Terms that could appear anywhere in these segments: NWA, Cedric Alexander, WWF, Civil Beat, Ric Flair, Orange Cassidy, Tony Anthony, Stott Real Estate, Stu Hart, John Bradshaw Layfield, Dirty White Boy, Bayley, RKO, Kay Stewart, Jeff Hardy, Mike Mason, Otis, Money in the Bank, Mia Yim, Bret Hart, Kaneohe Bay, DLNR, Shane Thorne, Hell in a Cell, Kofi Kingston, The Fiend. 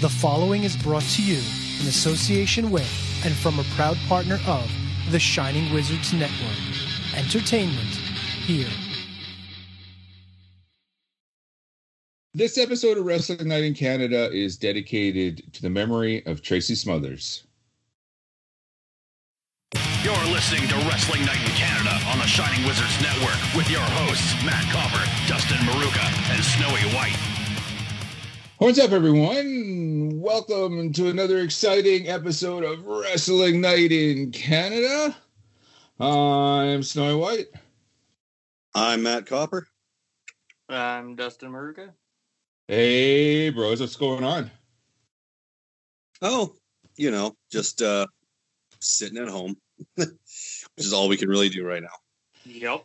The following is brought to you in association with and from a proud partner of the Shining Wizards Network. Entertainment here. This episode of Wrestling Night in Canada is dedicated to the memory of Tracy Smothers. You're listening to Wrestling Night in Canada on the Shining Wizards Network with your hosts, Matt Cooper, Dustin Maruca, and Snowy White. Horns up, everyone. Welcome to another exciting episode of Wrestling Night in Canada. I'm Snowy White. I'm Matt Cooper. I'm Dustin Maruca. Hey, bros. What's going on? Oh, you know, just sitting at home, which is all we can really do right now. Yep.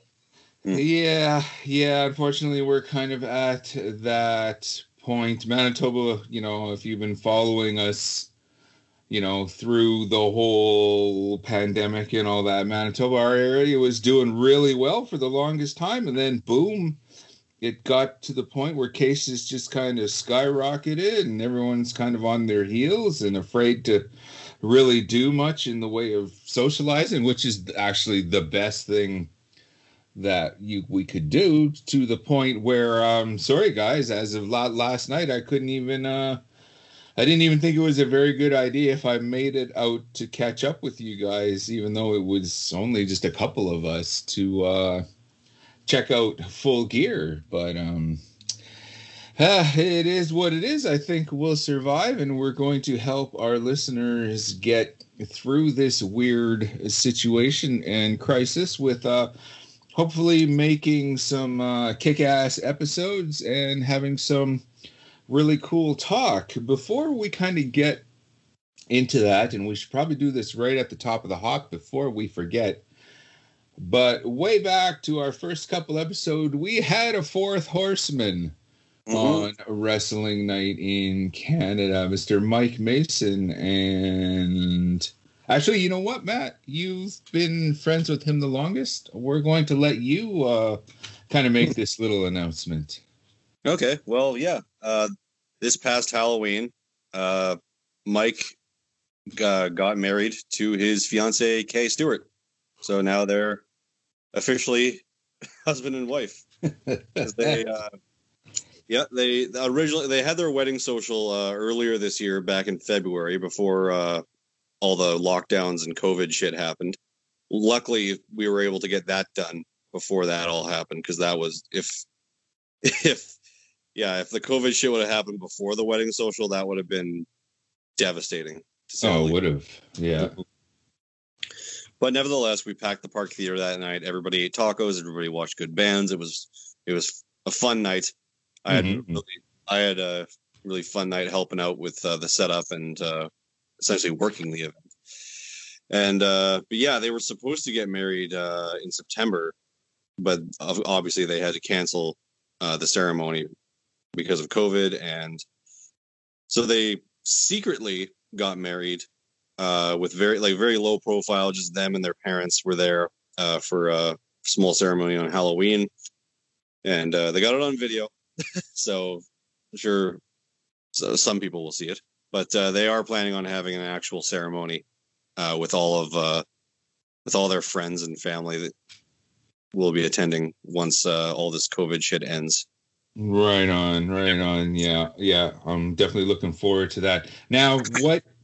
Yeah. Unfortunately, we're kind of at that point. Manitoba, you know, if you've been following us, you know, through the whole pandemic and all that, Manitoba, our area was doing really well for the longest time, and then boom, it got to the point where cases just kind of skyrocketed and everyone's kind of on their heels and afraid to really do much in the way of socializing, which is actually the best thing that we could do, to the point where sorry guys, as of last night, I couldn't even I didn't even think it was a very good idea if I made it out to catch up with you guys, even though it was only just a couple of us, to check out Full Gear. But it is what it is. I think we'll survive, and we're going to help our listeners get through this weird situation and crisis with hopefully making some kick-ass episodes and having some really cool talk. Before we kind of get into that, and we should probably do this right at the top of the hop before we forget, but way back to our first couple episodes, we had a fourth horseman on Wrestling Night in Canada, Mr. Mike Mason. And actually, you know what, Matt? You've been friends with him the longest. We're going to let you kind of make this little announcement. Okay. Well, yeah. This past Halloween, Mike got married to his fiancée, Kay Stewart. So now they're officially husband and wife. They originally had their wedding social earlier this year, back in February, before all the lockdowns and COVID shit happened. Luckily, we were able to get that done before that all happened, because that was, if the COVID shit would have happened before the wedding social, that would have been devastating. Oh, it would have. Yeah. But nevertheless, we packed the Park Theater that night. Everybody ate tacos. Everybody watched good bands. It was a fun night. I had a really fun night helping out with the setup and essentially working the event. And but yeah, they were supposed to get married in September, but obviously they had to cancel the ceremony because of COVID, and so they secretly got married with very low profile. Just them and their parents were there for a small ceremony on Halloween, and they got it on video. So I'm sure some people will see it, but they are planning on having an actual ceremony with all their friends and family that will be attending once all this COVID shit ends. Right on. Yeah. I'm definitely looking forward to that. Now,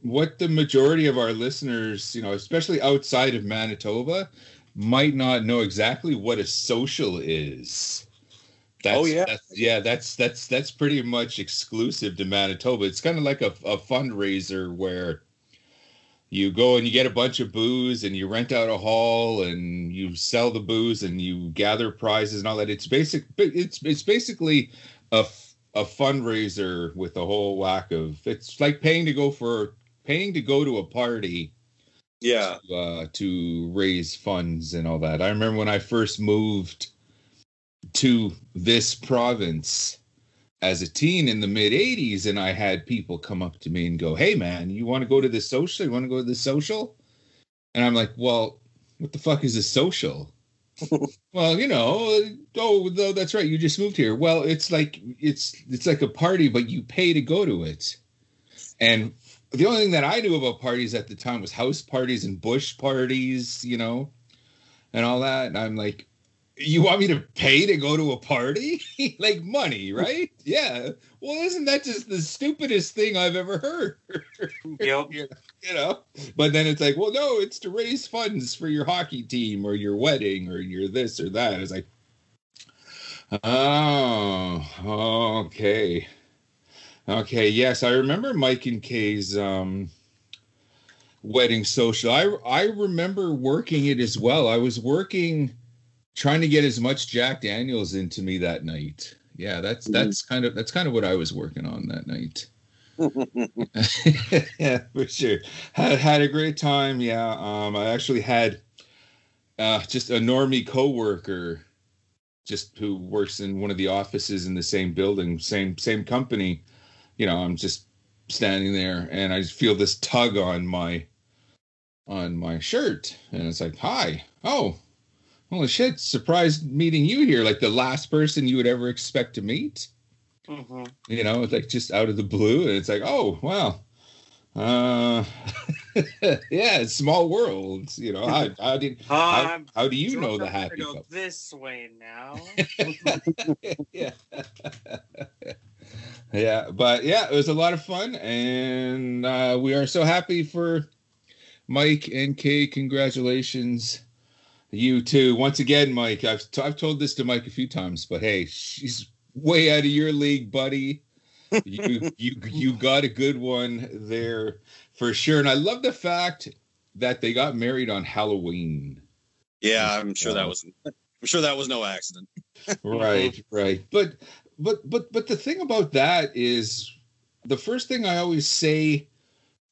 what the majority of our listeners, you know, especially outside of Manitoba, might not know exactly what a social is. That's pretty much exclusive to Manitoba. It's kind of like a fundraiser where you go and you get a bunch of booze and you rent out a hall and you sell the booze and you gather prizes and all that. It's basically a fundraiser with a whole whack of. It's like paying to go to a party. Yeah. To raise funds and all that. I remember when I first moved to this province as a teen in the mid 80s, and I had people come up to me and go, "Hey man, you want to go to this social? And I'm like, "Well, what the fuck is a social?" Well, you know, oh, that's right, you just moved here. Well, it's like a party, but you pay to go to it. And the only thing that I knew about parties at the time was house parties and bush parties, you know, and all that. And I'm like, you want me to pay to go to a party? Like money, right? Yeah. Well, isn't that just the stupidest thing I've ever heard? Yep. You know? But then it's like, well, no, it's to raise funds for your hockey team or your wedding or your this or that. It's like, oh, okay. Okay, yes, I remember Mike and Kay's wedding social. I remember working it as well. I was working... trying to get as much Jack Daniels into me that night. Yeah, that's kind of what I was working on that night. Yeah, for sure. Had a great time. Yeah, I actually had just a normie coworker, just who works in one of the offices in the same building, same company. You know, I'm just standing there and I just feel this tug on my shirt, and it's like, hi, oh. Holy shit, surprised meeting you here, like the last person you would ever expect to meet. Mm-hmm. You know, it's like just out of the blue. And it's like, oh, wow. Yeah, it's small world. You know, how do you know the happy go couple? This way now. Yeah. Yeah, but yeah, it was a lot of fun. And we are so happy for Mike and Kay. Congratulations. You too. Once again, Mike, I've told this to Mike a few times, but hey, she's way out of your league, buddy. You got a good one there for sure. And I love the fact that they got married on Halloween. Yeah, I'm sure that was no accident. Right. But the thing about that is the first thing I always say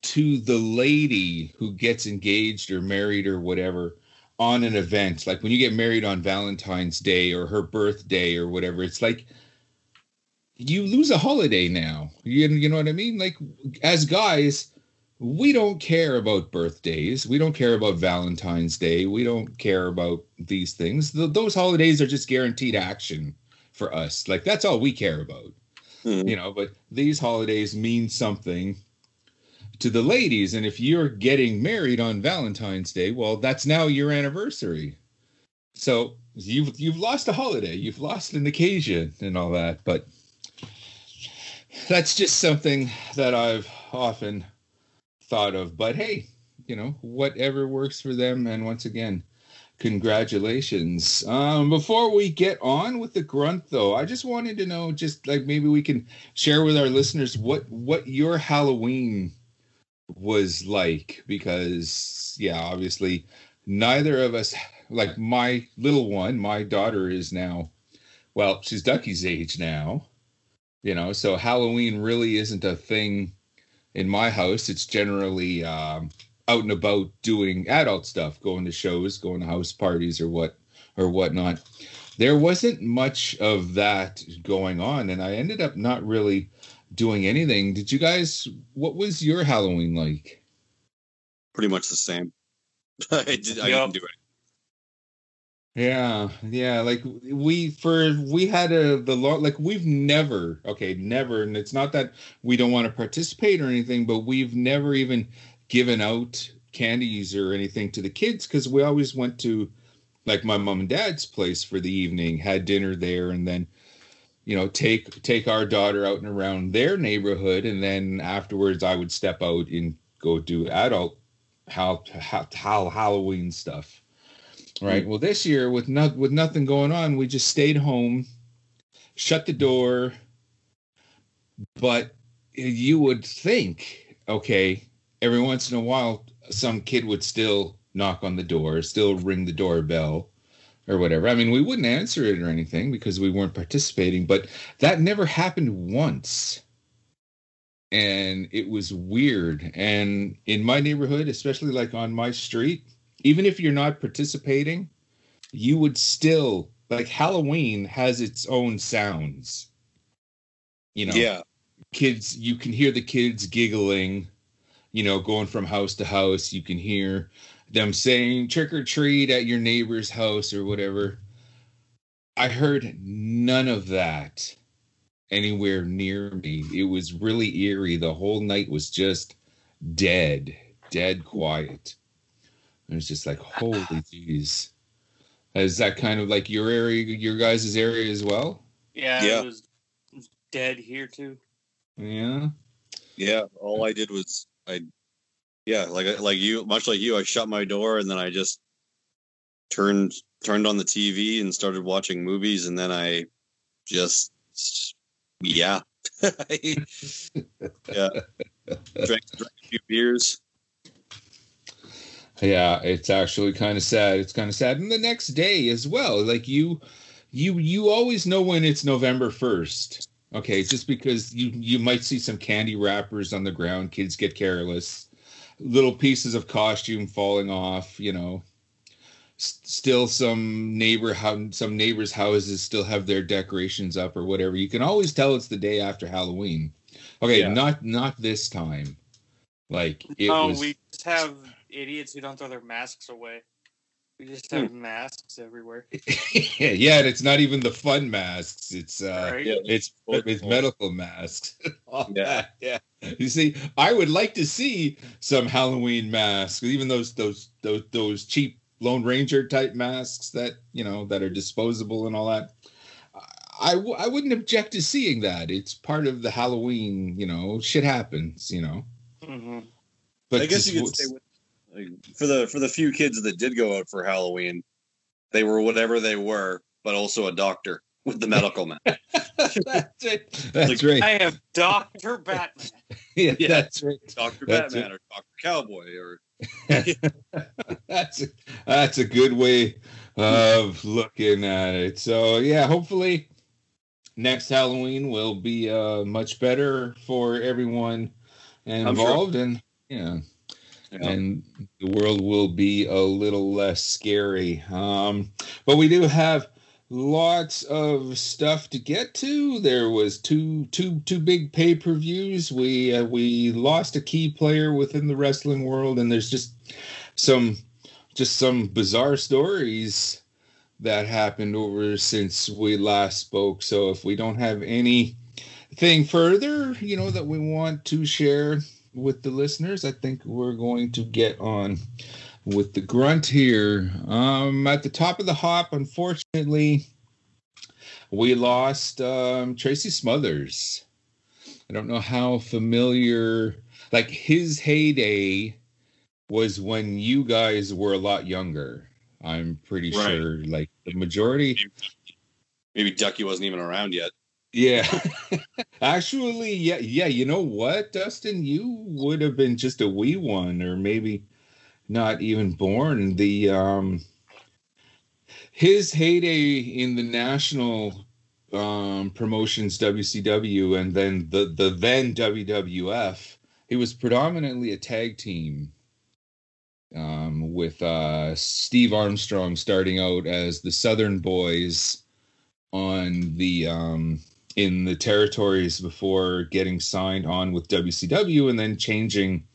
to the lady who gets engaged or married or whatever on an event, like when you get married on Valentine's Day or her birthday or whatever, it's like you lose a holiday now. You know what I mean? Like, as guys, we don't care about birthdays. We don't care about Valentine's Day. We don't care about these things. Those holidays are just guaranteed action for us. Like, that's all we care about, you know, but these holidays mean something to the ladies. And if you're getting married on Valentine's Day, well, that's now your anniversary. So you've lost a holiday, you've lost an occasion and all that. But that's just something that I've often thought of. But hey, you know, whatever works for them. And once again, congratulations. Before we get on with the grunt, though, I just wanted to know, just like maybe we can share with our listeners what your Halloween was like, because yeah, obviously neither of us, like my little one, my daughter is now, well, she's Ducky's age now, you know, so Halloween really isn't a thing in my house. It's generally out and about doing adult stuff, going to shows, going to house parties or whatnot. There wasn't much of that going on, and I ended up not really doing anything. Did you guys, what was your Halloween like? Pretty much the same. I didn't do it. Yeah. Like we've never, and it's not that we don't want to participate or anything, but we've never even given out candies or anything to the kids, because we always went to like my mom and dad's place for the evening, had dinner there, and then, you know, take our daughter out and around their neighborhood, and then afterwards I would step out and go do adult Halloween stuff, right? Mm-hmm. Well, this year with nothing going on, we just stayed home, shut the door. But you would think, okay, every once in a while, some kid would still knock on the door, still ring the doorbell, or whatever. I mean, we wouldn't answer it or anything because we weren't participating, but that never happened once. And it was weird. And in my neighborhood, especially like on my street, even if you're not participating, you would still, like, Halloween has its own sounds. You know, yeah. Kids, you can hear the kids giggling, you know, going from house to house. You can hear them saying trick or treat at your neighbor's house or whatever. I heard none of that anywhere near me. It was really eerie. The whole night was just dead quiet. It was just like, holy jeez. Is that kind of like your area, your guys' area as well? Yeah, it was dead here too. Yeah. All I did was like you, I shut my door and then I just turned on the TV and started watching movies, and then I just drank a few beers. Yeah, it's actually kind of sad. It's kind of sad. And the next day as well, like you always know when it's November 1st. Okay, just because you might see some candy wrappers on the ground, kids get careless, little pieces of costume falling off, you know. Still some neighbors' houses still have their decorations up or whatever. You can always tell it's the day after Halloween. Okay, not this time. Like we just have idiots who don't throw their masks away. We just have masks everywhere. Yeah, and it's not even the fun masks. It's it's medical masks. You see, I would like to see some Halloween masks, even those cheap Lone Ranger type masks that, you know, that are disposable and all that. I wouldn't object to seeing that. It's part of the Halloween, you know, shit happens, you know. Mm-hmm. But I guess you could say for the few kids that did go out for Halloween, they were whatever they were, but also a doctor with the medical mask. That's it. That's right. I have Dr. Batman. yeah, that's right. Dr. That's Batman it. Or Dr. Cowboy or that's a good way of looking at it. So yeah, hopefully next Halloween will be much better for everyone involved, sure. And and the world will be a little less scary. But we do have lots of stuff to get to. There was two big pay-per-views. We lost a key player within the wrestling world, and there's just some bizarre stories that happened over since we last spoke. So if we don't have anything further, you know, that we want to share with the listeners, I think we're going to get on with the grunt here. At the top of the hop, unfortunately, we lost Tracy Smothers. I don't know how familiar, like his heyday was when you guys were a lot younger. I'm pretty sure, like the majority. Maybe Ducky wasn't even around yet. Yeah, actually, yeah. You know what, Dustin? You would have been just a wee one, or maybe not even born. The his heyday in the national promotions, WCW, and then the WWF, he was predominantly a tag team with Steve Armstrong starting out as the Southern Boys on the in the territories before getting signed on with WCW and then changing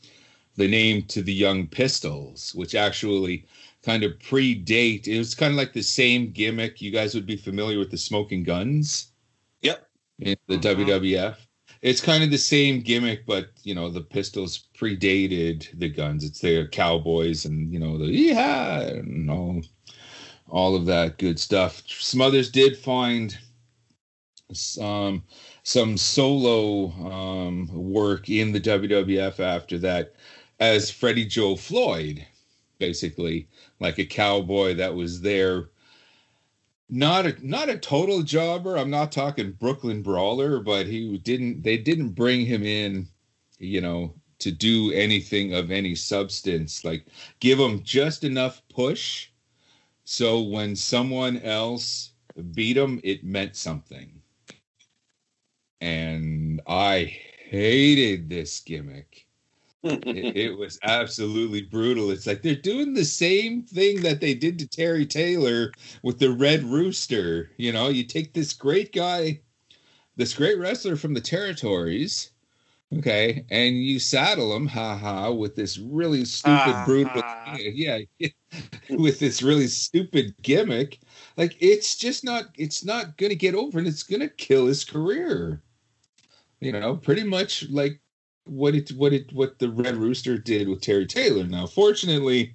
the name to the Young Pistols, which actually kind of predate. It was kind of like the same gimmick. You guys would be familiar with the smoking guns. Yep. In the WWF. It's kind of the same gimmick, but, you know, the Pistols predated the guns. It's their cowboys and, you know, the yeehaw and all of that good stuff. Smothers did find some solo work in the WWF after that, as Freddie Joe Floyd, basically like a cowboy that was there. Not a total jobber. I'm not talking Brooklyn Brawler, but they didn't bring him in, you know, to do anything of any substance. Like give him just enough push, so when someone else beat him, it meant something. And I hated this gimmick. It was absolutely brutal. It's like they're doing the same thing that they did to Terry Taylor with the Red Rooster. You know, you take this great guy, this great wrestler from the territories, okay, and you saddle him, with this really stupid, brutal, with this really stupid gimmick. Like it's just not gonna get over, and it's gonna kill his career. You know, pretty much like what the Red Rooster did with Terry Taylor. Now, fortunately,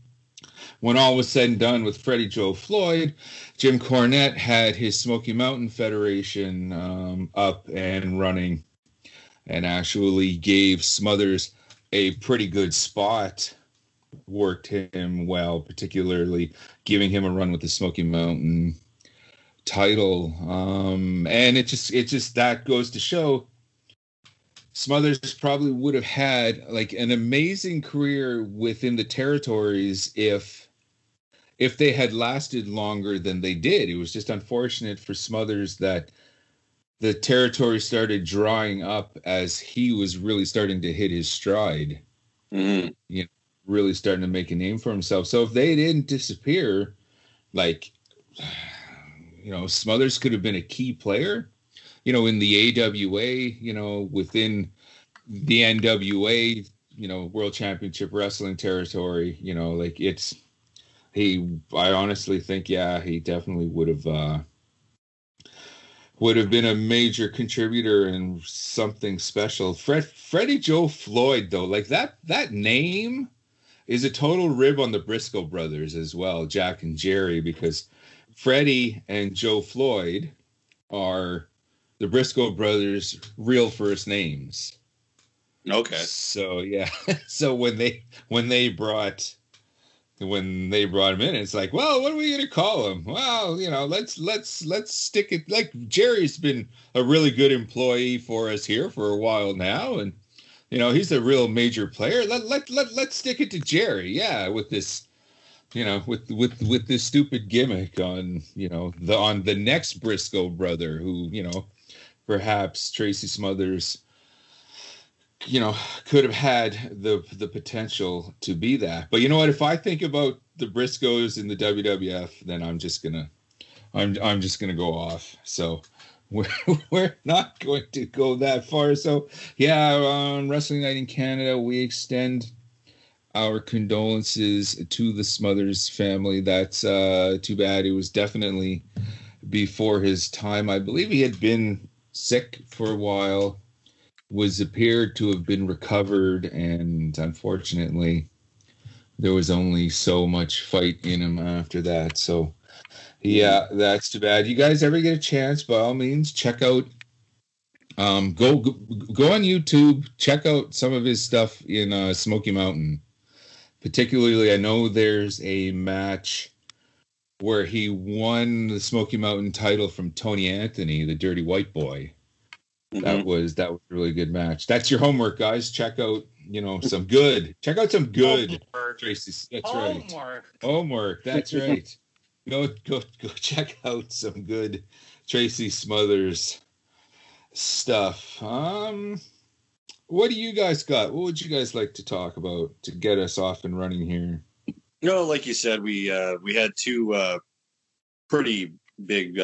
when all was said and done with Freddie Joe Floyd, Jim Cornette had his Smoky Mountain Federation up and running, and actually gave Smothers a pretty good spot, worked him well, particularly giving him a run with the Smoky Mountain title. And it just that goes to show Smothers probably would have had like an amazing career within the territories if they had lasted longer than they did. It was just unfortunate for Smothers that the territory started drying up as he was really starting to hit his stride, you know, really starting to make a name for himself. So if they didn't disappear, like, you know, Smothers could have been a key player, you know, in the AWA, you know, within the NWA, you know, World Championship Wrestling territory, you know, like I honestly think, yeah, he definitely would have been a major contributor and something special. Freddie Joe Floyd, though, like that name is a total rib on the Briscoe brothers as well, Jack and Jerry, because Freddie and Joe Floyd are the Briscoe brothers' real first names. Okay. So yeah, so when they brought him in, it's like, well, what are we going to call him? Well, you know, let's stick it. Like, Jerry's been a really good employee for us here for a while now. And, you know, he's a real major player. Let's stick it to Jerry. Yeah. With this, you know, with this stupid gimmick on, you know, on the next Briscoe brother who, you know, perhaps Tracy Smothers, you know, could have had the potential to be that. But you know what? If I think about the Briscoes in the WWF, then I'm just gonna go off. So we're not going to go that far. So yeah, on Wrestling Night in Canada, we extend our condolences to the Smothers family. That's too bad. It was definitely before his time. I believe he had been sick for a while, was appeared to have been recovered, and unfortunately there was only so much fight in him after that. So yeah, that's too bad. You guys ever get a chance, by all means, check out go on YouTube, check out some of his stuff in Smoky Mountain. Particularly, I know there's a match where he won the Smoky Mountain title from Tony Anthony, the Dirty White Boy. Mm-hmm. That was a really good match. That's your homework, guys. Check out, you know, some good Tracy. That's homework. Right. Homework. That's right. Go check out some good Tracy Smothers stuff. What do you guys got? What would you guys like to talk about to get us off and running here? You know, like you said, we had two pretty big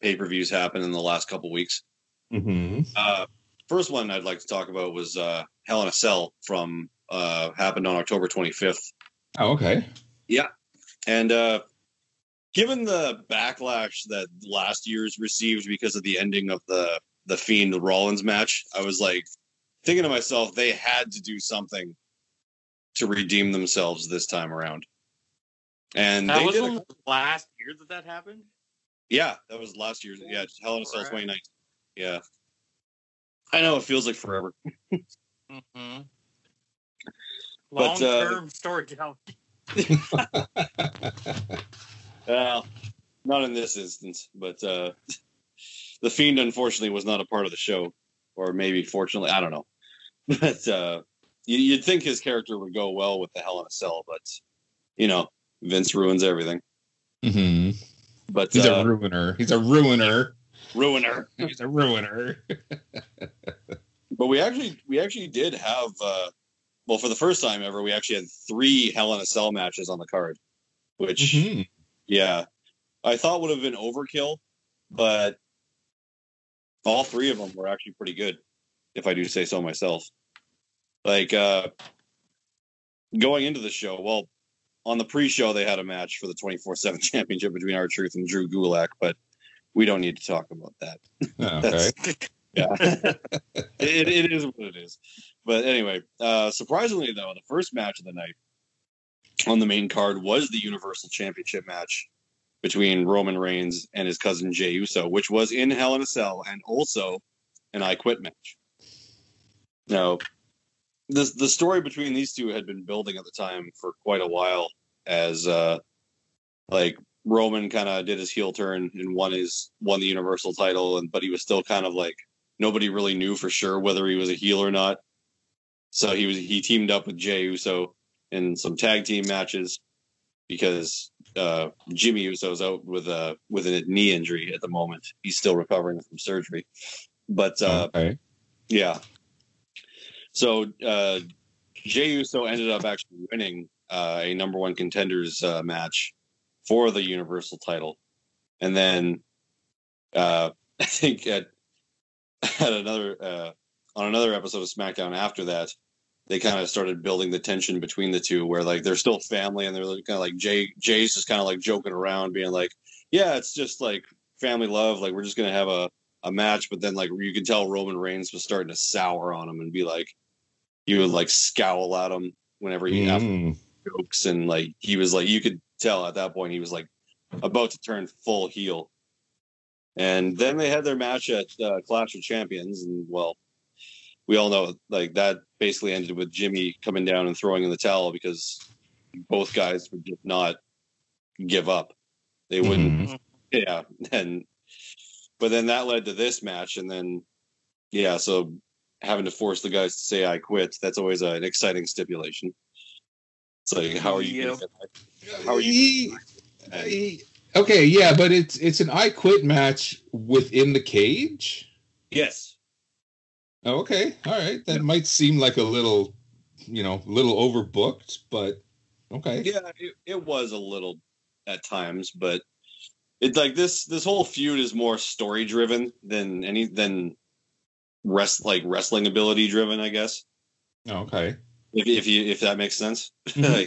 pay-per-views happen in the last couple weeks. Mm-hmm. First one I'd like to talk about was Hell in a Cell from happened on October 25th. Oh, okay. Yeah. And given the backlash that last year's received because of the ending of the Fiend Rollins match, I was like thinking to myself, they had to do something to redeem themselves this time around. And that was last year that happened? Yeah, that was last year. Yeah, Hell in a Cell 2019. Yeah, I know it feels like forever. Mm-hmm. Long-term storytelling. Well, not in this instance, but the Fiend unfortunately was not a part of the show, or maybe fortunately, I don't know. But you'd think his character would go well with the Hell in a Cell, but you know, Vince ruins everything. Mm-hmm. But he's a ruiner. He's a ruiner. Ruiner. He's a ruiner. But we actually did have, well, for the first time ever, we actually had three Hell in a Cell matches on the card, which, mm-hmm. yeah, I thought would have been overkill, but all three of them were actually pretty good, if I do say so myself. Like, going into the show, well, on the pre-show, they had a match for the 24/7 championship between R-Truth and Drew Gulak, but we don't need to talk about that. Oh, okay. Yeah. It is what it is. But anyway, surprisingly, though, the first match of the night on the main card was the Universal Championship match between Roman Reigns and his cousin Jey Uso, which was in Hell in a Cell and also an I Quit match. Now, the story between these two had been building at the time for quite a while as, like, Roman kind of did his heel turn and won the Universal title, but he was still kind of like, nobody really knew for sure whether he was a heel or not. So he teamed up with Jey Uso in some tag team matches because Jimmy Uso's out with a knee injury at the moment. He's still recovering from surgery, but okay. Yeah. So Jey Uso ended up actually winning a number one contenders match for the Universal title. And then I think at another on another episode of SmackDown after that, they kind of started building the tension between the two where, like, they're still family and they're kind of like Jay's just kind of like joking around being like, yeah, it's just like family love. Like, we're just going to have a match. But then, like, you can tell Roman Reigns was starting to sour on him and be like, you would like scowl at him whenever he had jokes. And like, he was like, you could tell at that point, he was like about to turn full heel. And then they had their match at Clash of Champions. And, well, we all know, like, that basically ended with Jimmy coming down and throwing in the towel because both guys would just not give up. They wouldn't. Mm-hmm. Yeah. But then that led to this match. And then, yeah, so having to force the guys to say I quit, that's always an exciting stipulation. It's like, how are you? How are you? Okay, yeah, but it's an I Quit match within the cage? Yes. Oh, okay, all right. That might seem like a little, little overbooked, but okay. Yeah, it was a little at times, but it's like this whole feud is more story driven than wrestling ability driven, I guess. Oh, okay. If that makes sense. Mm-hmm.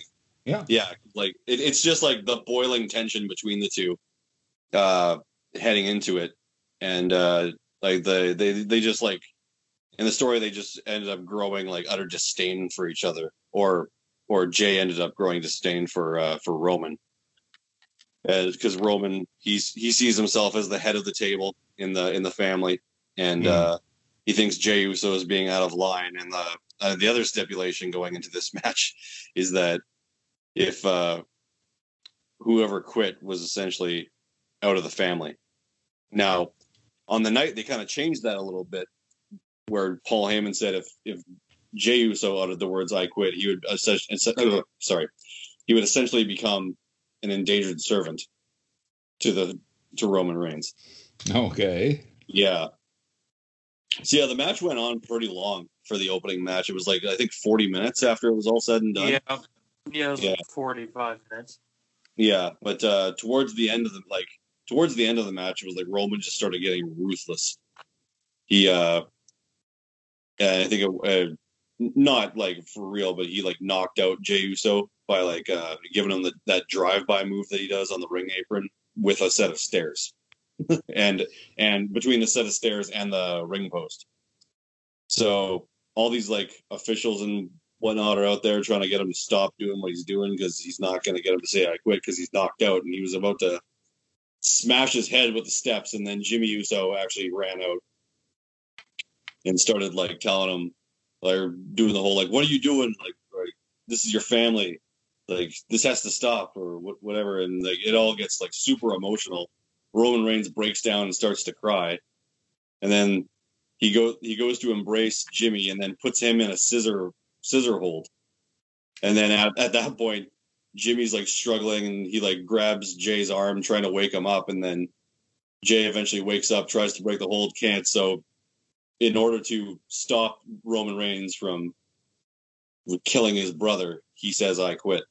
Yeah, like it's just like the boiling tension between the two heading into it, and like they just like in the story they just ended up growing like utter disdain for each other, or Jey ended up growing disdain for Roman, because Roman he sees himself as the head of the table in the family, and he thinks Jey Uso is being out of line, and the other stipulation going into this match is that if whoever quit was essentially out of the family. Now, on the night, they kind of changed that a little bit, where Paul Heyman said if Jey Uso uttered the words "I quit," he would essentially become an endangered servant to Roman Reigns. Okay. Yeah. So yeah, the match went on pretty long for the opening match. It was like, I think, 40 minutes after it was all said and done. Yeah. Yeah, it was like 45 minutes. Yeah, but towards the end of the match, it was like Roman just started getting ruthless. He, I think, not like for real, but he like knocked out Jey Uso by like giving him that drive-by move that he does on the ring apron with a set of stairs, and between the set of stairs and the ring post. So all these like officials and whatnot are out there trying to get him to stop doing what he's doing, because he's not going to get him to say I quit because he's knocked out, and he was about to smash his head with the steps, and then Jimmy Uso actually ran out and started like telling him, like, doing the whole like, what are you doing, like this is your family, like this has to stop, or whatever, and like it all gets like super emotional. Roman Reigns breaks down and starts to cry, and then he goes to embrace Jimmy and then puts him in a scissor hold, and then at that point Jimmy's like struggling, and he like grabs Jay's arm trying to wake him up, and then Jey eventually wakes up, tries to break the hold, can't. So in order to stop Roman Reigns from killing his brother, he says I quit.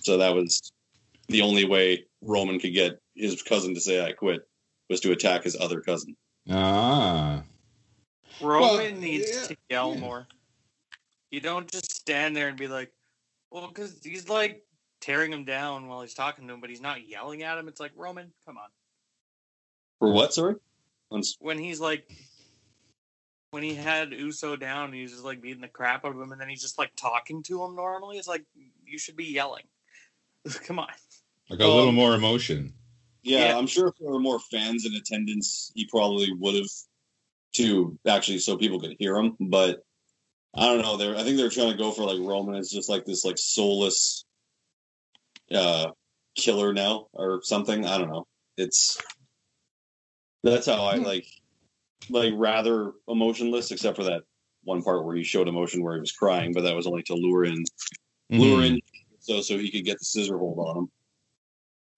So that was the only way Roman could get his cousin to say I quit, was to attack his other cousin. Roman needs to yell more. You don't just stand there and be like, well, because he's like tearing him down while he's talking to him, but he's not yelling at him. It's like, Roman, come on. For what, sorry? When he had Uso down, he was just like beating the crap out of him, and then he's just like talking to him normally. It's like, you should be yelling. Come on. Like a little more emotion. Yeah, I'm sure if there were more fans in attendance, he probably would have too, actually, so people could hear him. But I don't know. I think they're trying to go for like Roman as just like this like soulless killer now or something. I don't know. That's how I like rather emotionless, except for that one part where he showed emotion where he was crying, but that was only to lure in so he could get the scissor hold on him.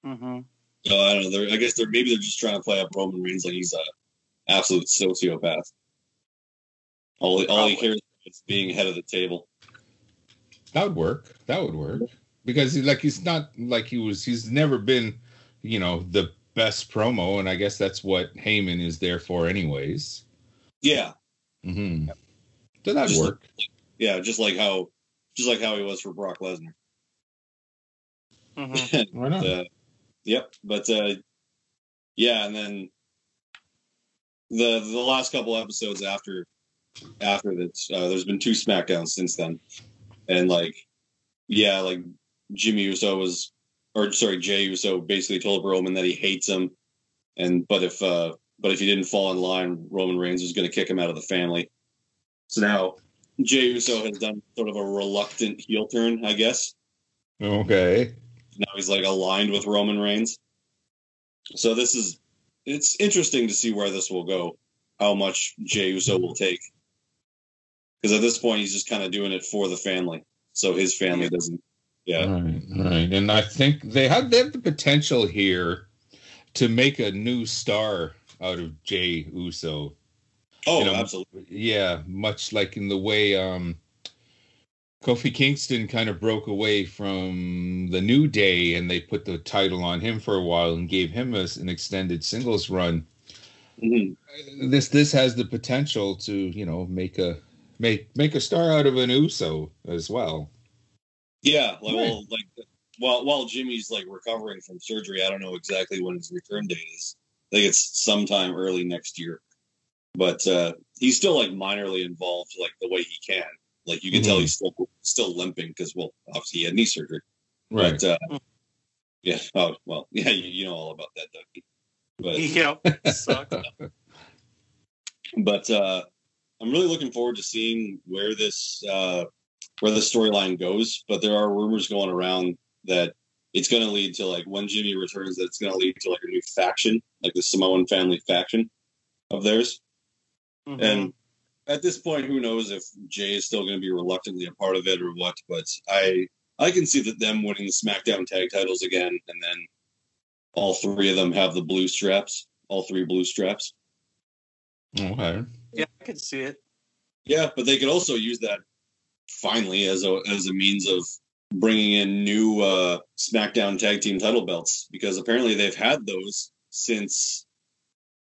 Mm-hmm. So I don't know. I guess maybe they're just trying to play up Roman Reigns like he's a absolute sociopath. All he cares about is being head of the table. That would work. Because he's not like he was. He's never been, the best promo, and I guess that's what Heyman is there for, anyways. Yeah. Mm-hmm. So that'd work. Just like how he was for Brock Lesnar. Mm-hmm. Why not? Yep, but and then the last couple episodes after that, there's been 2 SmackDowns since then, and Jey Uso basically told Roman that he hates him, and but if he didn't fall in line, Roman Reigns was going to kick him out of the family. So now Jey Uso has done sort of a reluctant heel turn, I guess. Okay. Now he's like aligned with Roman Reigns. So it's interesting to see where this will go, how much Jey Uso will take. Because at this point, he's just kind of doing it for the family. So his family doesn't. Yeah. Right. And I think they have the potential here to make a new star out of Jey Uso. Oh, absolutely. Yeah. Much like in the way, Kofi Kingston kind of broke away from the New Day, and they put the title on him for a while and gave him an extended singles run. Mm-hmm. This has the potential to, make a star out of an Uso as well. Yeah, while Jimmy's recovering from surgery, I don't know exactly when his return date is. I think it's sometime early next year, but he's still minorly involved, the way he can. You can tell he's still limping because, obviously he had knee surgery. Right. But, yeah. Oh, well, yeah, you know all about that, Dougie. But, yeah, it sucked. But I'm really looking forward to seeing where this storyline goes. But there are rumors going around that it's going to lead to, when Jimmy returns, that it's going to lead to, a new faction, the Samoan family faction of theirs. Mm-hmm. And at this point, who knows if Jey is still going to be reluctantly a part of it or what, but I can see that them winning the SmackDown tag titles again, and then all 3 of them have the blue straps, all 3 blue straps. Okay. Yeah, I can see it. Yeah, but they could also use that finally as a means of bringing in new SmackDown tag team title belts, because apparently they've had those since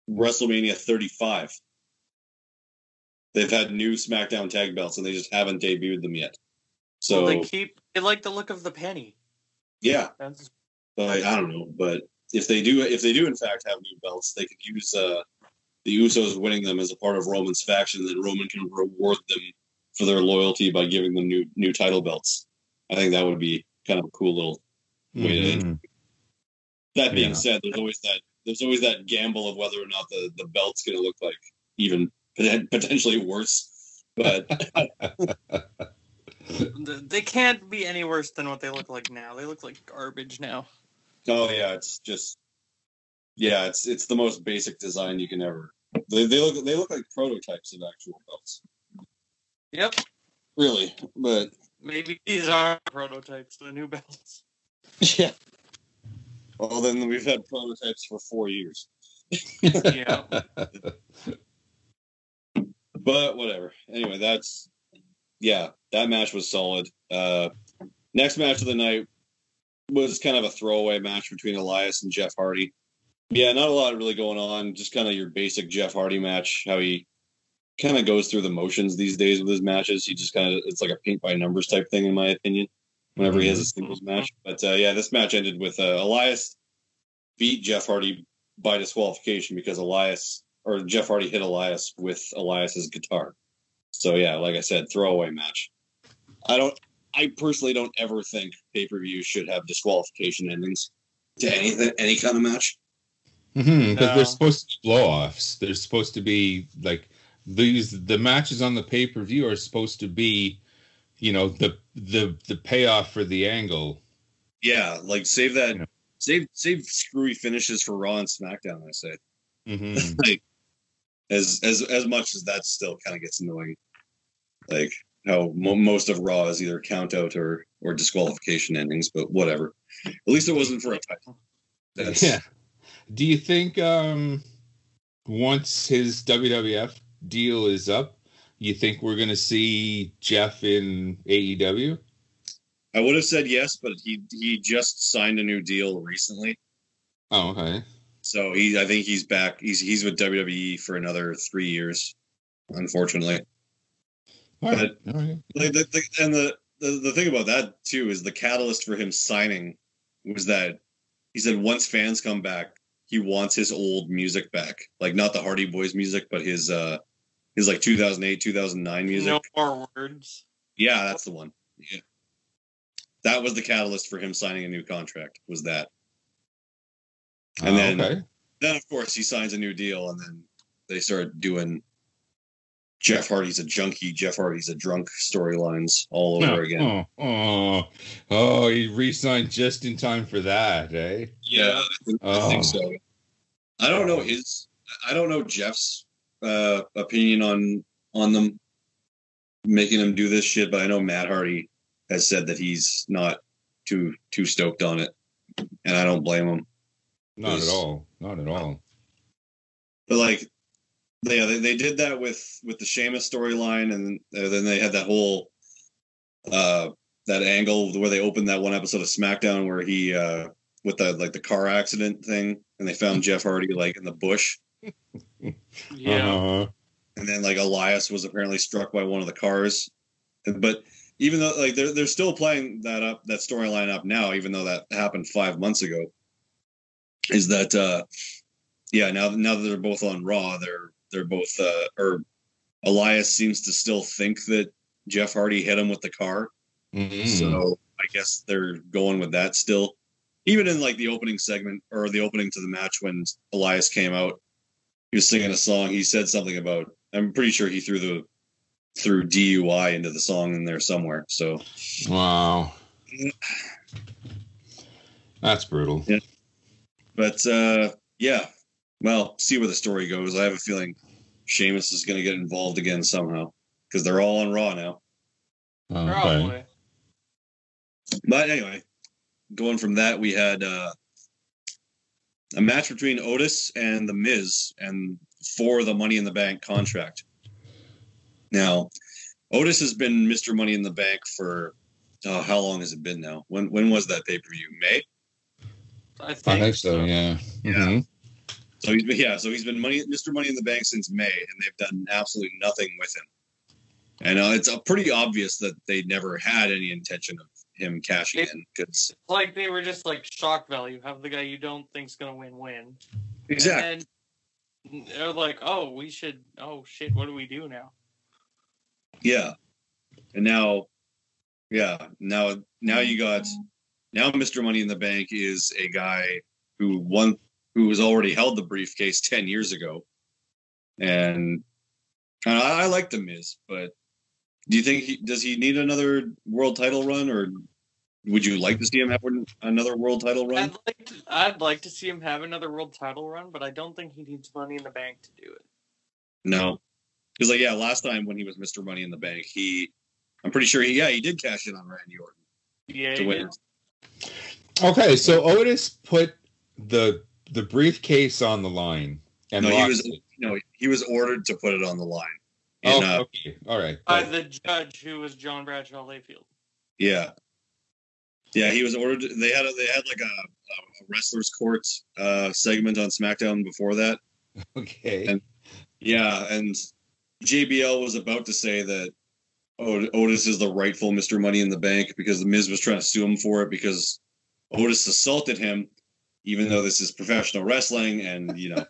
WrestleMania 35. They've had new SmackDown tag belts, and they just haven't debuted them yet. So they like the look of the penny. Yeah, I don't know, but if they do in fact have new belts, they could use the Usos winning them as a part of Roman's faction. Then Roman can reward them for their loyalty by giving them new title belts. I think that would be kind of a cool little way to end. That being said, there's always that gamble of whether or not the belt's going to look like even potentially worse, but they can't be any worse than what they look like now. They look like garbage now. Oh yeah, it's the most basic design you can ever. They look like prototypes of actual belts. Yep. Really, but maybe these are prototypes of the new belts. Yeah. Well, then we've had prototypes for 4 years. Yeah. But whatever. Anyway, that match was solid. Next match of the night was kind of a throwaway match between Elias and Jeff Hardy. Yeah, not a lot really going on. Just kind of your basic Jeff Hardy match, how he kind of goes through the motions these days with his matches. He just it's like a paint-by-numbers type thing, in my opinion, whenever he has a singles match. But, this match ended with Elias beat Jeff Hardy by disqualification because Elias... or Jeff Hardy hit Elias with Elias's guitar. So yeah, like I said, throwaway match. I personally don't ever think pay-per-view should have disqualification endings to any kind of match. Mm-hmm, because they're supposed to be blow-offs. They're supposed to be, like, the matches on the pay-per-view are supposed to be, you know, the payoff for the angle. Yeah, like, save that, you know. Save screwy finishes for Raw and SmackDown, I say. Mm-hmm. Like, as much as that still kind of gets annoying. Like, how most of Raw is either count-out or disqualification endings, but whatever. At least it wasn't for a title. Yeah. Do you think once his WWF deal is up, you think we're going to see Jeff in AEW? I would have said yes, but he just signed a new deal recently. Oh, okay. So I think he's back. He's with WWE for another 3 years, unfortunately. All right. But, all right. And the thing about that, too, is the catalyst for him signing was that he said once fans come back, he wants his old music back. Like, not the Hardy Boys music, but his like 2008, 2009 music. No More Words. Yeah, that's the one. Yeah. That was the catalyst for him signing a new contract, was that. And then, of course, he signs a new deal, and then they start doing Jeff Hardy's a junkie, Jeff Hardy's a drunk storylines all over again. Oh, he re-signed just in time for that, eh? Yeah, I think so. I don't know Jeff's opinion on them making him do this shit, but I know Matt Hardy has said that he's not too stoked on it, and I don't blame him. Not at all. But like, yeah, they did that with the Sheamus storyline, and then they had that whole that angle where they opened that one episode of SmackDown where he with the like the car accident thing, and they found Jeff Hardy like in the bush. Yeah, and then like Elias was apparently struck by one of the cars, but even though like they're still playing that storyline up now, even though that happened 5 months ago, is that now that they're both on Raw, they're both, or Elias seems to still think that Jeff Hardy hit him with the car. Mm-hmm. So I guess they're going with that still. Even in like the opening segment or the opening to the match when Elias came out, he was singing a song. He said something about, I'm pretty sure he threw DUI into the song in there somewhere. So, wow. That's brutal. Yeah. But, yeah. Well, see where the story goes. I have a feeling Sheamus is going to get involved again somehow because they're all on Raw now. Probably. But anyway, going from that, we had a match between Otis and The Miz and for the Money in the Bank contract. Now, Otis has been Mr. Money in the Bank for how long has it been now? When was that pay-per-view? May? I think so. Yeah. Yeah. Mm-hmm. So he's been Mr. Money in the Bank since May, and they've done absolutely nothing with him. And it's pretty obvious that they never had any intention of him cashing in. It's like they were just like shock value. Have the guy you don't think's going to win. Exactly. And they're like, oh shit, what do we do now? Yeah. And now you got, now Mr. Money in the Bank is a guy who has already held the briefcase 10 years ago. And I like The Miz, but do you think does he need another world title run, or would you like to see him have another world title run? I'd like to see him have another world title run, but I don't think he needs Money in the Bank to do it. No. Because like, yeah, last time when he was Mr. Money in the Bank, I'm pretty sure he did cash in on Randy Orton. Yeah, to win. Okay, so Otis put the briefcase on the line, and he was ordered to put it on the line. And, okay, all right. By the judge, who was John Bradshaw Layfield. Yeah, he was ordered. They had like a wrestler's court segment on SmackDown before that. Okay. And JBL was about to say that Otis is the rightful Mr. Money in the Bank because the Miz was trying to sue him for it because Otis assaulted him. even though this is professional wrestling and, you know.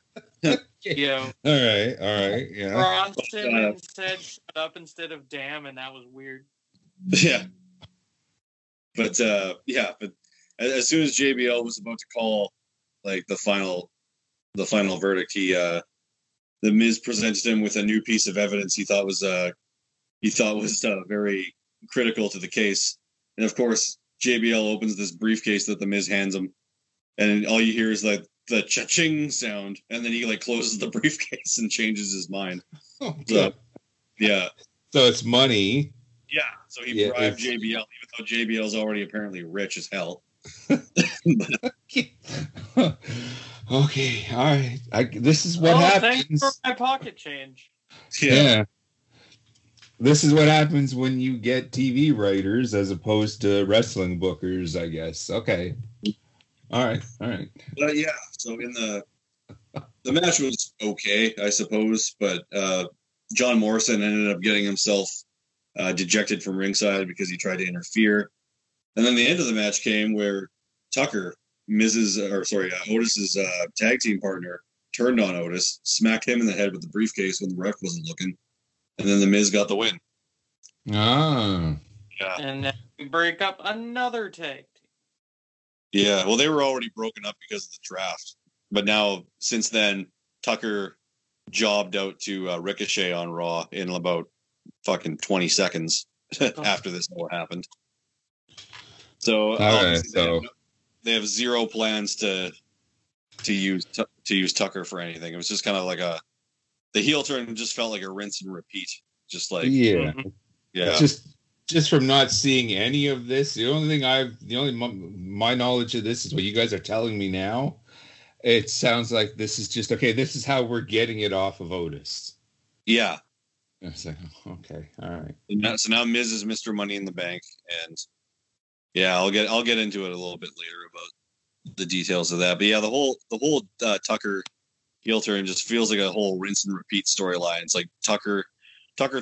Yeah. All right. Yeah. Braun Simmons said shut up instead of damn, and that was weird. Yeah. But, but as soon as JBL was about to call, like, the final verdict, he the Miz presented him with a new piece of evidence he thought was very critical to the case. And of course, JBL opens this briefcase that the Miz hands him, and all you hear is like the cha-ching sound, and then he like closes the briefcase and changes his mind. Oh, so, yeah. So it's money. Yeah. So he bribed JBL, even though JBL's already apparently rich as hell. Okay. All right. This is what happens. Thanks for my pocket change. Yeah. This is what happens when you get TV writers as opposed to wrestling bookers, I guess. Okay. All right. But yeah, so in the match was okay, I suppose, but John Morrison ended up getting himself dejected from ringside because he tried to interfere. And then the end of the match came where Tucker, Otis's tag team partner, turned on Otis, smacked him in the head with the briefcase when the ref wasn't looking. And then the Miz got the win. Ah. Yeah. And then we break up another tag team. Yeah, well, they were already broken up because of the draft. But now, since then, Tucker jobbed out to Ricochet on Raw in about fucking 20 seconds after this all happened. So, they have zero plans to use Tucker for anything. It was just kind of like the heel turn just felt like a rinse and repeat. Just like, yeah. Just from not seeing any of this, my knowledge of this is what you guys are telling me now. It sounds like this is just, okay, this is how we're getting it off of Otis. Yeah. I was like, okay, all right. So now Miz is Mr. Money in the Bank, and yeah, I'll get into it a little bit later about the details of that. But yeah, the whole Tucker heel turn just feels like a whole rinse and repeat storyline. It's like Tucker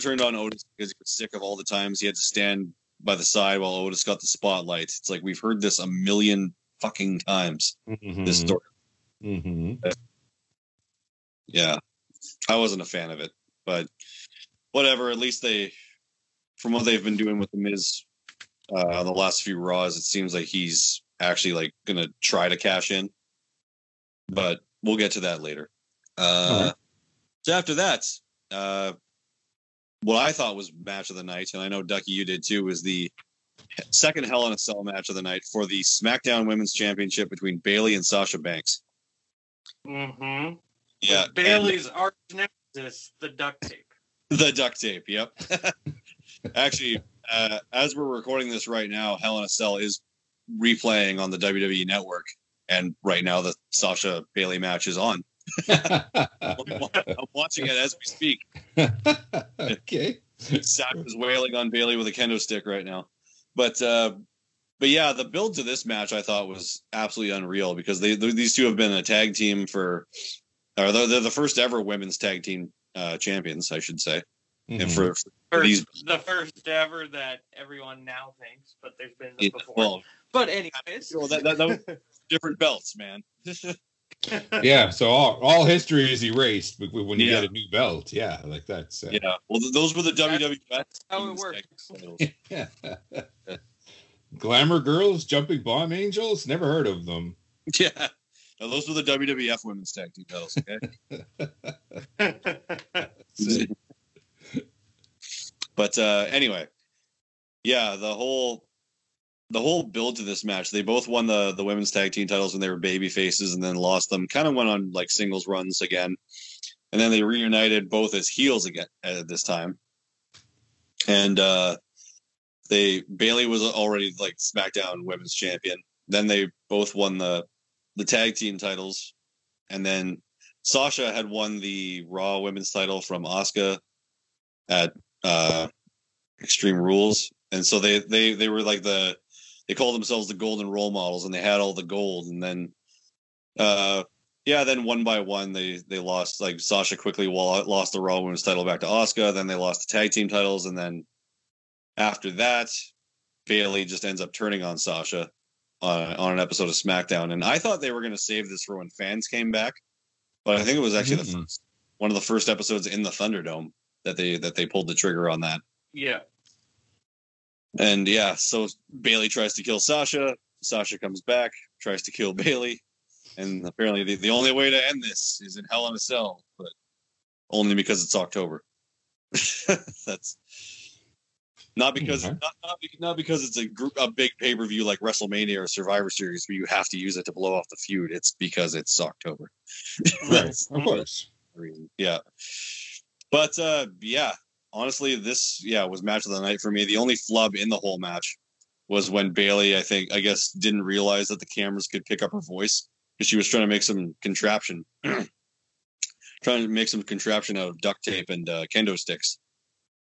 turned on Otis because he was sick of all the times he had to stand by the side while Otis got the spotlight. It's like we've heard this a million fucking times. Mm-hmm. This story. Mm-hmm. Yeah, I wasn't a fan of it, but whatever. At least from what they've been doing with the Miz the last few Raws, it seems like he's actually like gonna try to cash in. But we'll get to that later. Right. So after that. What I thought was match of the night, and I know, Ducky, you did too, was the second Hell in a Cell match of the night for the SmackDown Women's Championship between Bayley and Sasha Banks. Mm-hmm. Yeah. With Bayley's arch nemesis, the duct tape. The duct tape, yep. Actually, as we're recording this right now, Hell in a Cell is replaying on the WWE Network, and right now the Sasha Bayley match is on. I'm watching it as we speak. Okay. Sasha's wailing on Bayley with a kendo stick right now. But yeah, the build to this match I thought was absolutely unreal because these two have been a tag team they're the first ever women's tag team champions, I should say. Mm-hmm. And the first ever that everyone now thinks, but there's been before. Well, but anyways, that was different belts, man. Yeah, so all history is erased when you get a new belt. Yeah, like that. So. Yeah, well, those were the WWF. That's how it worked. Yeah. Glamour girls, jumping bomb angels, never heard of them. Yeah, no, those were the WWF women's tag team belts. Okay. But anyway, yeah, the whole build to this match, they both won the women's tag team titles when they were baby faces and then lost them, kind of went on like singles runs again. And then they reunited both as heels again at this time. And Bayley was already like SmackDown Women's Champion. Then they both won the tag team titles. And then Sasha had won the Raw Women's title from Asuka at Extreme Rules. And so they were like they called themselves the Golden Role Models, and they had all the gold. And then, then one by one, they lost. Like Sasha quickly lost the Raw Women's title back to Asuka. Then they lost the tag team titles, and then after that, Bayley just ends up turning on Sasha, on an episode of SmackDown. And I thought they were going to save this for when fans came back, but I think it was actually the first, one of the first episodes in the Thunderdome that they pulled the trigger on that. Yeah. And yeah, so Bayley tries to kill Sasha. Sasha comes back, tries to kill Bayley. And apparently the only way to end this is in Hell in a Cell, but only because it's October. That's not because not because it's a big pay-per-view like WrestleMania or Survivor Series where you have to use it to blow off the feud. It's because it's October. That's of course. Yeah. But yeah, honestly, this was match of the night for me. The only flub in the whole match was when Bayley, I guess didn't realize that the cameras could pick up her voice, because she was trying to make some contraption, out of duct tape and kendo sticks.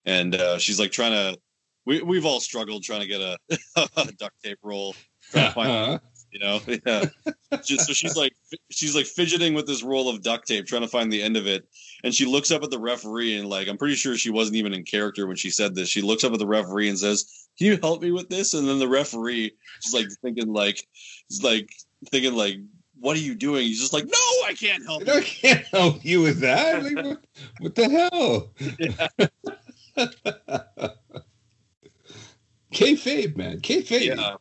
And she's like trying to, we've all struggled trying to get a duct tape roll, trying to find, you know? Yeah. So she's like fidgeting with this roll of duct tape, trying to find the end of it. And she looks up at the referee and I'm pretty sure she wasn't even in character when she said this. She looks up at the referee and says, "Can you help me with this?" And then the referee is thinking, "What are you doing?" He's just like, "No, I can't help you. I can't help you with that. What the hell?" Yeah. Kayfabe, man. Kayfabe. Yeah.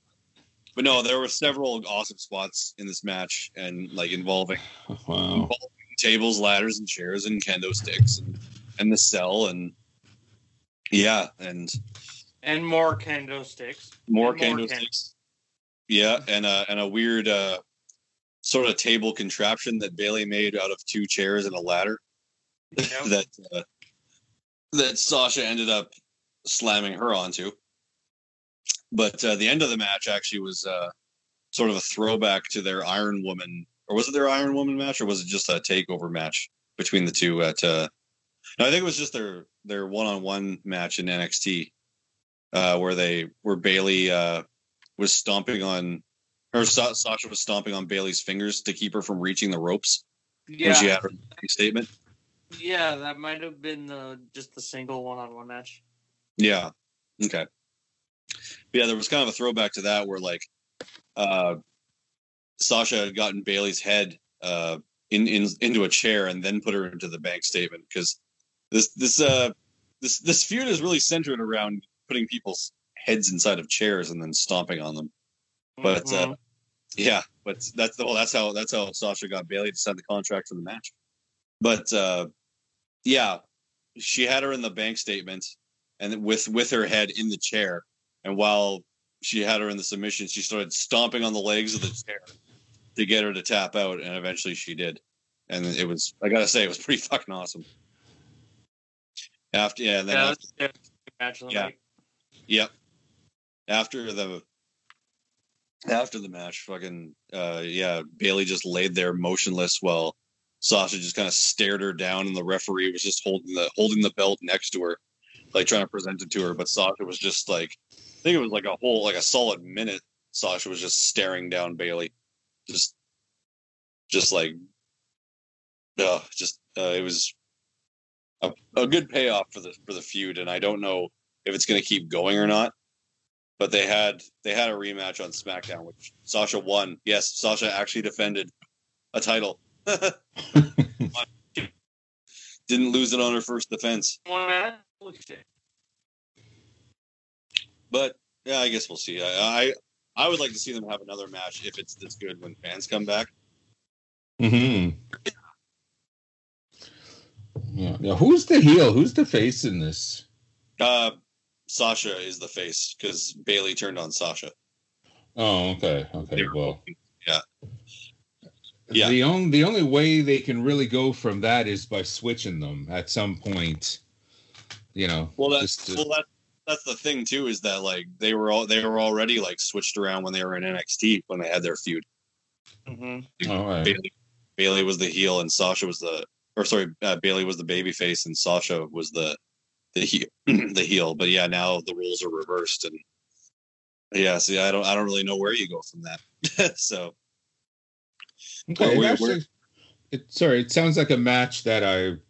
But no, there were several awesome spots in this match, and involving tables, ladders, and chairs, and kendo sticks, and the cell, and yeah, and more kendo sticks, more kendo sticks. Yeah, and a weird sort of table contraption that Bayley made out of two chairs and a ladder. Yep. that Sasha ended up slamming her onto. But the end of the match actually was sort of a throwback to their Iron Woman, or was it their Iron Woman match, or was it just a takeover match between the two? No, I think it was just their one-on-one match in NXT, where Bayley was stomping on. Or Sasha was stomping on Bailey's fingers to keep her from reaching the ropes. Yeah. When she had her statement. Yeah, that might have been just the single one-on-one match. Yeah. Okay. But yeah, there was kind of a throwback to that where Sasha had gotten Bailey's head into a chair and then put her into the bank statement, because this feud is really centered around putting people's heads inside of chairs and then stomping on them. But but that's how Sasha got Bayley to sign the contract for the match. But she had her in the bank statement and with her head in the chair. And while she had her in the submission, she started stomping on the legs of the chair to get her to tap out, and eventually she did. And it was, I gotta say, it was pretty fucking awesome. After the match, Bayley just laid there motionless while Sasha just kind of stared her down, and the referee was just holding the belt next to her, trying to present it to her. But Sasha was just I think it was a solid minute. Sasha was just staring down Bayley, it was a good payoff for the feud, and I don't know if it's going to keep going or not. But they had a rematch on SmackDown, which Sasha won. Yes, Sasha actually defended a title. Didn't lose it on her first defense. But yeah, I guess we'll see. I would like to see them have another match if it's this good when fans come back. Mm-hmm. Yeah. Now, who's the heel? Who's the face in this? Sasha is the face, because Bayley turned on Sasha. Oh, okay. Okay, well. Yeah. Yeah. The only way they can really go from that is by switching them at some point. You know. Well, that's the thing too, is that they were already switched around when they were in NXT, when they had their feud. Mm-hmm. All right. Bayley was the heel and Sasha was Bayley was the babyface and Sasha was the heel, but yeah, now the rules are reversed, and yeah, see, I don't really know where you go from that. So, okay, it sounds like a match that I'm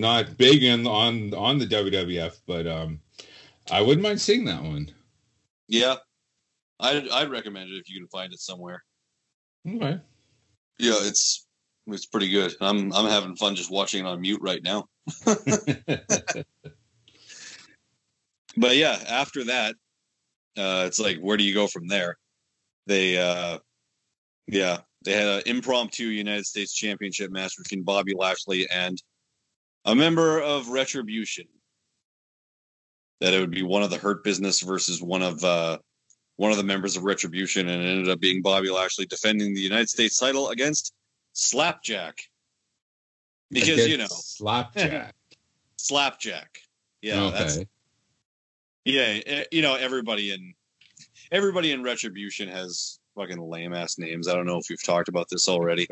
not big on the WWF, but I wouldn't mind seeing that one. Yeah, I'd recommend it if you can find it somewhere. Okay. Yeah, it's pretty good. I'm having fun just watching it on mute right now. But yeah, after that, it's like, where do you go from there? They had an impromptu United States Championship match between Bobby Lashley and a member of Retribution. That it would be one of the Hurt Business versus one of the members of Retribution, and it ended up being Bobby Lashley defending the United States title against Slapjack. Because, you know, Slapjack. Yeah. Okay. You know, everybody in Retribution has fucking lame ass names. I don't know if we've talked about this already,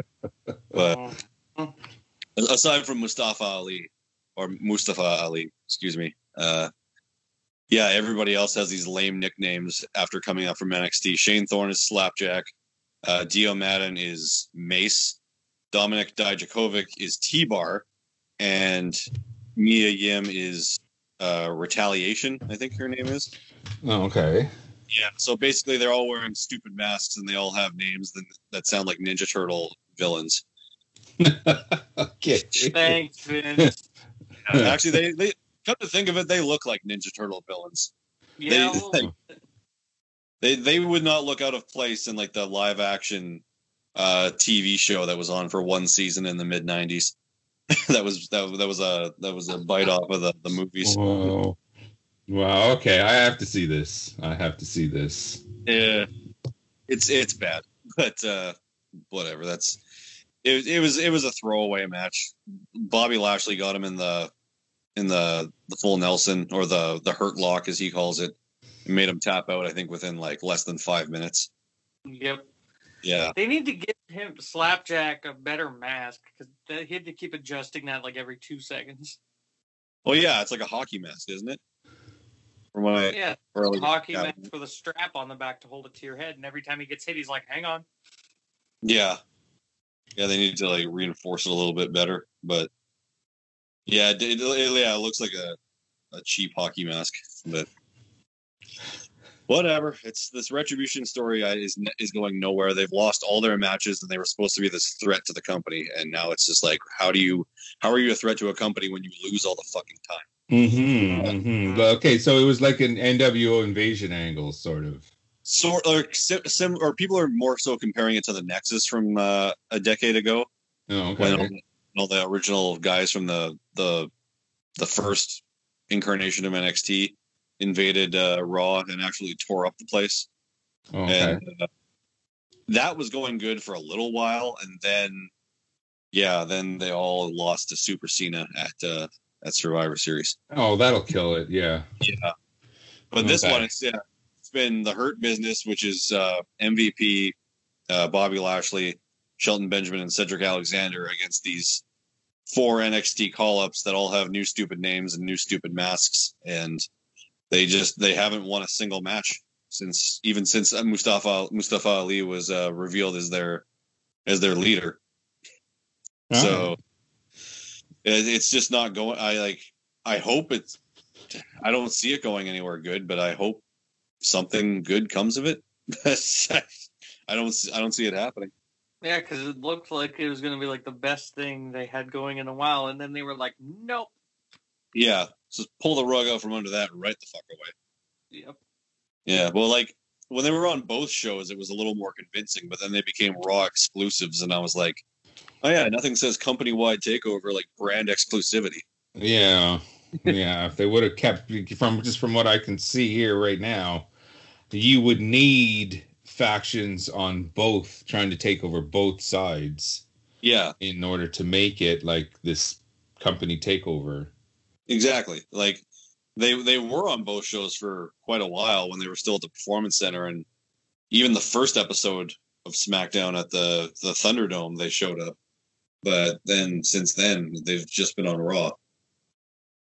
but aside from Mustafa Ali, excuse me. Yeah, everybody else has these lame nicknames after coming up from NXT. Shane Thorne is Slapjack. Dio Madden is Mace. Dominic Dijakovic is T-Bar. And Mia Yim is Retaliation, I think her name is. Oh, okay. Yeah, so basically they're all wearing stupid masks and they all have names that sound like Ninja Turtle villains. Okay. Thanks, Vince. Actually, they come to think of it, they look like Ninja Turtle villains. Yeah, they would not look out of place in like the live action TV show that was on for one season in the mid '90s. that was a bite off of the movies. Whoa. Wow. Okay, I have to see this. Yeah, it's bad, but whatever. It was a throwaway match. Bobby Lashley got him in the full Nelson, or the Hurt Lock as he calls it, and made him tap out, I think, within like less than 5 minutes. Yep. Yeah. They need to give him, Slapjack, a better mask, because he had to keep adjusting that like every 2 seconds. Oh yeah, it's like a hockey mask, isn't it? Hockey mask with a strap on the back to hold it to your head, and every time he gets hit, he's like, "Hang on." Yeah. Yeah, they need to like reinforce it a little bit better, but. Yeah, it looks like a cheap hockey mask, but whatever. It's this Retribution story is going nowhere. They've lost all their matches, and they were supposed to be this threat to the company, and now it's just like, how are you a threat to a company when you lose all the fucking time? Mm-hmm. Okay, so it was like an NWO Invasion angle, sort of. Or people are more so comparing it to the Nexus from a decade ago. Oh, okay. All the original guys from the first incarnation of NXT invaded Raw and actually tore up the place. Oh, okay. And that was going good for a little while, and then they all lost to Super Cena at Survivor Series. Oh, that'll kill it. Yeah. But this one, it's been the Hurt Business, which is MVP, Bobby Lashley, Shelton Benjamin, and Cedric Alexander against these 4 NXT call-ups that all have new stupid names and new stupid masks, and they haven't won a single match since Mustafa Ali was revealed as their leader. Oh. So it's just not going. I don't see it going anywhere good, but I hope something good comes of it. I don't see it happening. Yeah, because it looked like it was going to be like the best thing they had going in a while, and then they were like, nope. Yeah, just pull the rug out from under that right the fuck away. Yep. Yeah, well, like, when they were on both shows, it was a little more convincing, but then they became Raw exclusives, and I was like, oh yeah, nothing says company-wide takeover like brand exclusivity. Yeah, yeah, if they would have kept, from what I can see here right now, you would need factions on both, trying to take over both sides, yeah, in order to make it like this company takeover. Exactly. Like they were on both shows for quite a while when they were still at the Performance Center, and even the first episode of SmackDown at the Thunderdome they showed up, but then since then they've just been on Raw.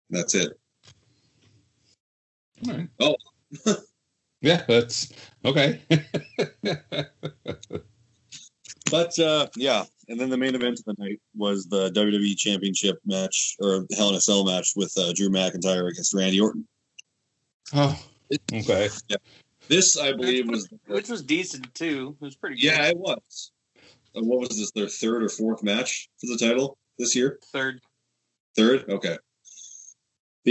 That's it. All right. Oh. Yeah, that's okay. But yeah, and then the main event of the night was the WWE Championship match, or Hell in a Cell match, with Drew McIntyre against Randy Orton. Oh, okay. Yeah. This, I believe, was... Which was decent, too. It was pretty good. Yeah, it was. What was this, their third or fourth match for the title this year? Third? Okay. But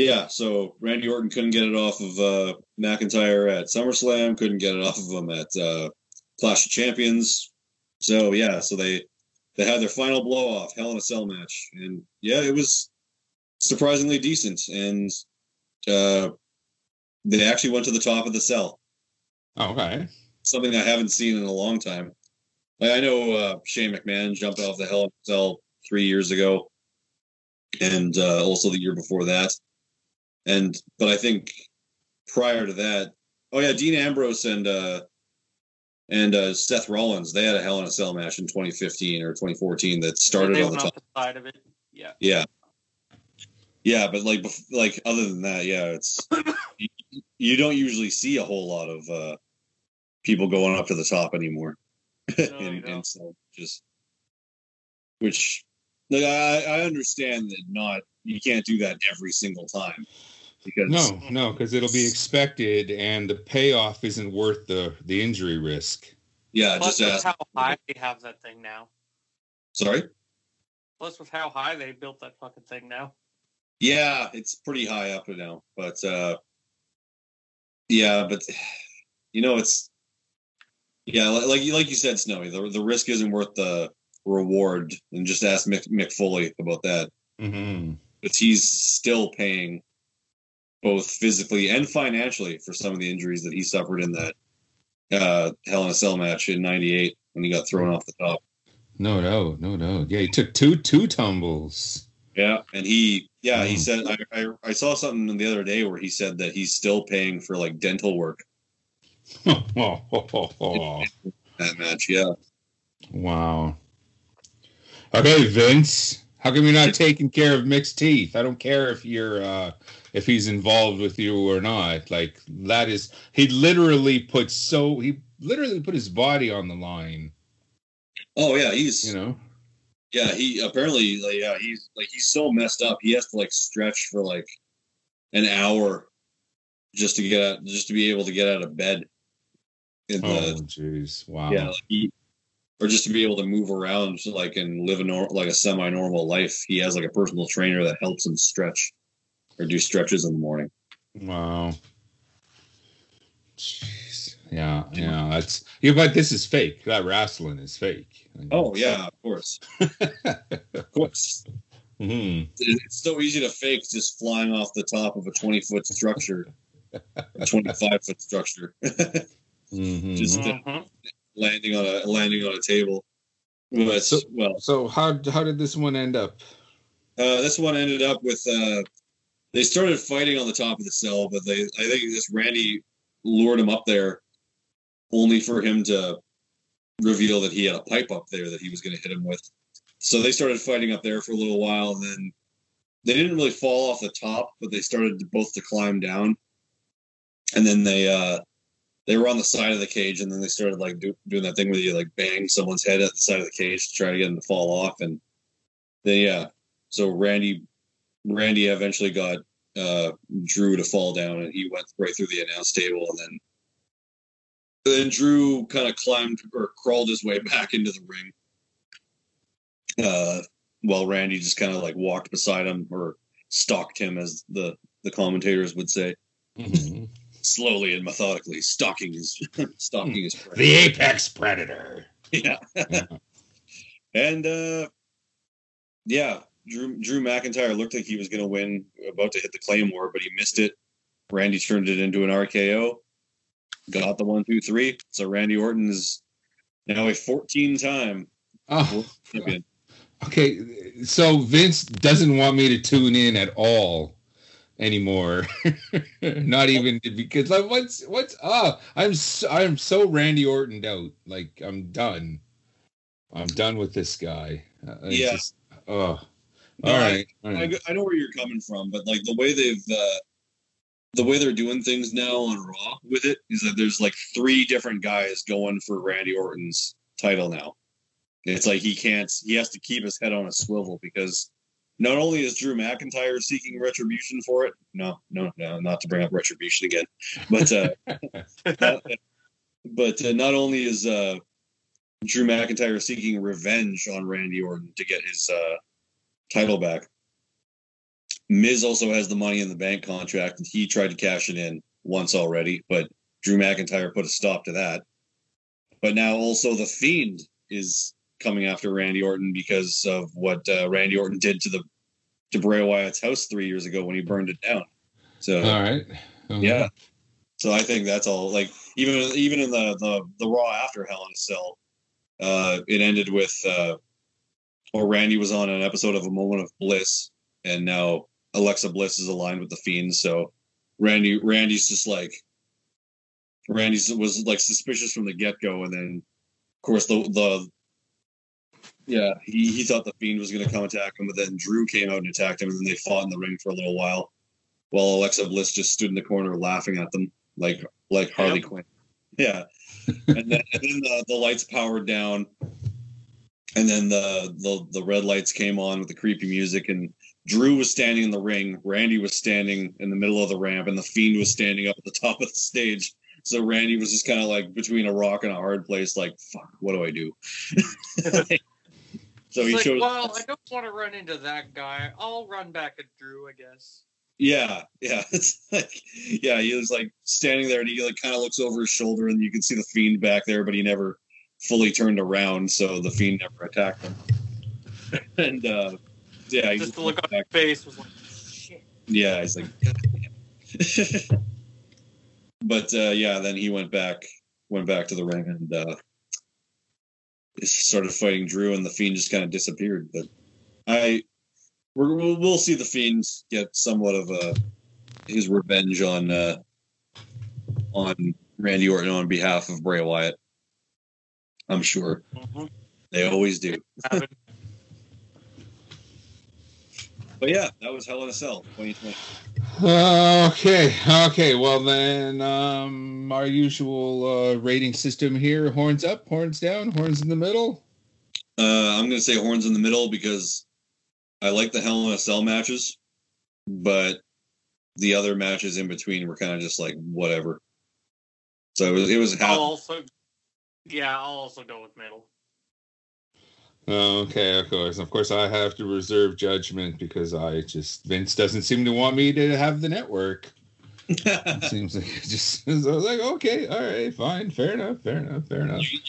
yeah, so Randy Orton couldn't get it off of McIntyre at SummerSlam, couldn't get it off of him at Clash of Champions. So, yeah, so they had their final blow-off, Hell in a Cell match. And, yeah, it was surprisingly decent. And they actually went to the top of the cell. Okay. Something I haven't seen in a long time. Like, I know Shane McMahon jumped off the Hell in a Cell 3 years ago and also the year before that. But I think prior to that... Oh, yeah, Dean Ambrose and Seth Rollins, they had a Hell in a Cell match in 2015 or 2014 that started on the top. The side of it. Yeah. Yeah. Yeah, but like other than that, yeah, it's... you don't usually see a whole lot of people going up to the top anymore. No, and so just, which like, I understand that you can't do that every single time because because it'll be expected and the payoff isn't worth the injury risk. Yeah, plus just with how high they have that thing now. Sorry. Plus, with how high they built that fucking thing now. Yeah, it's pretty high up now, but yeah, but you know it's. Yeah, like you said, Snowy, the risk isn't worth the reward. And just ask Mick Foley about that. Mm-hmm. But he's still paying both physically and financially for some of the injuries that he suffered in that Hell in a Cell match in 98 when he got thrown off the top. No. Yeah, he took two tumbles. Yeah, and he said, I saw something the other day where he said that he's still paying for, like, dental work. That match, yeah. Wow. Okay, Vince, how come you're not taking care of Mick's teeth? I don't care if you're if he's involved with you or not. Like that is he literally put his body on the line. Oh yeah, he's so messed up. He has to like stretch for like an hour just to be able to get out of bed. Jeez! Wow. Yeah, or just to be able to move around, like and live a semi-normal life. He has like a personal trainer that helps him stretch or do stretches in the morning. Wow. Jeez. Yeah. But this is fake. That wrestling is fake. Oh yeah, of course. Of course. Mm-hmm. It's so easy to fake just flying off the top of a 20-foot structure, a 25-foot structure. Mm-hmm. Just landing on a table. But, so how did this one end up? This one ended up with they started fighting on the top of the cell, but I think Randy lured him up there, only for him to reveal that he had a pipe up there that he was going to hit him with. So they started fighting up there for a little while, and then they didn't really fall off the top, but they started both to climb down, and then they were on the side of the cage, and then they started like doing that thing where you like bang someone's head at the side of the cage to try to get them to fall off. And then, yeah. So Randy eventually got Drew to fall down, and he went right through the announce table. And then Drew kind of climbed or crawled his way back into the ring. While Randy just kind of like walked beside him or stalked him, as the commentators would say. Mm-hmm. Slowly and methodically stalking his predator. The apex predator. Yeah. And yeah, Drew McIntyre looked like he was going to win, about to hit the Claymore, but he missed it. Randy turned it into an RKO. Got the 1, 2, 3. So Randy Orton is now a 14-time world champion. Okay, so Vince doesn't want me to tune in at all anymore. Not even because like what's up? I'm so Randy Ortoned out. Like I'm done with this guy. Yeah. Just, all right. I know where you're coming from, but like the way they're doing things now on Raw with it is that there's like 3 different guys going for Randy Orton's title now. It's like he has to keep his head on a swivel because Not only is Drew McIntyre seeking retribution for it, no, not to bring up retribution again, but not only is Drew McIntyre seeking revenge on Randy Orton to get his title back, Miz also has the Money in the Bank contract, and he tried to cash it in once already, but Drew McIntyre put a stop to that. But now also The Fiend is coming after Randy Orton because of what Randy Orton did to Bray Wyatt's house 3 years ago when he burned it down. So all right, yeah. So I think that's all. Like even in the Raw after Hell in a Cell, it ended with or Randy was on an episode of A Moment of Bliss, and now Alexa Bliss is aligned with The Fiend. So Randy was suspicious from the get go, and then of course he thought The Fiend was going to come attack him, but then Drew came out and attacked him, and then they fought in the ring for a little while Alexa Bliss just stood in the corner laughing at them like Harley Quinn. Yeah. and then the lights powered down, and then the red lights came on with the creepy music, and Drew was standing in the ring, Randy was standing in the middle of the ramp, and The Fiend was standing up at the top of the stage. So Randy was just kind of like between a rock and a hard place, like, fuck, what do I do? I don't want to run into that guy. I'll run back at Drew, I guess. Yeah. It's like, yeah, he was like standing there, and he like kind of looks over his shoulder, and you can see The Fiend back there, but he never fully turned around, so The Fiend never attacked him. And he just the look on his face was like, shit. Yeah, he's like, God. But then he went back to the ring, and started fighting Drew, and The Fiend just kind of disappeared. But we'll see The Fiend get somewhat of his revenge on Randy Orton on behalf of Bray Wyatt. I'm sure they always do. But yeah, that was Hell in a Cell 2020. Okay. Well then, our usual rating system here: horns up, horns down, horns in the middle. I'm gonna say horns in the middle because I like the Hell in a Cell matches, but the other matches in between were kind of just like whatever. So it was half. I'll also go with middle. Okay, of course. Of course, I have to reserve judgment because Vince doesn't seem to want me to have the network. It seems like I was like, okay, all right, fine, fair enough. You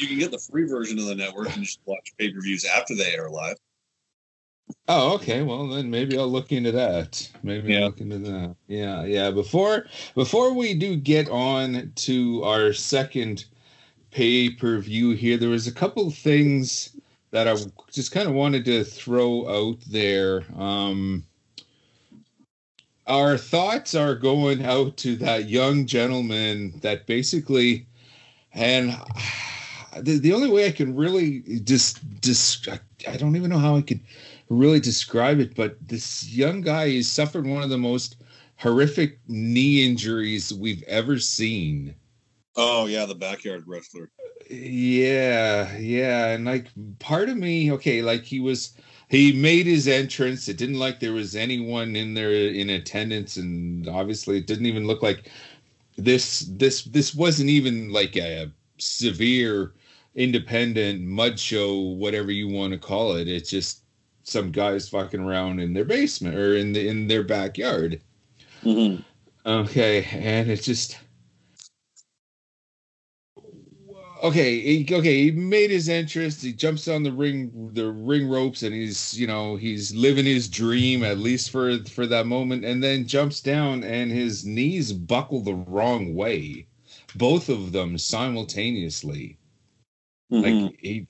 can get the free version of the network and just watch pay-per-views after they air live. Oh, okay. Well, then maybe I'll look into that. Yeah. Before we do get on to our second pay-per-view here, there was a couple of things that I just kind of wanted to throw out there. Our thoughts are going out to that young gentleman that basically, and the only way I can really I don't even know how I could really describe it, but this young guy has suffered one of the most horrific knee injuries we've ever seen. Oh, yeah, the backyard wrestler. Yeah, and like part of me, okay, like he made his entrance. It didn't like there was anyone in there in attendance, and obviously it didn't even look like this wasn't even like a severe independent mud show, whatever you want to call it. It's just some guys fucking around in their basement or in their backyard. Mm-hmm. Okay, and it's just... Okay, he made his entrance. He jumps on the ring ropes, and he's living his dream, at least for that moment, and then jumps down, and his knees buckle the wrong way, both of them simultaneously. Mm-hmm. Like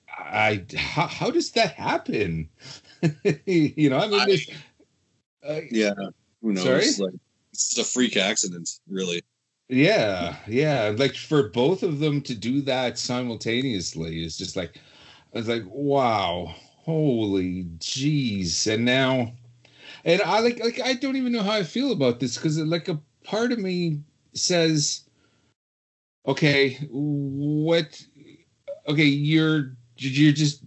how does that happen? Who knows? Sorry? Like, it's a freak accident, really. Yeah. Like for both of them to do that simultaneously is just like, I was like, wow, holy jeez. And now, and I like I don't even know how I feel about this, because like a part of me says, okay, you're just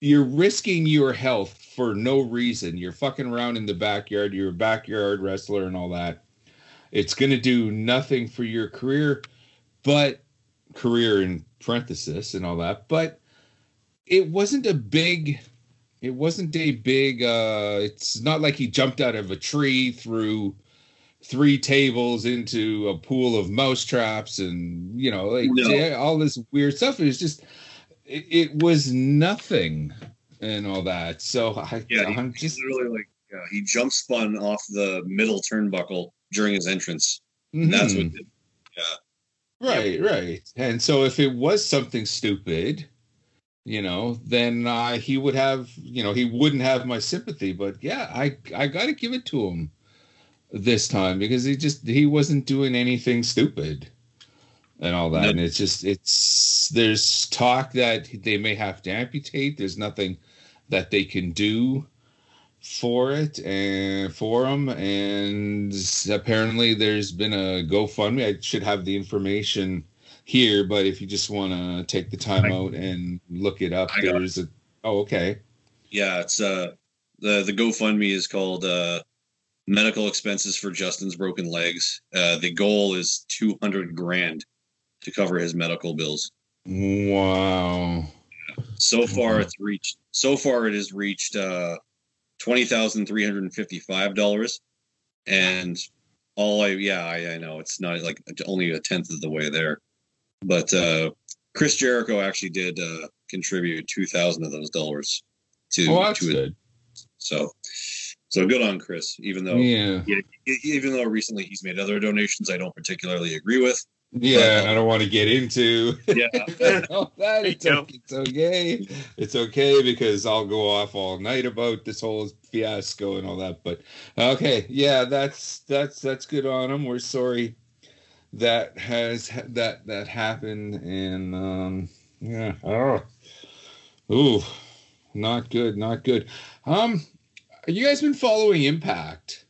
You're risking your health for no reason. You're fucking around in the backyard. You're a backyard wrestler and all that. It's going to do nothing for your career, but career in parenthesis and all that. But it wasn't a big, it's not like he jumped out of a tree through 3 tables into a pool of mouse traps and, you know, like all this weird stuff. It was just, it was nothing and all that. So I'm just literally like, he jump spun off the middle turnbuckle during his entrance. Mm-hmm. And that's what did. Yeah. Right. And so if it was something stupid, you know, then he would have, you know, he wouldn't have my sympathy. But yeah, I got to give it to him this time because he wasn't doing anything stupid and all that. No. And there's talk that they may have to amputate. There's nothing that they can do for it and for him. And apparently there's been a GoFundMe. I should have the information here, but if you just want to take the time out and look it up, there's it. Oh, okay. Yeah. It's the GoFundMe is called, medical expenses for Justin's broken legs. The goal is $200,000 to cover his medical bills. Wow. Yeah. So far it has reached $20,355, and I know it's not like only a tenth of the way there, but Chris Jericho actually did contribute $2,000 of those dollars to. Oh, that's good. So good on Chris, even though recently he's made other donations I don't particularly agree with. Yeah, I don't want to get into. Yeah, all that. It's okay. It's okay because I'll go off all night about this whole fiasco and all that. But okay, yeah, that's good on him. We're sorry that that happened, and yeah, not good. Have you guys been following Impact?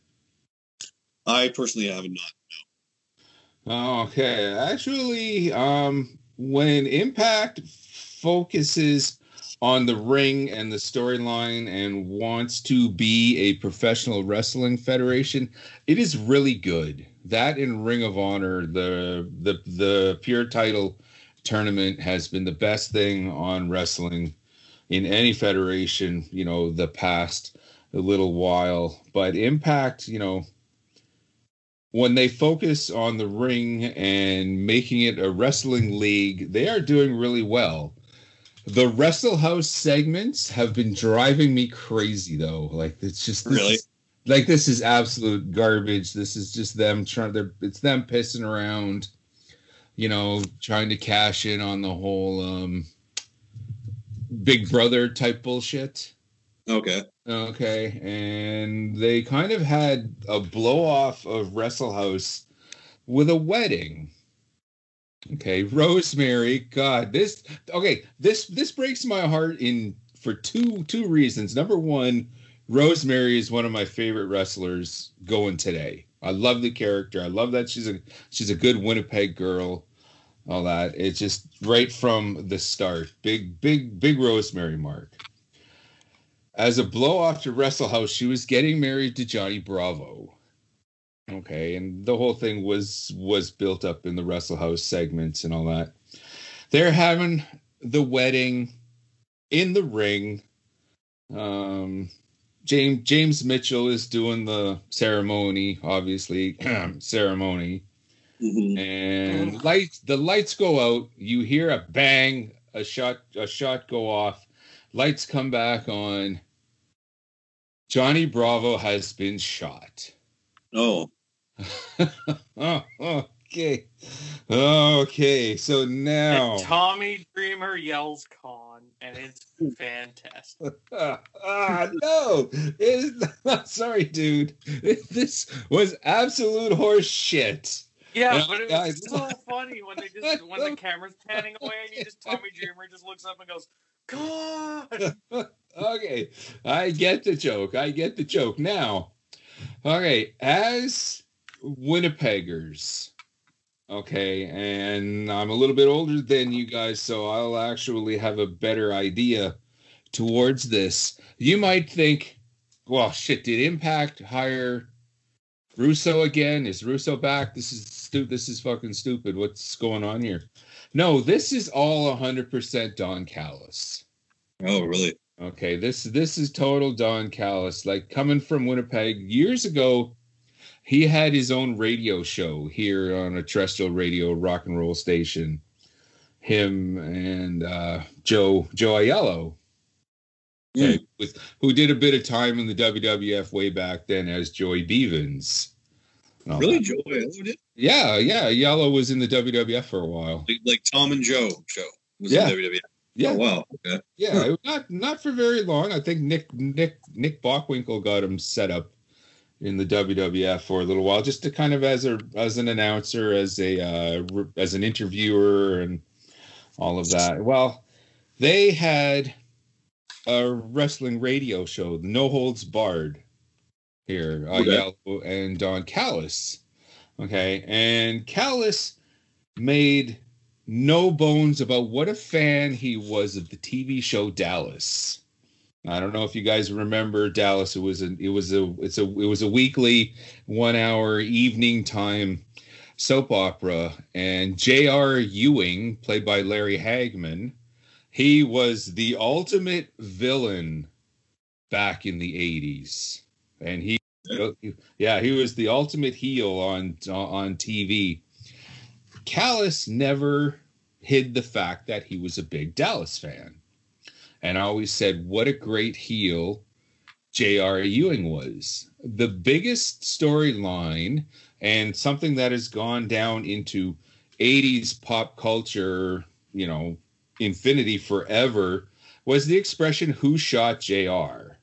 I personally have not. Okay. Actually, when Impact focuses on the ring and the storyline and wants to be a professional wrestling federation, it is really good. That and Ring of Honor, the pure title tournament has been the best thing on wrestling in any federation, you know, the past a little while. But Impact, you know, when they focus on the ring and making it a wrestling league, they are doing really well. The Wrestle House segments have been driving me crazy, though. Like, it's just this is absolute garbage. This is just them it's them pissing around, you know, trying to cash in on the whole Big Brother type bullshit. Okay, and they kind of had a blow-off of Wrestle House with a wedding. Okay, Rosemary, God, this breaks my heart for two reasons. Number one, Rosemary is one of my favorite wrestlers going today. I love the character. I love that she's a good Winnipeg girl, all that. It's just right from the start. Big Rosemary mark. As a blow-off to Wrestle House, she was getting married to Johnny Bravo. Okay, and the whole thing was built up in the Wrestle House segments and all that. They're having the wedding in the ring. James Mitchell is doing the ceremony, obviously. Ceremony. Mm-hmm. And the lights go out. You hear a bang, a shot go off. Lights come back on. Johnny Bravo has been shot. Oh. Okay. So now. And Tommy Dreamer yells "con," and it's fantastic. No. Sorry, dude. This was absolute horse shit. Yeah, but it was so funny when when the camera's panning away and Tommy Dreamer just looks up and goes, God. Okay, I get the joke now. Okay, as Winnipeggers, okay, and I'm a little bit older than you guys, so I'll actually have a better idea towards this. You might think, well, shit, did Impact hire Russo again? Is Russo back? This is fucking stupid. What's going on here? No, this is all 100% Don Callis. Oh, really? Okay, this is total Don Callis. Like, coming from Winnipeg years ago, he had his own radio show here on a terrestrial radio rock and roll station. Him and Joe Aiello, who did a bit of time in the WWF way back then as Joey Beavens. Really, Joe Aiello did? Yeah. Aiello was in the WWF for a while. Like Tom and Joe show was in the WWF. Yeah. Oh, wow. Okay. Yeah, not for very long. I think Nick Bockwinkel got him set up in the WWF for a little while, just to kind of as an announcer, as an interviewer, and all of that. Well, they had a wrestling radio show, No Holds Barred, here, Aiello and Don Callis. Okay, and Callis made no bones about what a fan he was of the TV show Dallas. I don't know if you guys remember Dallas. It was a weekly 1 hour evening time soap opera, and J.R. Ewing, played by Larry Hagman, he was the ultimate villain back in the 80s, and he was the ultimate heel on TV. Callis never hid the fact that he was a big Dallas fan. And I always said, what a great heel J.R. Ewing was. The biggest storyline, and something that has gone down into 80s pop culture, infinity forever, was the expression, who shot J.R.?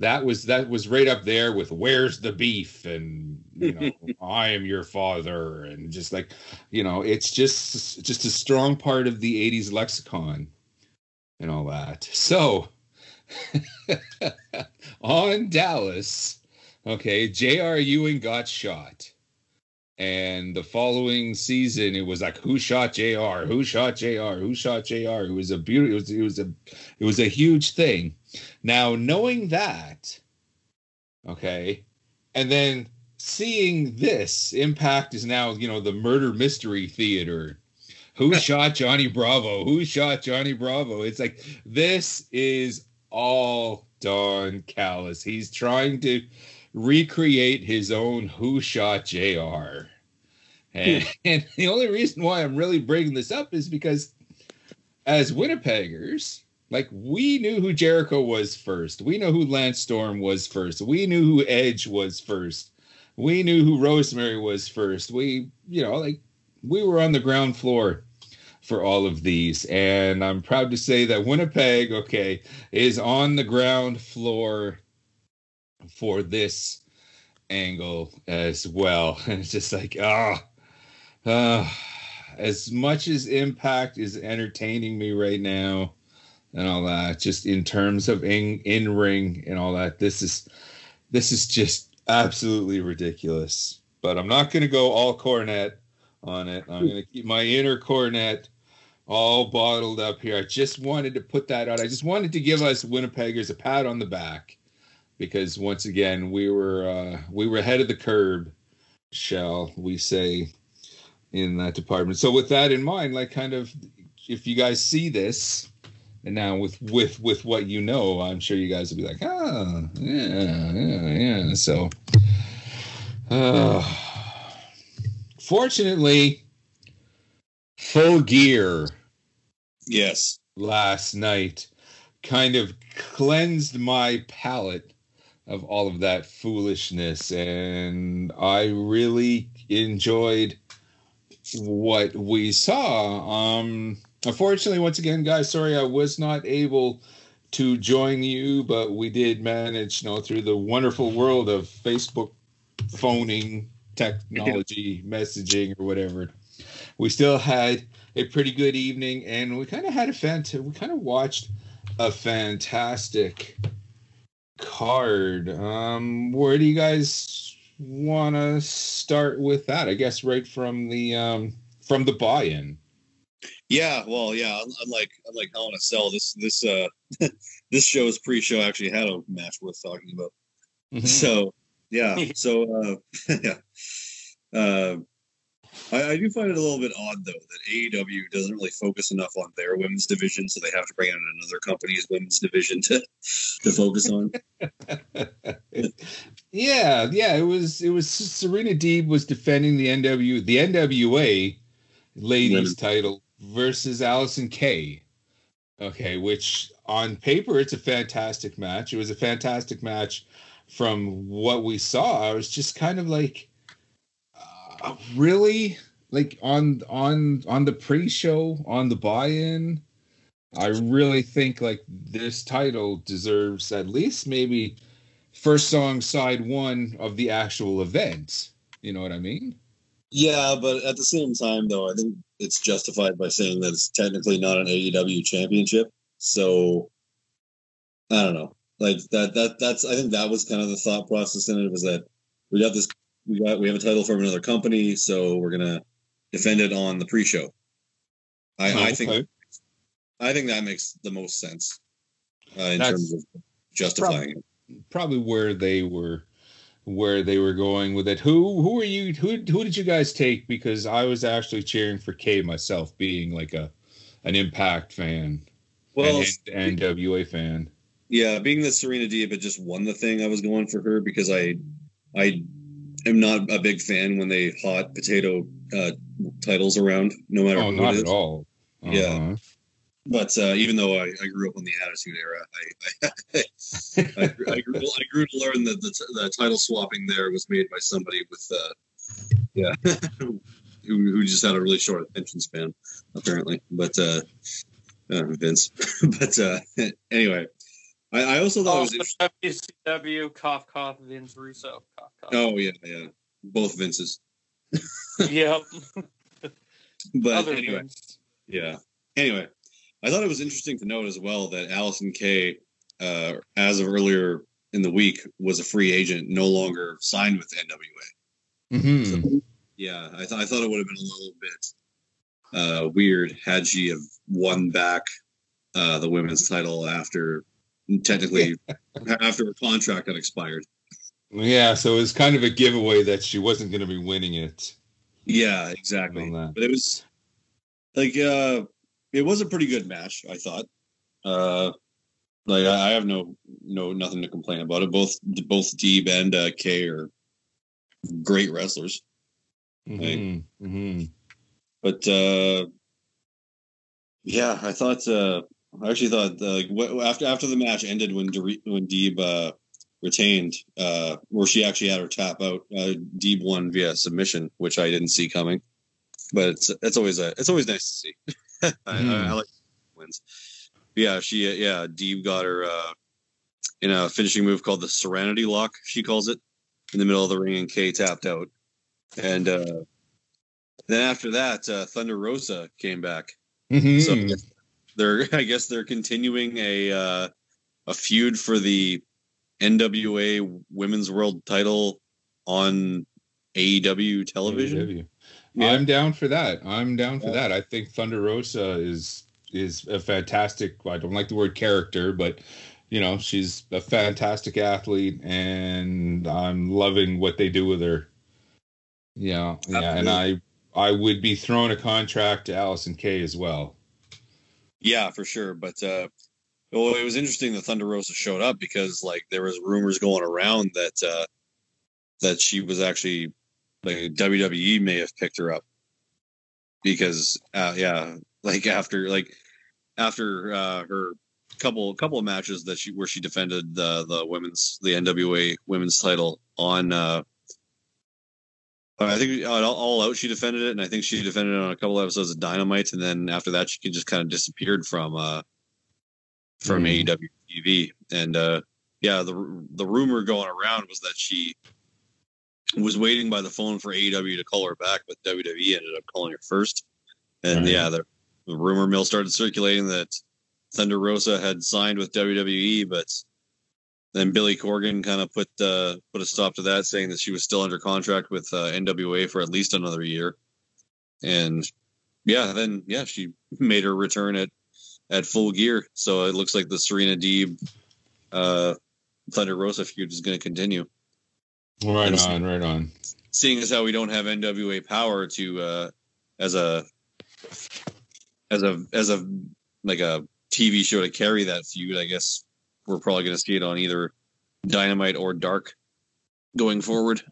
That was right up there with where's the beef and I am your father, and just like, it's just a strong part of the 80s lexicon. And all that. So, on Dallas, okay, J.R. Ewing got shot. And the following season, it was like, who shot J.R.? Who shot J.R.? Who shot J.R.? It was a huge thing. Now, knowing that, okay, and then seeing this, Impact is now, the murder mystery theater. Who shot Johnny Bravo? Who shot Johnny Bravo? It's like, this is all Don Callis. He's trying to recreate his own Who Shot JR. And the only reason why I'm really bringing this up is because as Winnipeggers, like, we knew who Jericho was first. We know who Lance Storm was first. We knew who Edge was first. We knew who Rosemary was first. We were on the ground floor for all of these, and I'm proud to say that Winnipeg, okay, is on the ground floor for this angle as well. And it's just like, as much as Impact is entertaining me right now and all that, just in terms of in-ring and all that, this is just absolutely ridiculous. But I'm not going to go all cornet on it. I'm going to keep my inner cornet all bottled up here. I just wanted to put that out. I just wanted to give us Winnipeggers a pat on the back, because once again, we were ahead of the curb, shall we say, in that department. So with that in mind, like, kind of, if you guys see this, and now with what I'm sure you guys will be like, yeah. So, fortunately, Full Gear, yes, last night kind of cleansed my palate of all of that foolishness, and I really enjoyed what we saw. Unfortunately, once again, guys, sorry I was not able to join you, but we did manage, through the wonderful world of Facebook phoning, technology, messaging, or whatever, we still had a pretty good evening, and we kind of had watched a fantastic card. Where do you guys want to start with that? I guess right from the buy-in. Yeah, well, yeah. Unlike Hell in a Cell, this this show's pre-show actually had a match worth talking about. Mm-hmm. So yeah, I do find it a little bit odd though that AEW doesn't really focus enough on their women's division, so they have to bring in another company's women's division to focus on. Yeah. It was Serena Deeb was defending the NWA ladies title versus Allison Kay. Okay, which on paper it's a fantastic match. It was a fantastic match from what we saw. I was just kind of like, really, like on the pre-show, on the buy-in, I really think like this title deserves at least maybe first song side one of the actual event. You know what I mean? Yeah, but at the same time, though, I think it's justified by saying that it's technically not an AEW championship. So, I don't know. Like that's I think that was kind of the thought process in it, was that we have a title from another company, so we're gonna defend it on the pre-show. I think that makes the most sense in terms of justifying it. Probably where they were going with it. Who are you? Who did you guys take? Because I was actually cheering for Kay myself, being like an Impact fan, well, and NWA fan. Yeah, being that Serena Deeb had just won the thing, I was going for her because I am not a big fan when they hot potato titles around, no matter what. Not at all. Uh-huh. Yeah. But even though I grew up in the Attitude Era, I grew to learn that the title swapping there was made by somebody with who just had a really short attention span, apparently. But Vince. But anyway, I also thought it was interesting. WCW, cough, cough, Vince Russo, cough, cough. Oh, yeah. Both Vinces. Yep. But other anyway. Vince. Yeah. Anyway, I thought it was interesting to note as well that Allison Kay, as of earlier in the week, was a free agent, no longer signed with NWA. Mm-hmm. So, yeah, I thought it would have been a little bit weird had she have won back the women's title after... Technically, after her contract had expired. Yeah, so it was kind of a giveaway that she wasn't going to be winning it. Yeah, exactly. But it was like it was a pretty good match, I thought. I have nothing to complain about it. Both Deeb and Kay are great wrestlers. Mm-hmm. Like, mm-hmm. But I thought. I actually thought after the match ended when Deeb retained, where she actually had her tap out, Deeb won via submission, which I didn't see coming. But it's always nice to see. I like wins. But yeah, Deeb got her in a finishing move called the Serenity Lock, she calls it, in the middle of the ring, and Kay tapped out. And then after that, Thunder Rosa came back. Mm-hmm. So. I guess they're continuing a feud for the NWA Women's World Title on AEW television. AEW. Yeah. I'm down for that. I think Thunder Rosa is a fantastic. I don't like the word character, but she's a fantastic athlete, and I'm loving what they do with her. Yeah, absolutely. Yeah, and I would be throwing a contract to Allison Kay as well. Yeah, for sure. But it was interesting that Thunder Rosa showed up because, like, there was rumors going around that that she was actually, like, WWE may have picked her up because, after her couple of matches that she defended the NWA women's title on. I think All Out she defended it, and I think she defended it on a couple of episodes of Dynamite, and then after that she just kind of disappeared from AEW TV. And the rumor going around was that she was waiting by the phone for AEW to call her back, but WWE ended up calling her first. And the rumor mill started circulating that Thunder Rosa had signed with WWE, but then Billy Corgan kind of put a stop to that, saying that she was still under contract with NWA for at least another year. And then she made her return at Full Gear. So it looks like the Serena Deeb Thunder Rosa feud is going to continue. Right on. Seeing as how we don't have NWA power to as a like a TV show to carry that feud, I guess we're probably going to see it on either Dynamite or Dark going forward.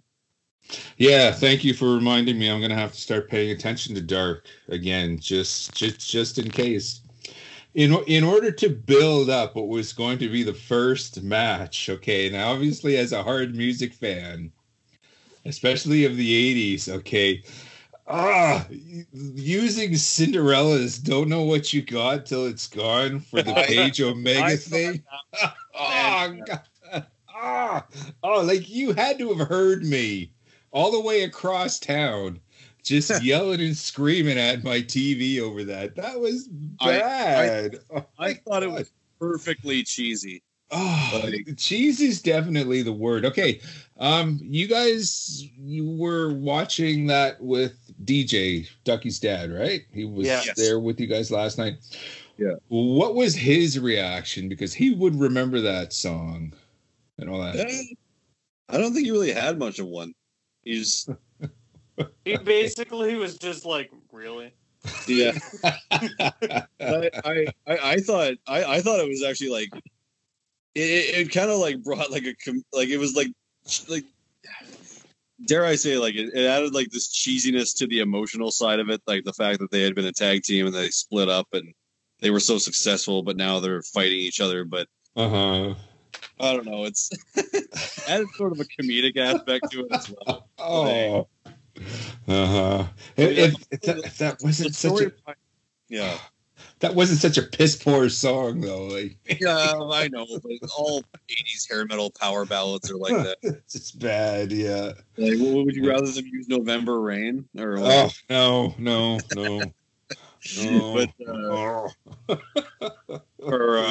Yeah, thank you for reminding me. I'm going to have to start paying attention to Dark again, just in case. In order to build up what was going to be the first match, okay, now obviously as a hard music fan, especially of the 80s, okay, using Cinderella's Don't Know What You Got Till It's Gone for the Paige Omega thing. Oh, like you had to have heard me all the way across town. Just yelling and screaming at my TV over that. That was bad. I thought it was perfectly cheesy. Oh, like, cheesy is definitely the word. Okay, you were watching that with DJ, Ducky's dad, right? He was there with you guys last night. Yeah. What was his reaction? Because he would remember that song and all that. I don't think he really had much of one. He basically was just like, really? Yeah. I thought it was actually like it kind of like brought like it was like dare I say like it added like this cheesiness to the emotional side of it, like the fact that they had been a tag team and they split up and they were so successful, but now they're fighting each other. But I don't know. It's added sort of a comedic aspect to it as well. Oh. If that wasn't such a that wasn't such a piss poor song though. Like. Yeah, I know, but all 80s hair metal power ballads are like that. It's bad, yeah. Like, what would you rather them use? November Rain or like... Oh no. Or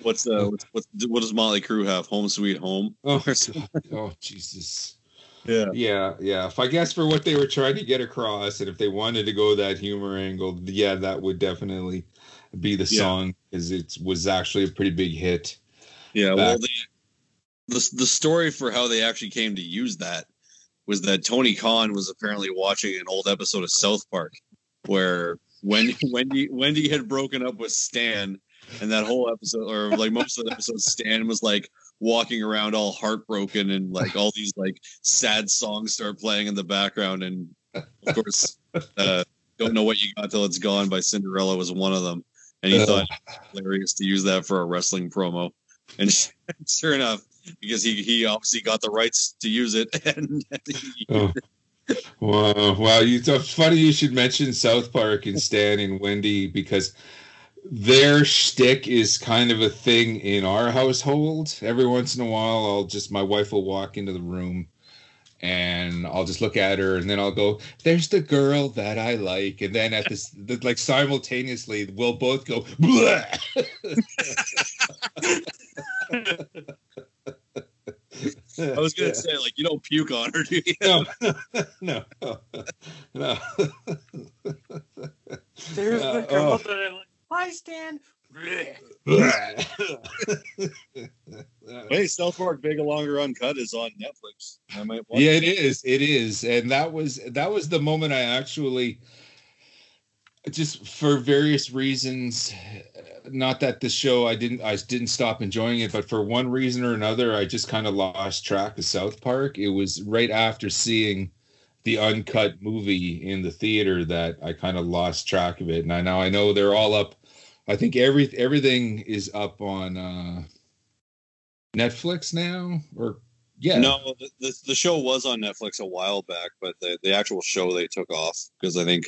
what does Motley Crue have? Home Sweet Home. Oh Jesus. Yeah. If I guess for what they were trying to get across, and if they wanted to go that humor angle, yeah, that would definitely be the song, because it was actually a pretty big hit. Yeah, well, the story for how they actually came to use that was that Tony Khan was apparently watching an old episode of South Park where Wendy had broken up with Stan, and that whole episode, or like most of the episodes, Stan was like walking around all heartbroken, and like all these like sad songs start playing in the background, and of course Don't Know What You Got Till It's Gone by Cinderella was one of them, and he thought it was hilarious to use that for a wrestling promo, and sure enough, because he obviously got the rights to use it, Wow, it's funny you should mention South Park and Stan and Wendy, because their shtick is kind of a thing in our household. Every once in a while, my wife will walk into the room and I'll just look at her, and then I'll go, "There's the girl that I like." And then at this, like simultaneously, we'll both go, bleh. I was going to say, like, you don't puke on her, do you? No. There's the girl that I like. Hi, Stan. Hey, South Park: Big and Longer Uncut is on Netflix. I might watch it. It is. And that was the moment I actually, just for various reasons, not that the show I didn't stop enjoying it, but for one reason or another, I just kind of lost track of South Park. It was right after seeing the uncut movie in the theater that I kind of lost track of it, and I know they're all up. I think everything is up on Netflix now, or yeah. No, the show was on Netflix a while back, but the actual show they took off, because I think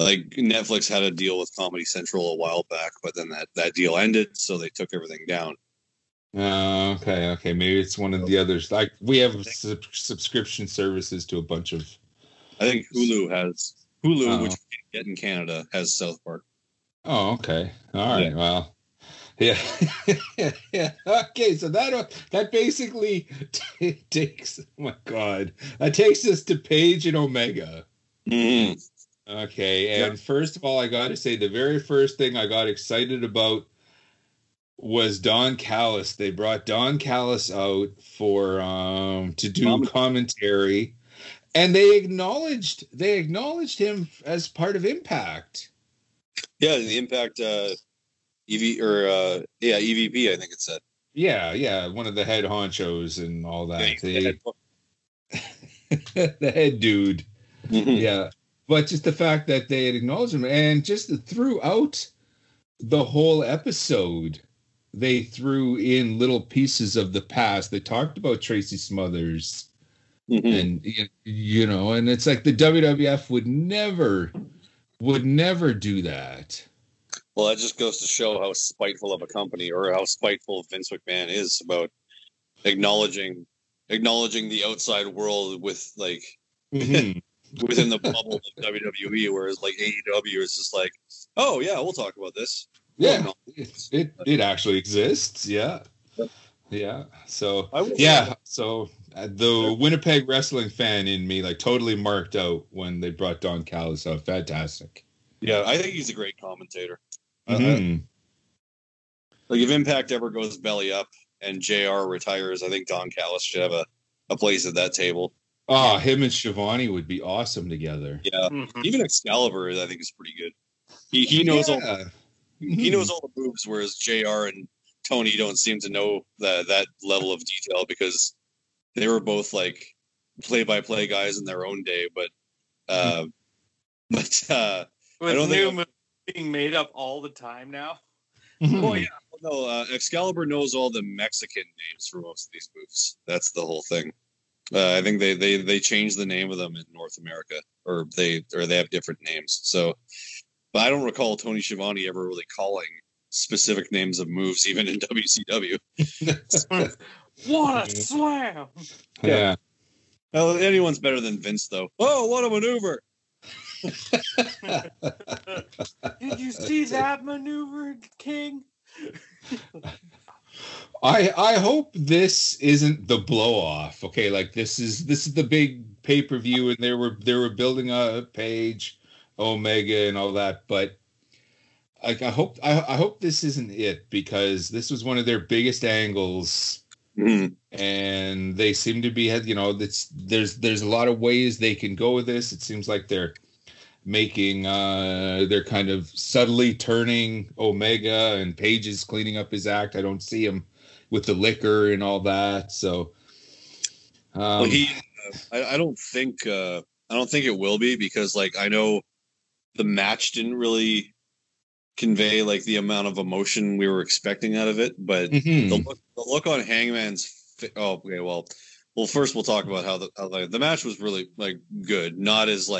like Netflix had a deal with Comedy Central a while back, but then that deal ended, so they took everything down. Okay. Maybe it's one of the others. Like we have subscription services to a bunch of. I think Hulu, which you can't get in Canada, has South Park. Oh, okay. All right. Yeah. Well, yeah. Yeah. Okay. So that basically takes us to Paige and Omega. Mm-hmm. Okay, and first of all, I got to say the very first thing I got excited about was Don Callis. They brought Don Callis out for to do commentary, and they acknowledged him as part of Impact. Yeah, the Impact EVP, I think it said. Yeah, one of the head honchos and all that. Yeah, the head dude. Mm-hmm. Yeah. But just the fact that they had acknowledged him, and just throughout the whole episode, they threw in little pieces of the past. They talked about Tracy Smothers, mm-hmm. and you know, and it's like the WWF would never do that. Well, that just goes to show how spiteful of a company, or how spiteful Vince McMahon is about acknowledging the outside world with like mm-hmm. within the bubble of WWE, whereas like AEW is just like, oh yeah, we'll talk about this. Yeah, oh, no. it actually exists. Yeah, yeah. So the Winnipeg wrestling fan in me like totally marked out when they brought Don Callis up. Fantastic. Yeah, I think he's a great commentator. Mm-hmm. Like if Impact ever goes belly up and JR retires, I think Don Callis should have a place at that table. Oh, him and Shivani would be awesome together. Yeah, mm-hmm. Even Excalibur, I think, is pretty good. He knows he knows all the moves, whereas JR and Tony don't seem to know that level of detail because they were both like play-by-play guys in their own day, but with new moves being made up all the time now. Mm-hmm. Well, yeah. Well, no, Excalibur knows all the Mexican names for most of these moves. That's the whole thing. I think they changed the name of them in North America, or they have different names. So, but I don't recall Tony Schiavone ever really calling specific names of moves, even in WCW. What a slam! Yeah. Well, anyone's better than Vince, though. Oh, what a maneuver! Did you see that maneuver, King? I hope this isn't the blow off. Okay, like this is the big pay-per-view, and they were building up Page, Omega, and all that. But like I hope this isn't it, because this was one of their biggest angles. Mm-hmm. And they seem to be, you know, there's a lot of ways they can go with this. It seems like they're making they're kind of subtly turning Omega, and Page is cleaning up his act. I don't see him with the liquor and all that. So I don't think it will be, because like I know the match didn't really convey like the amount of emotion we were expecting out of it, but mm-hmm. the look on Hangman's well, first we'll talk about how the match was really like good, not as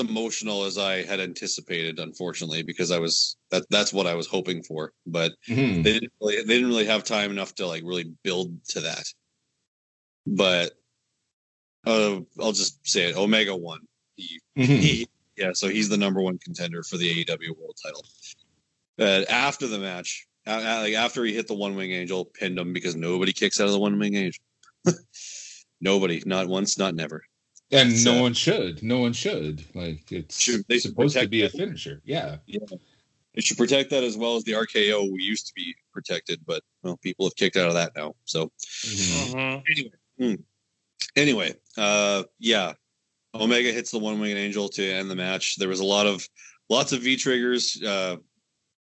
emotional as I had anticipated, unfortunately, because that's what I was hoping for, but mm-hmm. they didn't really have time enough to like really build to that. But I'll just say it, Omega won. So he's the number one contender for the AEW World Title. After the match, after he hit the One Wing Angel, pinned him, because nobody kicks out of the One Wing Angel. Nobody, not once, not never. And so, no one should. Like it's supposed to be a finisher. Yeah. It should protect that as well as the RKO we used to be protected, but well, people have kicked out of that now. So mm-hmm. Anyway, Omega hits the One-Winged Angel to end the match. There was lots of V-triggers.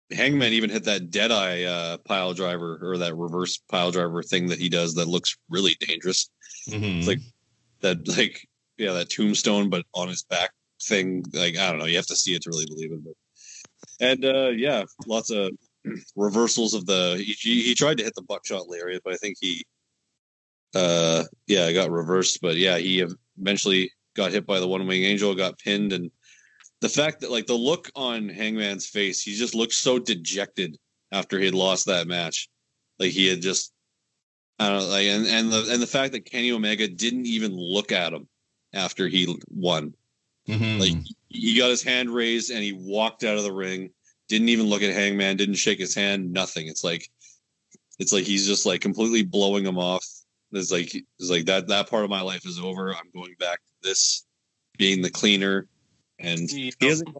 Hangman even hit that Deadeye pile driver, or that reverse pile driver thing that he does that looks really dangerous. Mm-hmm. It's like that tombstone, but on his back thing. Like, I don't know. You have to see it to really believe it. And lots of reversals of he tried to hit the buckshot lariat, but I think he got reversed. But yeah, he eventually got hit by the One Wing Angel, got pinned, and the fact that like the look on Hangman's face, he just looked so dejected after he had lost that match. Like he had just, I don't know, like, and the fact that Kenny Omega didn't even look at him after he won. Mm-hmm. Like he got his hand raised and he walked out of the ring, didn't even look at Hangman, didn't shake his hand, nothing. It's like he's just like completely blowing him off. It's like that part of my life is over. I'm going back to this being the cleaner, And he hasn't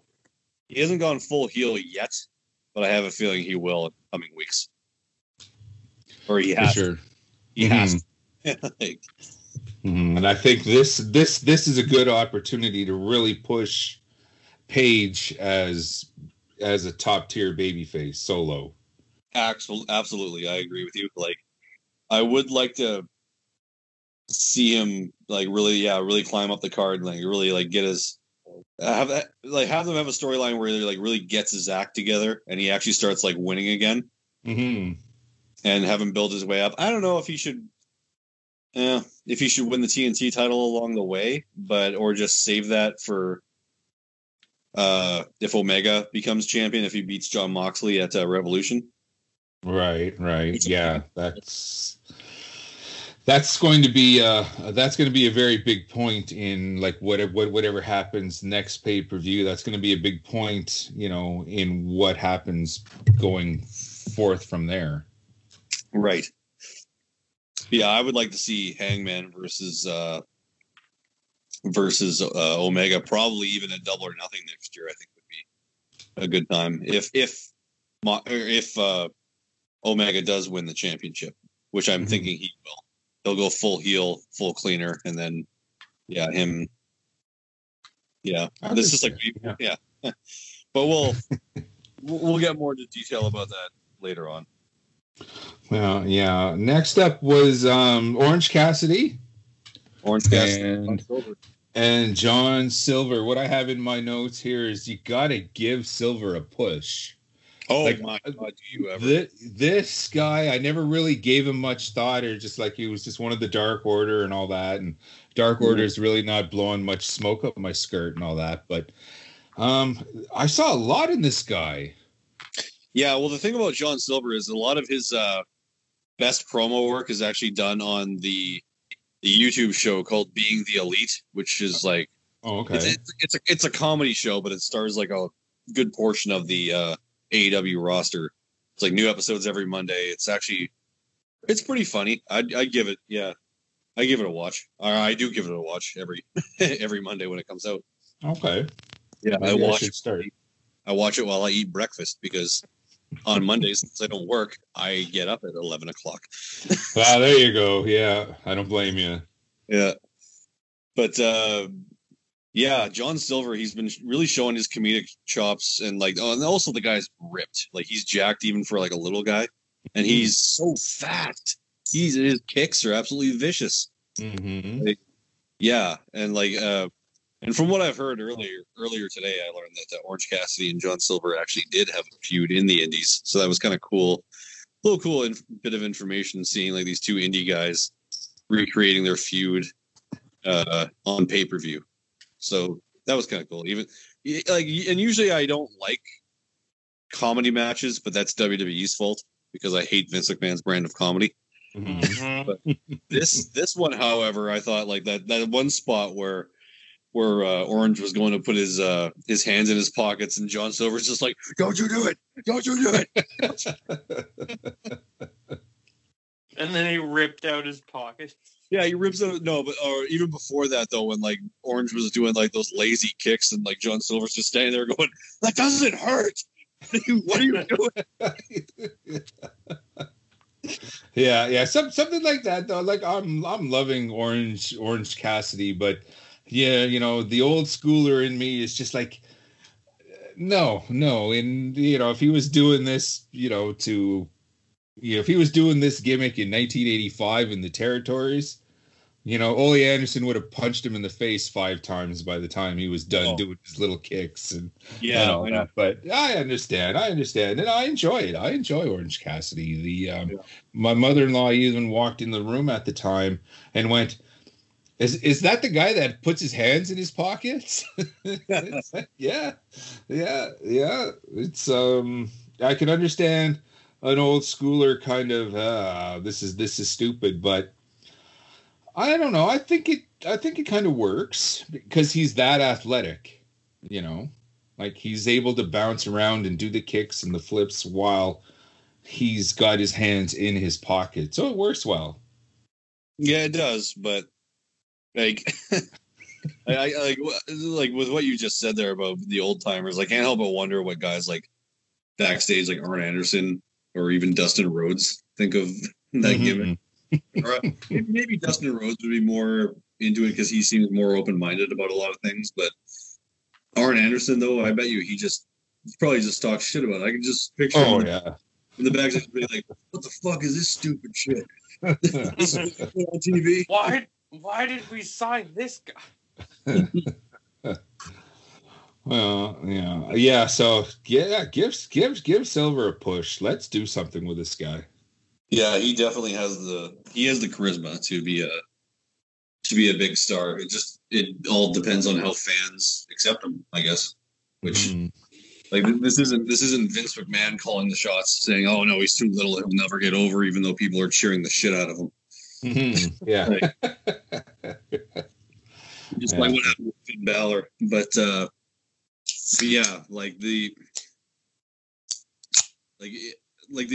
gone full heel yet, but I have a feeling he will in coming weeks. Or he has. For sure. He has. And I think this is a good opportunity to really push Paige as a top tier babyface solo. Absolutely, I agree with you. Like, I would like to see him like really climb up the card, and like really like get his have a storyline where he like really gets his act together and he actually starts like winning again, and have him build his way up. I don't know if he should. Yeah, if he should win the TNT title along the way, but or just save that for if Omega becomes champion, if he beats John Moxley at Revolution. Right. Yeah, that's going to be a very big point in like whatever happens next pay-per-view. That's going to be a big point, you know, in what happens going forth from there. Right. Yeah, I would like to see Hangman versus Omega, probably even at Double or Nothing next year. I think would be a good time if Omega does win the championship, which I'm thinking he will. He'll go full heel, full cleaner, and then But we'll get more into detail about that later on. Well, yeah. Next up was Orange Cassidy. And John Silver. What I have in my notes here is you got to give Silver a push. Oh, like, my God. Do you ever? This guy, I never really gave him much thought, or just like he was just one of the Dark Order and all that. And Dark Order is really not blowing much smoke up my skirt and all that. But I saw a lot in this guy. Yeah, well, the thing about John Silver is a lot of his best promo work is actually done on the YouTube show called Being the Elite, which is like, oh, okay, it's a comedy show, but it stars like a good portion of the AEW roster. It's like new episodes every Monday. It's pretty funny. I give it a watch. I do give it a watch every every Monday when it comes out. Okay, yeah, maybe I watch it while I eat breakfast because. On Mondays, since I don't work, I get up at 11 o'clock. Wow, there you go. Yeah, I don't blame you. Yeah. But, John Silver, he's been really showing his comedic chops. And, like, and also the guy's ripped. Like, he's jacked even for, like, a little guy. And he's so fat. His kicks are absolutely vicious. Like, yeah. And, like, and from what I've heard earlier today, I learned that Orange Cassidy and John Silver actually did have a feud in the Indies, so that was kind of cool. A little cool bit of information, seeing like these two indie guys recreating their feud on pay-per-view. So that was kind of cool. Even like, and usually I don't like comedy matches, but that's WWE's fault because I hate Vince McMahon's brand of comedy. But this one, however, I thought like that one spot where Orange was going to put his hands in his pockets, and John Silver's just like, "Don't you do it! Don't you do it!" And then he ripped out his pockets. Yeah, he rips out. No, but or even before that though, when like Orange was doing like those lazy kicks, and like John Silver's just standing there going, "That doesn't hurt. What are you doing?" Yeah. Something like that though. Like I'm loving Orange Cassidy, but. Yeah, you know, the old schooler in me is just like, no. And, you know, if he was doing this, if he was doing this gimmick in 1985 in the territories, you know, Ole Anderson would have punched him in the face 5 times by the time he was done doing his little kicks and all that. But I understand. And I enjoy Orange Cassidy. My mother-in-law even walked in the room at the time and went, Is that the guy that puts his hands in his pockets? Yeah. It's I can understand an old schooler kind of this is stupid, but I don't know. I think it kind of works because he's that athletic, you know, like he's able to bounce around and do the kicks and the flips while he's got his hands in his pocket. So it works well. Yeah, it does, but. Like I like with what you just said there about the old timers, I can't help but wonder what guys like backstage, like Arn Anderson or even Dustin Rhodes, think of that gimmick. Or, maybe Dustin Rhodes would be more into it because he seems more open-minded about a lot of things. But Arn Anderson, though, I bet you he probably just talks shit about it. I can just picture him in the backstage being like, "What the fuck is this stupid shit? This is on TV. Why did we sign this guy?" Well, yeah. So give Silver a push. Let's do something with this guy. Yeah, he definitely has the charisma to be a big star. It all depends on how fans accept him, I guess. Which this isn't Vince McMahon calling the shots, saying, "Oh no, he's too little; he'll never get over," even though people are cheering the shit out of him. Mm-hmm. Yeah. Like what happened with Finn Balor, but yeah, like the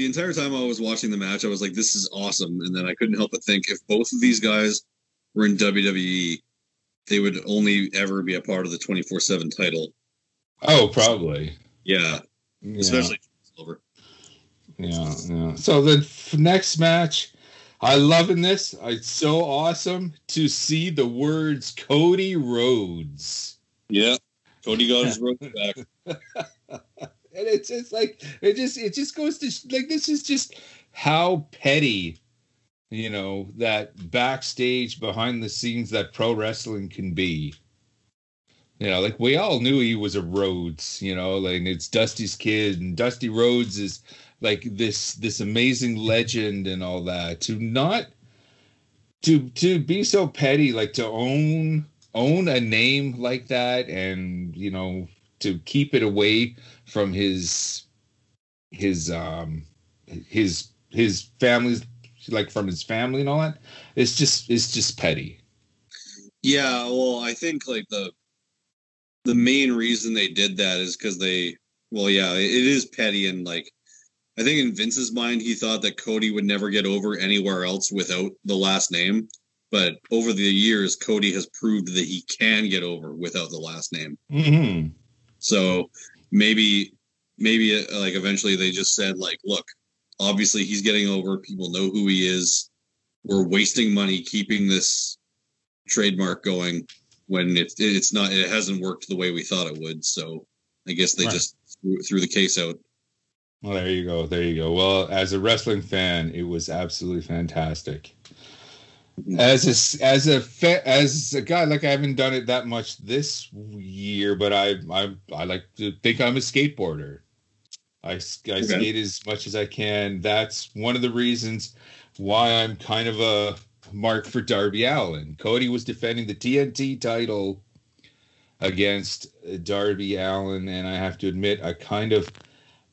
entire time I was watching the match, I was like, "This is awesome!" And then I couldn't help but think, if both of these guys were in WWE, they would only ever be a part of the 24/7 title. Oh, probably. Yeah. Especially Silver. Yeah. So the next match, I'm loving this. It's so awesome to see the words Cody Rhodes. Yeah, Cody got his Rhodes back. And it's just like, it just goes to, like, this is just how petty, that backstage, behind the scenes that pro wrestling can be. Like, we all knew he was a Rhodes, like, it's Dusty's kid, and Dusty Rhodes is like this amazing legend and all that. To not, to be so petty, like, to own a name like that, and, to keep it away from his family's, like, from his family and all that, it's just petty. Yeah, well, I think, like, the main reason they did that is because it is petty, and, like, I think in Vince's mind, he thought that Cody would never get over anywhere else without the last name. But over the years, Cody has proved that he can get over without the last name. Mm-hmm. So maybe like, eventually they just said, like, "Look, obviously he's getting over. People know who he is. We're wasting money keeping this trademark going when it's not, it hasn't worked the way we thought it would." So I guess they just threw the case out. Well, there you go. Well, as a wrestling fan, it was absolutely fantastic. As a guy, like, I haven't done it that much this year, but I like to think I'm a skateboarder. I skate as much as I can. That's one of the reasons why I'm kind of a mark for Darby Allin. Cody was defending the TNT title against Darby Allin, and I have to admit, I kind of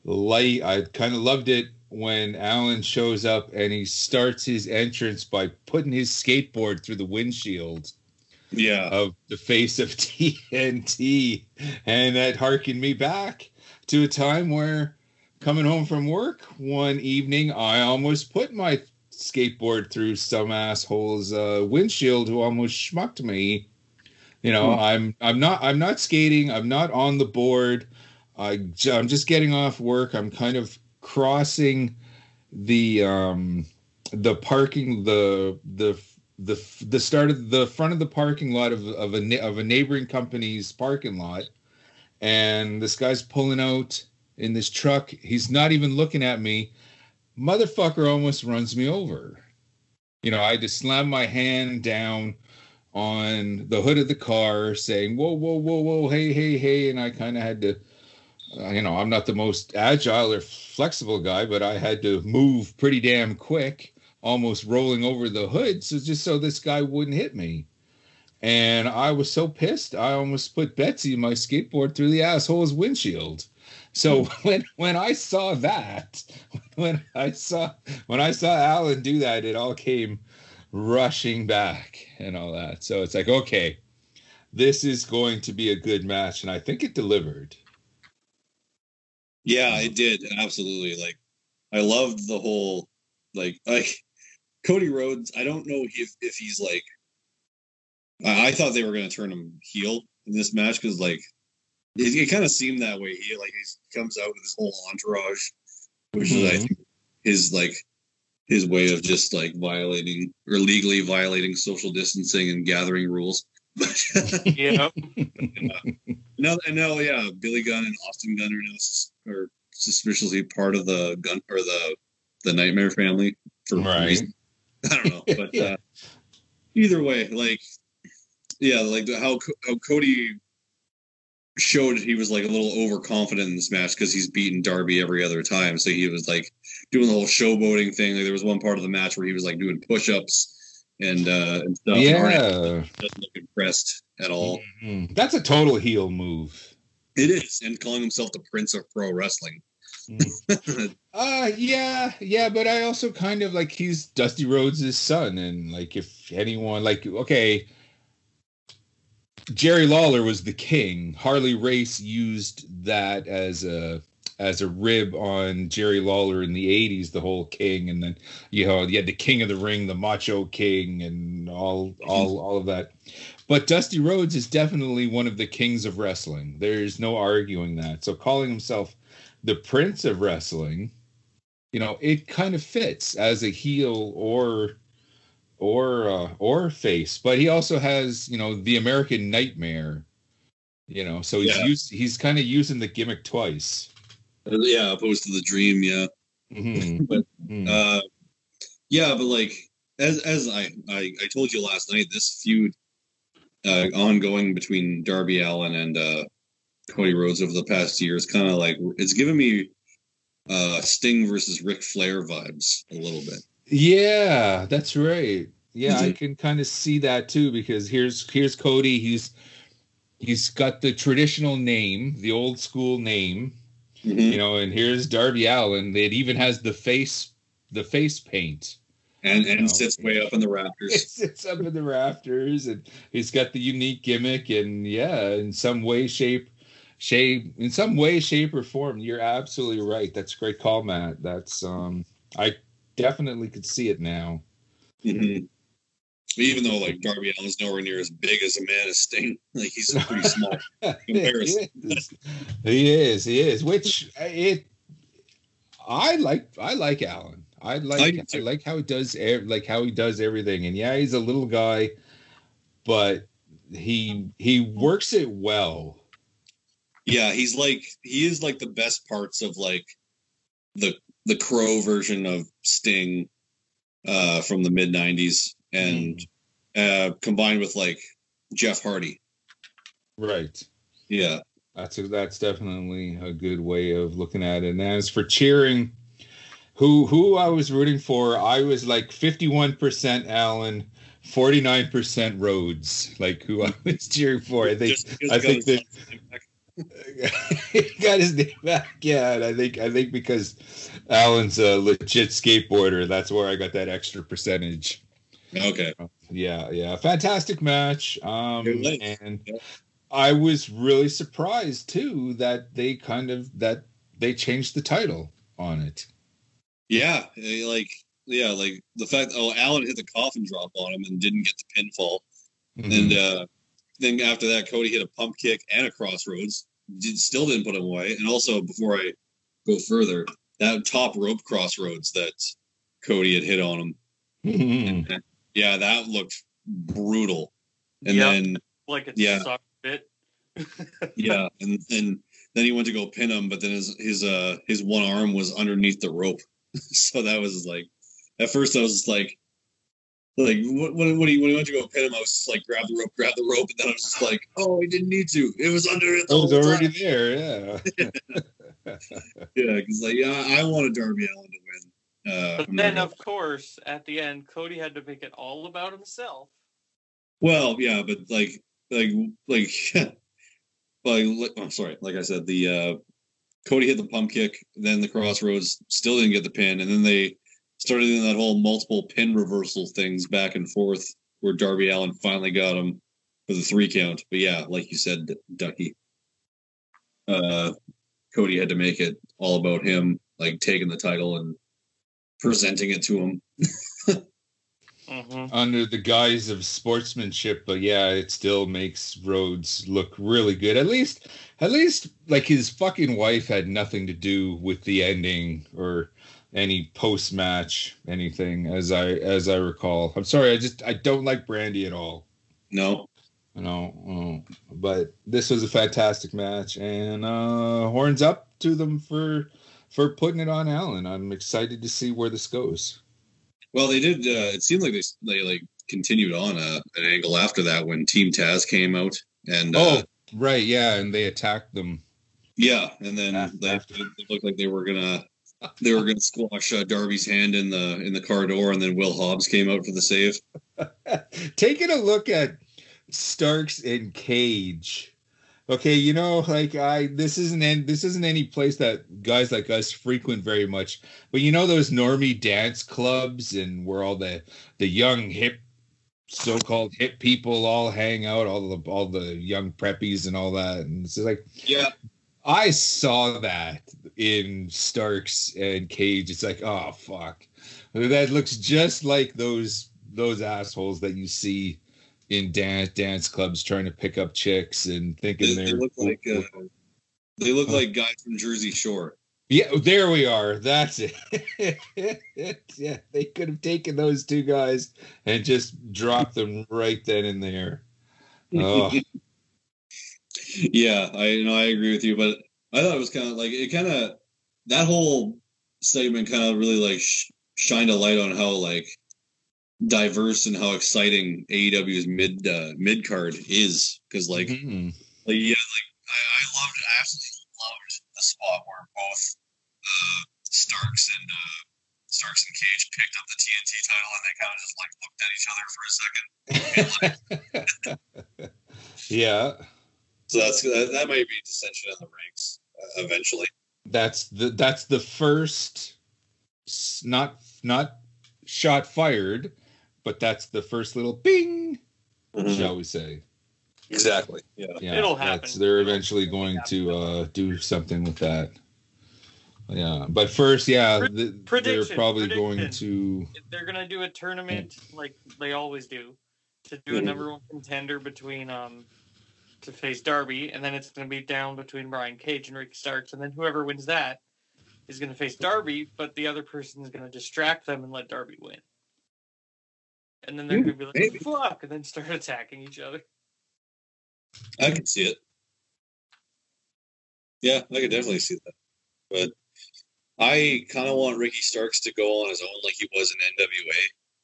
loved it when Allin shows up and he starts his entrance by putting his skateboard through the windshield of the face of TNT. And that harkened me back to a time where, coming home from work one evening, I almost put my skateboard through some asshole's windshield who almost schmucked me. I'm not skating. I'm not on the board. I'm just getting off work. I'm kind of crossing the parking, the start of the front of the parking lot of a neighboring company's parking lot, and this guy's pulling out in this truck. He's not even looking at me. Motherfucker almost runs me over. I just slammed my hand down on the hood of the car, saying, "Whoa, whoa, whoa, whoa, hey, hey, hey!" And I kind of had to. I'm not the most agile or flexible guy, but I had to move pretty damn quick, almost rolling over the hood, so this guy wouldn't hit me. And I was so pissed, I almost put Betsy, my skateboard, through the asshole's windshield. So when I saw Allin do that, it all came rushing back and all that. So it's like, okay, this is going to be a good match, and I think it delivered. Yeah, it did. Absolutely. Like, I loved the whole, like, Cody Rhodes. I don't know if he's, like, I thought they were going to turn him heel in this match because, like, it kind of seemed that way. He comes out with his whole entourage, which is, I think, his way of just, like, violating or legally violating social distancing and gathering rules. Billy Gunn and Austin Gunn are now suspiciously part of the Gunn or the Nightmare family for reason. I don't know, but either way, how Cody showed he was like a little overconfident in this match because he's beaten Darby every other time, so he was like doing the whole showboating thing. Like, there was one part of the match where he was like doing push-ups and stuff. Yeah, doesn't look impressed at all. Mm-hmm. That's a total heel move. It is, and calling himself the Prince of Pro Wrestling. But I also kind of like he's Dusty Rhodes' son, and like if anyone, like, okay, Jerry Lawler was the king. Harley Race used that as a rib on Jerry Lawler in the 80s, the whole king. And then, you know, you had the King of the Ring, the Macho King, and all of that. But Dusty Rhodes is definitely one of the kings of wrestling. There's no arguing that. So calling himself the Prince of Wrestling, you know, it kind of fits as a heel or face. But he also has, you know, the American Nightmare, you know, so he's kind of using the gimmick twice. Yeah, opposed to the dream, yeah. Mm-hmm. But like as I told you last night, this feud ongoing between Darby Allin and Cody Rhodes over the past year is kind of like, it's giving me Sting versus Ric Flair vibes a little bit. Yeah, that's right. Yeah, I can kind of see that too, because here's Cody. He's got the traditional name, the old school name. Mm-hmm. You know, and here's Darby Allin. It even has the face paint, and sits way up in the rafters. It sits up in the rafters, and he's got the unique gimmick. And yeah, in some way, shape, or form, you're absolutely right. That's a great call, Matt. That's I definitely could see it now. Mm-hmm. Even though, like, Darby Allin's nowhere near as big as a man as Sting, like, he's pretty small in comparison. He is. I like Allin. I like how he does everything. And yeah, he's a little guy, but he works it well. Yeah, he's like, he is like the best parts of like the Crow version of Sting from the mid 90s. And combined with like Jeff Hardy, right? Yeah, that's definitely a good way of looking at it. And as for cheering, who I was rooting for, I was like 51% Allin, 49% Rhodes. Like, who I was cheering for, he got his name back. Yeah, and I think because Allen's a legit skateboarder, that's where I got that extra percentage. Okay. Yeah. Fantastic match. I was really surprised too that they they changed the title on it. Yeah, like the fact Allin hit the coffin drop on him and didn't get the pinfall, and then after that Cody hit a pump kick and a crossroads, still didn't put him away. And also, before I go further, that top rope crossroads that Cody had hit on him. Mm-hmm. Yeah, that looked brutal. And then like it's a sock bit. Yeah, and then he went to go pin him, but then his one arm was underneath the rope. So that was like, at first I was like when he went to go pin him, I was just like, grab the rope, and then I was just like, oh, he didn't need to. It was under it. It was already there. Yeah. Yeah, because like I wanted Darby Allin to win. But then, of course, at the end, Cody had to make it all about himself. Well, yeah, but I'm sorry. Like I said, the Cody hit the pump kick, then the crossroads, still didn't get the pin, and then they started doing that whole multiple pin reversal things back and forth, where Darby Allin finally got him for the 3 count. But yeah, like you said, Ducky, Cody had to make it all about him, like taking the title and presenting it to him. under the guise of sportsmanship, but yeah, it still makes Rhodes look really good. At least like his fucking wife had nothing to do with the ending or any post-match anything, as I recall. I'm sorry, I don't like Brandy at all. No, but this was a fantastic match, and horns up to them for putting it on Allen. I'm excited to see where this goes. Well, they did. It seemed like they like continued on an angle after that when Team Taz came out, and right, yeah, and they attacked them. Yeah, and then they looked like they were gonna squash Darby's hand in the car door, and then Will Hobbs came out for the save. Taking a look at Starks and Cage. Okay, you know, like this isn't any place that guys like us frequent very much. But you know those normie dance clubs and where all the young hip, so-called hip people all hang out, all the young preppies and all that. And it's just like, yeah, I saw that in Starks and Cage. It's like, oh fuck, that looks just like those assholes that you see in dance clubs trying to pick up chicks and thinking they look like like guys from Jersey Shore. Yeah, there we are. That's it. Yeah, they could have taken those two guys and just dropped them right then and there. Oh. Yeah, I agree with you, but I thought it was kind of like that whole segment kind of really like shined a light on how like diverse and how exciting AEW's mid card is, because I absolutely loved the spot where both Starks and Cage picked up the TNT title and they kind of just like looked at each other for a second. Yeah, so that might be dissension in the ranks eventually. That's the first not shot fired. But that's the first little bing, shall we say? Exactly. Yeah. It'll happen. They're eventually going to do something with that. Yeah. But first, yeah, they're probably going to. They're going to do a tournament like they always do, to do a number one contender between to face Darby, and then it's going to be down between Brian Cage and Ricky Starks, and then whoever wins that is going to face Darby, but the other person is going to distract them and let Darby win. And then they're going to be like, fuck, and then start attacking each other. I can see it. Yeah, I could definitely see that. But I kind of want Ricky Starks to go on his own like he was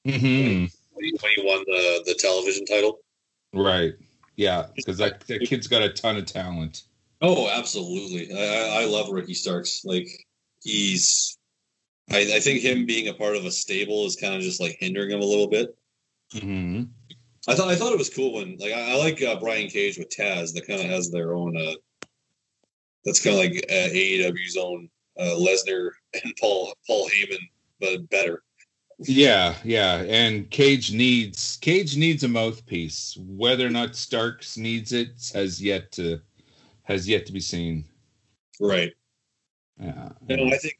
in NWA. When he won the television title. Right. Yeah, because that kid's got a ton of talent. Oh, absolutely. I love Ricky Starks. Like, I think him being a part of a stable is kind of just like hindering him a little bit. Mm-hmm. I thought it was cool when like I like Brian Cage with Taz. That kind of has their own. That's kind of like AEW's own Lesnar and Paul Heyman, but better. Yeah, and Cage needs a mouthpiece. Whether or not Starks needs it has yet to be seen. Right. Yeah. And I think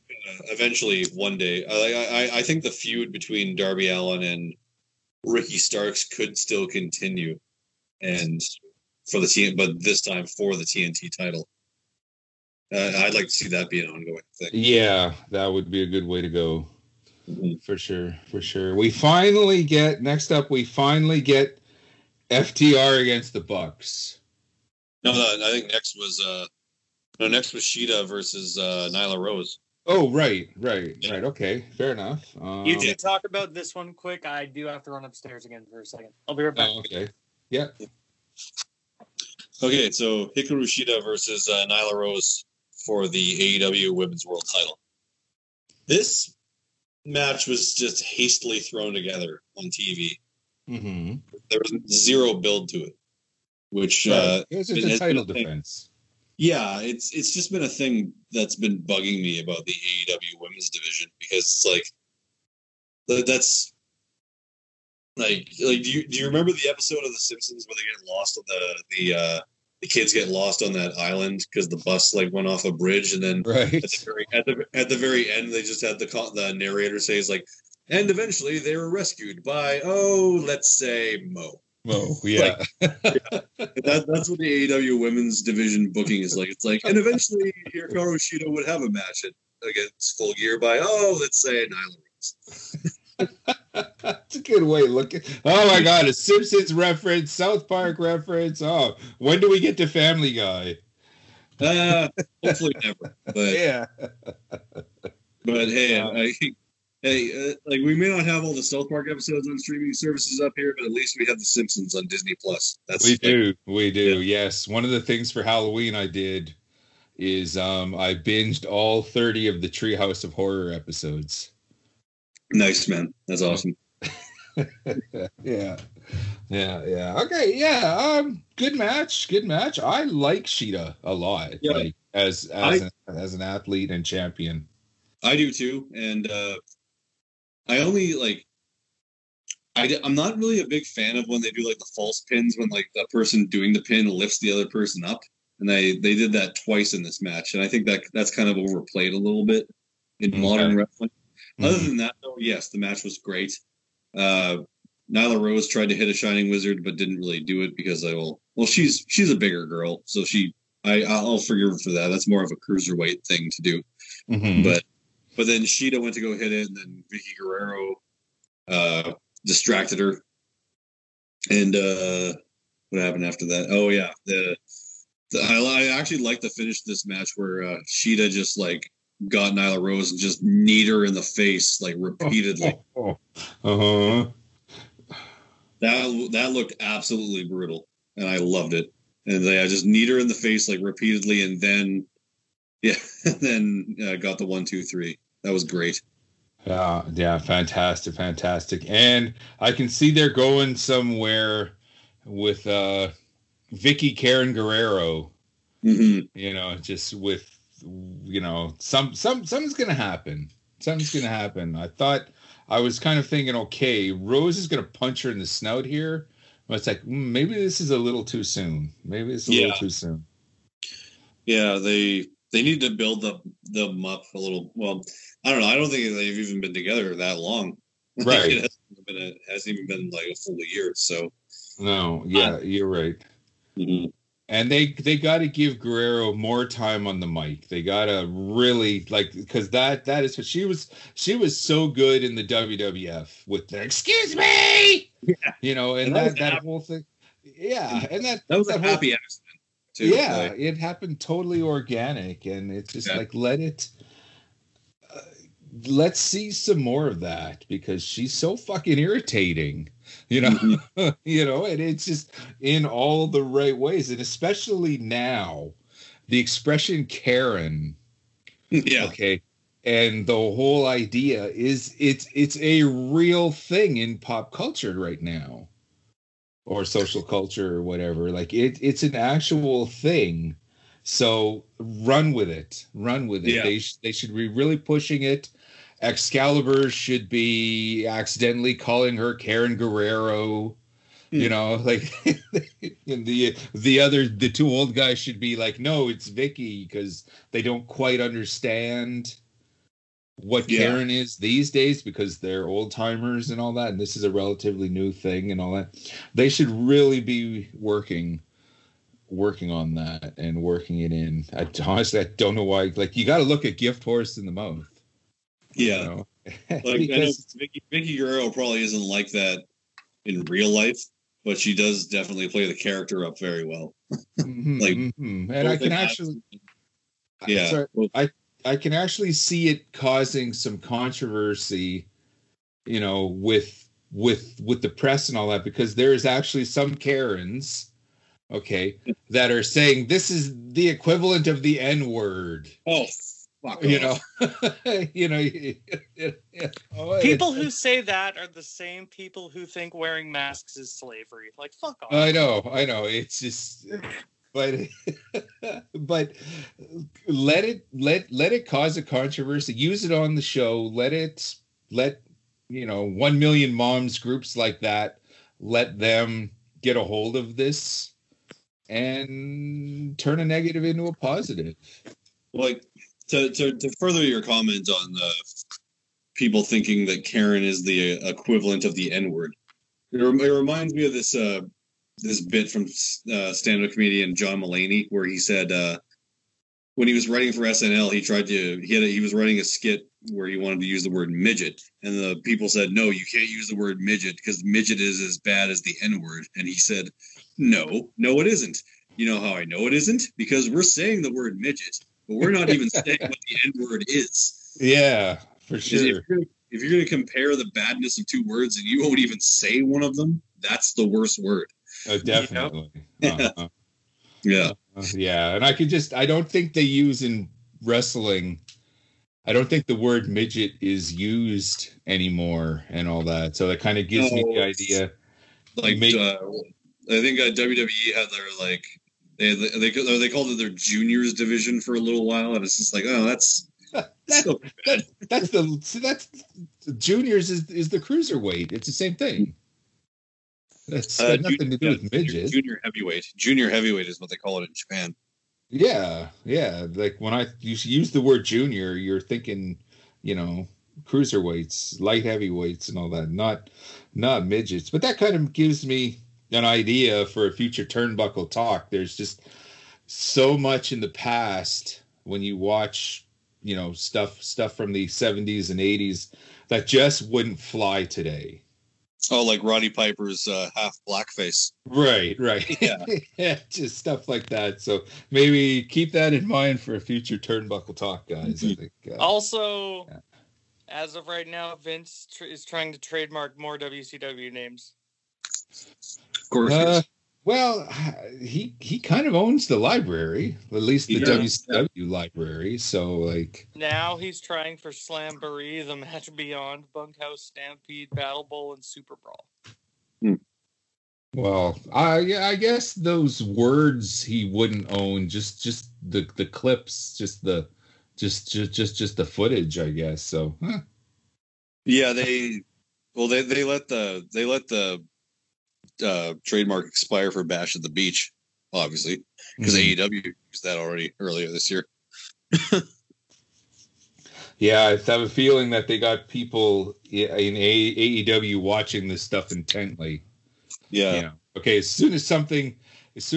eventually one day I think the feud between Darby Allin and Ricky Starks could still continue, and but this time for the TNT title. I'd like to see that be an ongoing thing. Yeah, that would be a good way to go. For sure. Next up we finally get FTR against the Bucks. No, I think next was Shida versus Nyla Rose. Oh, right. Okay, fair enough. You did talk about this one quick. I do have to run upstairs again for a second. I'll be right back. Oh, okay. Yeah. Okay, so Hikaru Shida versus Nyla Rose for the AEW Women's World title. This match was just hastily thrown together on TV. There was zero build to it, which... it was just a title defense. Yeah, it's just been a thing that's been bugging me about the AEW women's division, because it's like that's like do you remember the episode of The Simpsons where they get lost on the kids get lost on that island because the bus like went off a bridge, and then at the very end they just had the narrator say, "It's like And eventually they were rescued by, let's say Mo. Mo, yeah. That's what the AEW women's division booking is like. It's like, and eventually Hikaru Shida would have a match against Full Gear by, let's say Nyla Rose. That's a good way to look at. Oh my God, a Simpsons reference, South Park reference. Oh, when do we get to Family Guy? Hopefully never. But yeah. But hey, like we may not have all the South Park episodes on streaming services up here, but at least we have the Simpsons on Disney Plus. We do. Yeah. Yes, one of the things for Halloween I did is I binged all 30 of the Treehouse of Horror episodes. Nice, man. That's awesome. Yeah. Okay, yeah. Good match. I like Shida a lot. Yeah. Like as an athlete and champion. I do too, and I'm not really a big fan of when they do like the false pins when like the person doing the pin lifts the other person up, and they did that twice in this match, and I think that's kind of overplayed a little bit in modern wrestling. Other than that, though, yes, the match was great. Nyla Rose tried to hit a Shining Wizard, but didn't really do it because she's a bigger girl, so I'll forgive her for that. That's more of a cruiserweight thing to do. Mm-hmm. But then Shida went to go hit it, and then Vicky Guerrero distracted her. And what happened after that? Oh yeah, I actually like the finish of this match where Shida just like got Nyla Rose and just kneed her in the face like repeatedly. That looked absolutely brutal, and I loved it. And I just kneed her in the face like repeatedly, and then got the 1, 2, 3. That was great. Yeah, fantastic. And I can see they're going somewhere with Vicky Karen Guerrero. Mm-hmm. Just with something's gonna happen. I thought, I was kind of thinking, okay, Rose is gonna punch her in the snout here. But it's like maybe this is a little too soon. Yeah, they need to build them up a little. Well, I don't know. I don't think they've even been together that long. Right. It hasn't even been like a full year. So no, yeah, you're right. Mm-hmm. And they got to give Guerrero more time on the mic. They got to really because that is what she was so good in the WWF with the "excuse me," and that whole thing. Yeah, and that was a happy accident too. Yeah, it happened totally organic, and it's just let it. Let's see some more of that because she's so fucking irritating. Mm-hmm. And it's just in all the right ways. And especially now, the expression Karen. Yeah. Okay. And the whole idea is it's a real thing in pop culture right now, or social culture or whatever. Like it's an actual thing. So run with it. Yeah. They should be really pushing it. Excalibur should be accidentally calling her Karen Guerrero, the two old guys should be like, no, it's Vicky, because they don't quite understand what Karen is these days because they're old timers and all that. And this is a relatively new thing and all that. They should really be working on that and working it in. Honestly, I don't know why. Like, you got to look at gift horse in the mouth. Yeah, I know Vicky Guerrero probably isn't like that in real life, but she does definitely play the character up very well. And I can actually, I can actually see it causing some controversy, with the press and all that, because there is actually some Karens, that are saying this is the equivalent of the N-word. Oh. People who say that are the same people who think wearing masks is slavery. Like, fuck off. I know. It's just, but let it cause a controversy. Use it on the show. Let 1 million moms groups like that. Let them get a hold of this and turn a negative into a positive. To further your comment on people thinking that Karen is the equivalent of the N-word. It reminds me of this this bit from stand-up comedian John Mulaney, where he said when he was writing for SNL, he was writing a skit where he wanted to use the word midget, and the people said, no, you can't use the word midget because midget is as bad as the N-word. And he said, no, it isn't. You know how I know it isn't? Because we're saying the word midget, but we're not even saying what the N-word is. Yeah, for sure. If you're going to compare the badness of two words and you won't even say one of them, that's the worst word. Oh, definitely. You know? Yeah. Yeah. And I don't think they use in wrestling, I don't think the word midget is used anymore and all that. So that kind of gives me the idea. Like, I think WWE had their, like, they called it their juniors division for a little while, and it's just like, oh, that's juniors is the cruiserweight. It's the same thing. That's got nothing to do with midget. Junior heavyweight is what they call it in Japan. Yeah. Like when you use the word junior, you're thinking, you know, cruiserweights, light heavyweights, and all that. Not midgets, but that kind of gives me an idea for a future Turnbuckle talk. There's just so much in the past when you watch, you know, stuff from the 70s and 80s that just wouldn't fly today. Oh, like Roddy Piper's half blackface. Right. Yeah. Yeah, just stuff like that. So maybe keep that in mind for a future Turnbuckle talk, guys. I think. Also, yeah. As of right now, Vince is trying to trademark more WCW names. Of course. Well, he kind of owns the library, at least the WCW library. So, like, now he's trying for Slamboree, The Match Beyond, Bunkhouse Stampede, Battle Bowl, and Super Brawl. Well, I guess those words he wouldn't own, just the clips, just the footage, I guess. So, yeah, they let the trademark expire for Bash at the Beach, obviously, because AEW used that already earlier this year. Yeah, I have a feeling that they got people in AEW watching this stuff intently. Yeah. You know, okay, as soon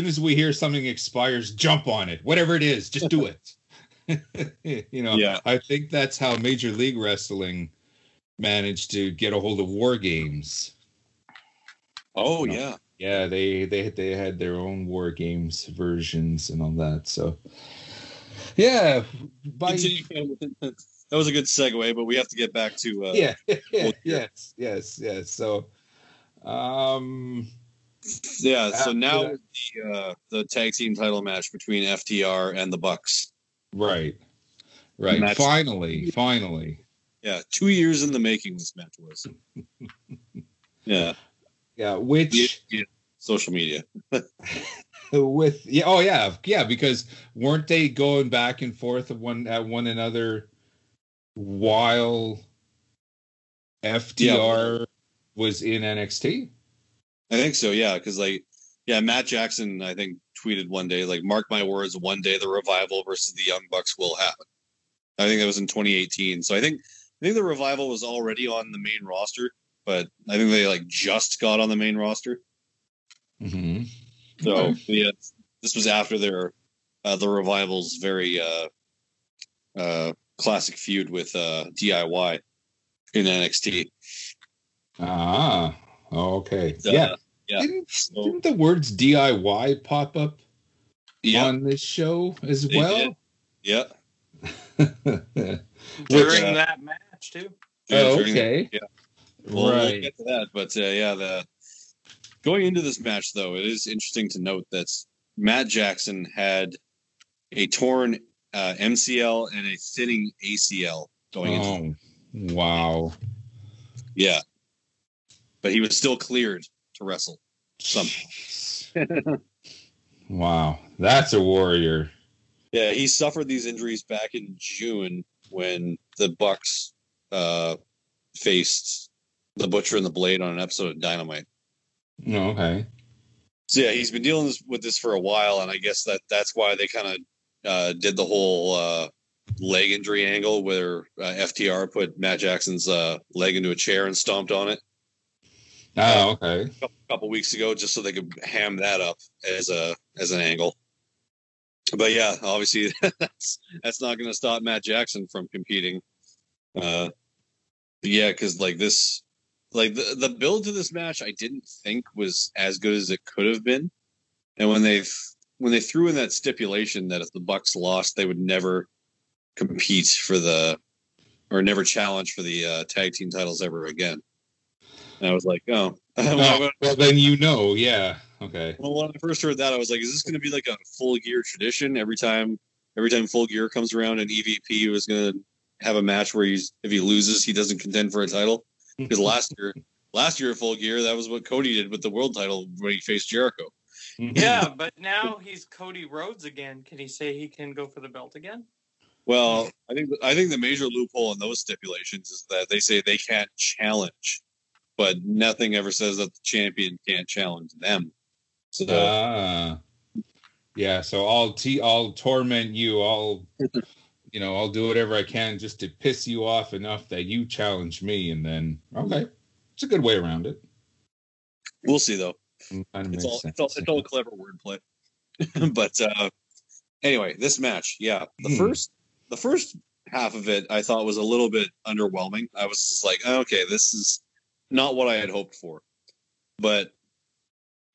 as we hear something expires, jump on it, whatever it is, just do it. You know, yeah. I think that's how Major League Wrestling managed to get a hold of War Games. Oh, you know, yeah. They had their own War Games versions and all that. So, yeah. That was a good segue, but we have to get back to yes. So, yeah. So now the tag team title match between FTR and the Bucks. Right. Finally. Yeah, 2 years in the making. This match was. Yeah. Yeah, which social media because weren't they going back and forth at one another while FTR was in NXT? I think so, yeah, because Matt Jackson I think tweeted one day, like, mark my words, one day the Revival versus the Young Bucks will happen. I think that was in 2018. So I think the Revival was already on the main roster. But I think they just got on the main roster. Mm-hmm. So yeah, this was after their the Revival's very classic feud with DIY in NXT. Ah, okay, yeah. Didn't the words DIY pop up on this show as well? Yeah, during that match too. Oh, okay, yeah. We'll get to that, but going into this match, though, it is interesting to note that Matt Jackson had a torn MCL and a thinning ACL going into it. Wow. Yeah. But he was still cleared to wrestle somehow. Wow. That's a warrior. Yeah, he suffered these injuries back in June when the Bucks faced the Butcher and the Blade on an episode of Dynamite. Oh, okay. So yeah, he's been dealing with this for a while, and I guess that's why they kind of did the whole leg injury angle where FTR put Matt Jackson's leg into a chair and stomped on it. Oh, okay. A couple weeks ago, just so they could ham that up as an angle. But yeah, obviously that's not going to stop Matt Jackson from competing. Yeah, because the build to this match, I didn't think was as good as it could have been. And when they threw in that stipulation that if the Bucks lost, they would never compete or never challenge for the tag team titles ever again. And I was like, oh. Well, then you know, yeah. Okay. Well, when I first heard that, I was like, is this going to be like a Full Gear tradition? Every time Full Gear comes around, and EVP was going to have a match where if he loses, he doesn't contend for a title. Because last year at Full Gear, that was what Cody did with the world title when he faced Jericho. Yeah, but now he's Cody Rhodes again. Can he say he can go for the belt again? Well, I think the major loophole in those stipulations is that they say they can't challenge, but nothing ever says that the champion can't challenge them. So, yeah. So I'll torment you. I'll do whatever I can just to piss you off enough that you challenge me, and then okay, it's a good way around it. We'll see, though. It's all clever wordplay. But anyway, this match, yeah, the first half of it I thought was a little bit underwhelming. I was just like, okay, this is not what I had hoped for. But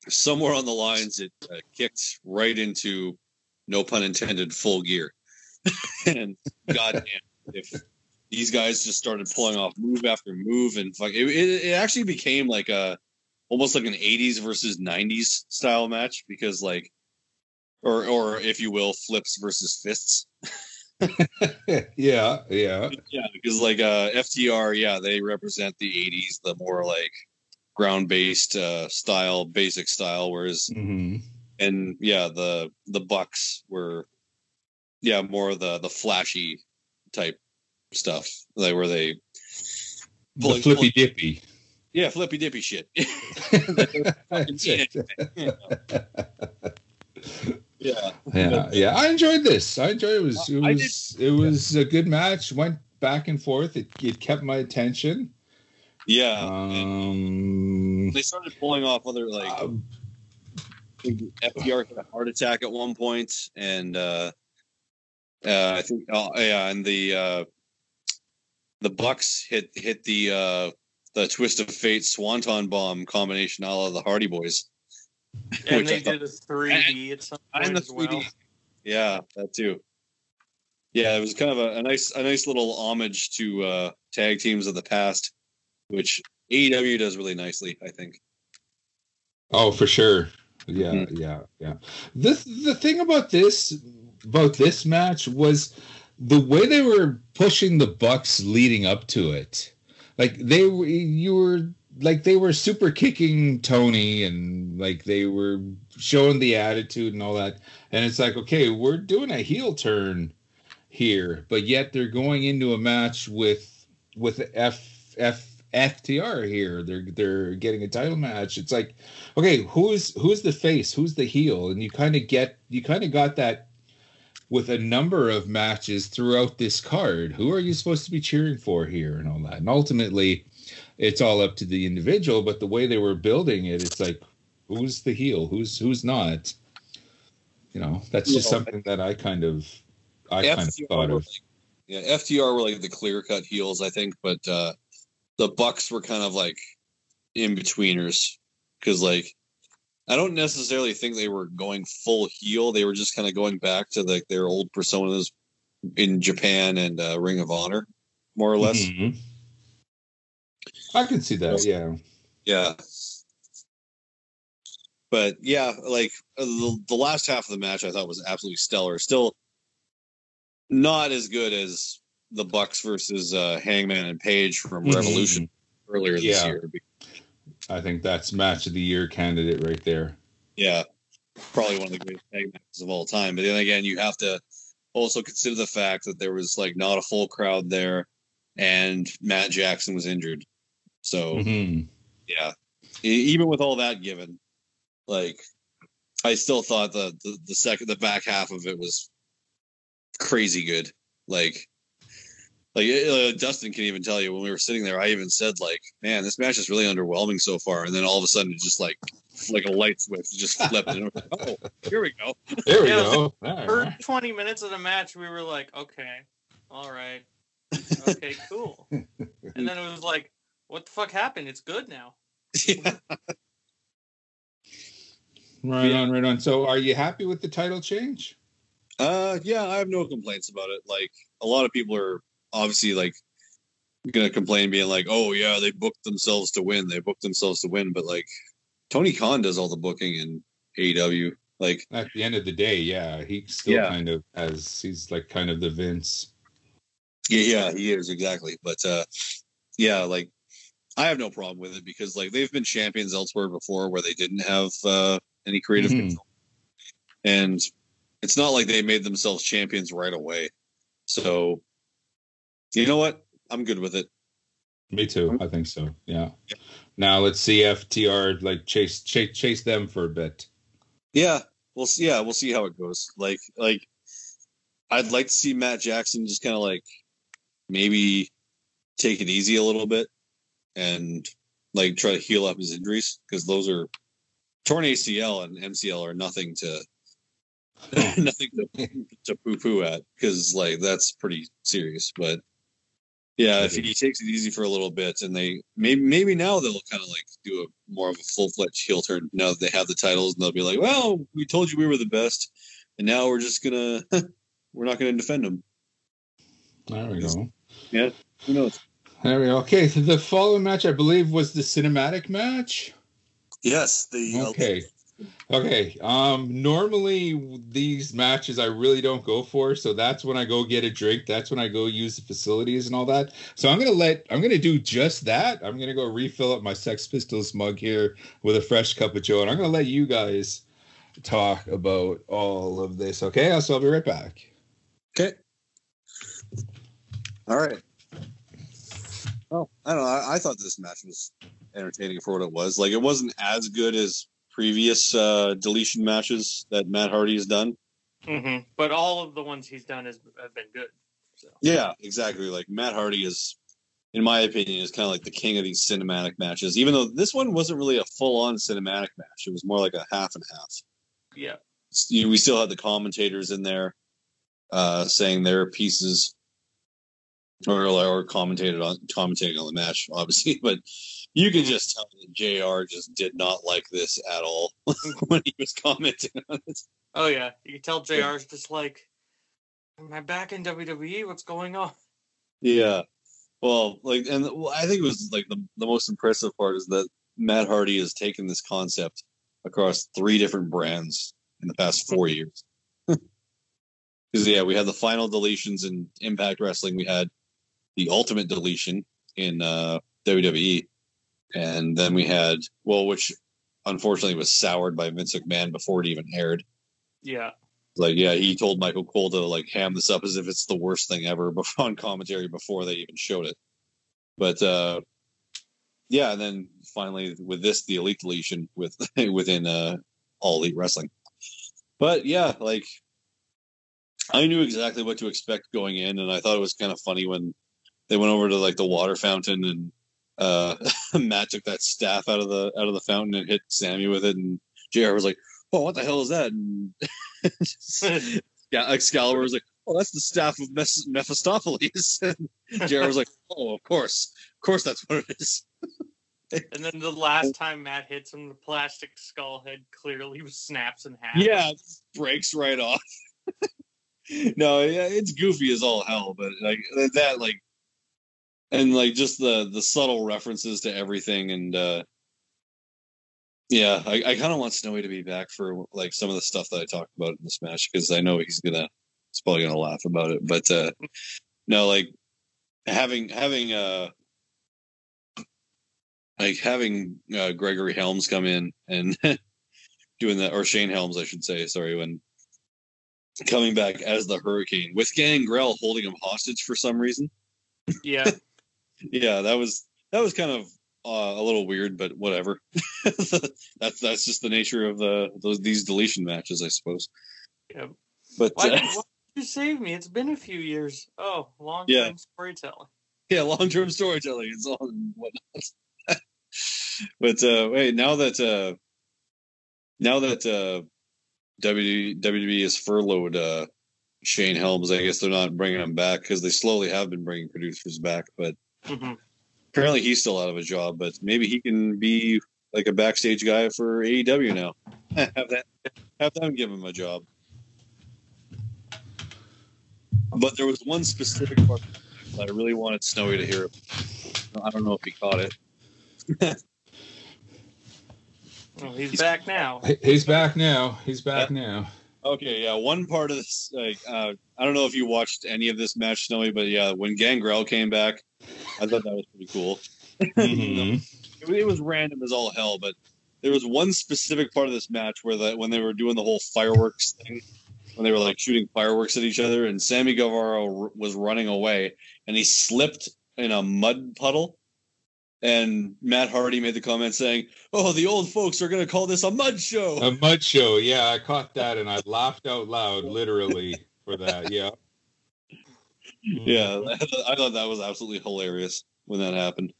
somewhere on the lines, it kicked right into, no pun intended, Full Gear. And goddamn, if these guys just started pulling off move after move, and fuck, it actually became like a. Almost like an 80s versus 90s style match, because like, or if you will, flips versus fists. Yeah. Because like FTR, yeah, they represent the 80s, the more like ground-based style, basic style. Whereas, and yeah, the Bucks were, yeah, more the flashy type stuff. Like where they the flippy dippy. Yeah, flippy dippy shit. Yeah. I enjoyed this. It was a good match. Went back and forth. It kept my attention. Yeah. They started pulling off other like FDR had a heart attack at one point, and I think and the Bucks hit the Twist of Fate Swanton Bomb combination a la the Hardy Boys. And they did a 3D at some point as well. Yeah, that too. Yeah, it was kind of a nice little homage to tag teams of the past, which AEW does really nicely, I think. Oh, for sure. Yeah, yeah. The thing about this match was the way they were pushing the Bucks leading up to it. Like they were super kicking Tony, and like they were showing the attitude and all that. And it's like, okay, we're doing a heel turn here, but yet they're going into a match with FTR here. They're getting a title match. It's like, okay, who's the face? Who's the heel? And you kind of got that with a number of matches throughout this card. Who are you supposed to be cheering for here and all that? And ultimately, it's all up to the individual, but the way they were building it, it's like, who's the heel? Who's not? You know, that's just something that I kind of thought of. FTR were like the clear-cut heels, I think, but the Bucks were kind of like in-betweeners, because like, I don't necessarily think they were going full heel. They were just kind of going back to like their old personas in Japan and Ring of Honor, more or less. I can see that, yeah. Yeah. But yeah, like the last half of the match I thought was absolutely stellar. Still not as good as the Bucks versus Hangman and Page from Revolution earlier this year. I think that's match of the year candidate right there. Yeah, probably one of the greatest tag matches of all time. But then again, you have to also consider the fact that there was like not a full crowd there, and Matt Jackson was injured. So yeah, even with all that given, like I still thought the back half of it was crazy good. Like Dustin can even tell you, when we were sitting there, I even said, like, man, this match is really underwhelming so far. And then all of a sudden, it just like a light switch just flipped. And like, oh, here we go. Here we go. All for right. 20 minutes of the match, we were like, okay, all right. Okay, cool. And then it was like, what the fuck happened? It's good now. Yeah. Right on. So are you happy with the title change? Yeah, I have no complaints about it. Like, a lot of people are obviously like gonna complain, being like, oh yeah, they booked themselves to win. But like, Tony Khan does all the booking in AEW. Like, at the end of the day, yeah, he still kind of has, he's like kind of the Vince. Yeah, he is, exactly. But yeah, like, I have no problem with it, because like, they've been champions elsewhere before where they didn't have any creative control. And it's not like they made themselves champions right away. So, you know what? I'm good with it. Me too. I think so. Yeah. Now let's see FTR like chase them for a bit. Yeah, we'll see. Yeah, we'll see how it goes. Like, I'd like to see Matt Jackson just kind of like maybe take it easy a little bit and like try to heal up his injuries, because those are torn ACL and MCL are nothing to nothing to poo poo at, because like, that's pretty serious. But yeah, if he takes it easy for a little bit, and they maybe now they'll kind of like do a more of a full-fledged heel turn now that they have the titles, and they'll be like, well, we told you we were the best, and now we're just gonna we're not gonna defend them. There we go. Yeah, who knows? There we go. Okay, so the following match, I believe, was the cinematic match. Yes. Okay. Normally these matches I really don't go for, so that's when I go get a drink. That's when I go use the facilities and all that. So I'm gonna do just that. I'm gonna go refill up my Sex Pistols mug here with a fresh cup of Joe, and I'm gonna let you guys talk about all of this. Okay, so I'll be right back. Okay. All right. Well, I don't know. I thought this match was entertaining for what it was. Like, it wasn't as good as previous deletion matches that Matt Hardy has done, but all of the ones he's done have been good. So. Yeah, exactly. Like, Matt Hardy is, in my opinion, is kind of like the king of these cinematic matches. Even though this one wasn't really a full-on cinematic match, it was more like a half and half. Yeah, we still had the commentators in there saying their pieces, or commentating on the match, obviously, but. You can just tell that JR just did not like this at all when he was commenting on it. Oh, yeah. You can tell JR's just like, am I back in WWE? What's going on? Yeah. Well, like, and I think it was like the most impressive part is that Matt Hardy has taken this concept across 3 different brands in the past 4 years. Because, yeah, we had the final deletions in Impact Wrestling, we had the ultimate deletion in WWE. And then we had, well, which unfortunately was soured by Vince McMahon before it even aired. Yeah. Like, yeah, he told Michael Cole to, like, ham this up as if it's the worst thing ever on commentary before they even showed it. But, yeah, and then finally with this, the Elite deletion within All Elite Wrestling. But, yeah, like, I knew exactly what to expect going in, and I thought it was kind of funny when they went over to, like, the water fountain and Matt took that staff out of the fountain and hit Sammy with it, and JR was like, "Oh, what the hell is that?" And yeah, Excalibur was like, "Oh, that's the staff of Mephistopheles." And JR was like, "Oh, of course, that's what it is." And then the last time Matt hits him, the plastic skull head clearly snaps in half. Yeah, it breaks right off. No, yeah, it's goofy as all hell, but like that, like. And, like, just the subtle references to everything. And, yeah, I kind of want Snowy to be back for, like, some of the stuff that I talked about in this match, because I know he's probably going to laugh about it. But, no, like, having Gregory Helms come in and doing that, or Shane Helms, I should say, sorry, when coming back as the Hurricane with Gangrel holding him hostage for some reason. Yeah. Yeah, that was kind of a little weird, but whatever. that's just the nature of these deletion matches, I suppose. Yeah. But you saved me. It's been a few years. Oh, long-term storytelling. Yeah, long-term storytelling. It's all and whatnot. But wait, now that WWE has furloughed Shane Helms, I guess they're not bringing him back because they slowly have been bringing producers back. But apparently he's still out of a job. But maybe he can be like a backstage guy for AEW now. Have them give him a job. But there was one specific part that I really wanted Snowy to hear. I don't know if he caught it. Well, he's back now. He's back now. Okay, yeah. One part of this, like, I don't know if you watched any of this match, Snowy, but yeah, when Gangrel came back, I thought that was pretty cool. Mm-hmm. It was random as all hell, but there was one specific part of this match where when they were doing the whole fireworks thing, when they were like shooting fireworks at each other, and Sammy Guevara was running away, and he slipped in a mud puddle. And Matt Hardy made the comment saying, "Oh, the old folks are going to call this a mud show." A mud show, yeah. I caught that, and I laughed out loud, literally, for that. Yeah, yeah. I thought that was absolutely hilarious when that happened.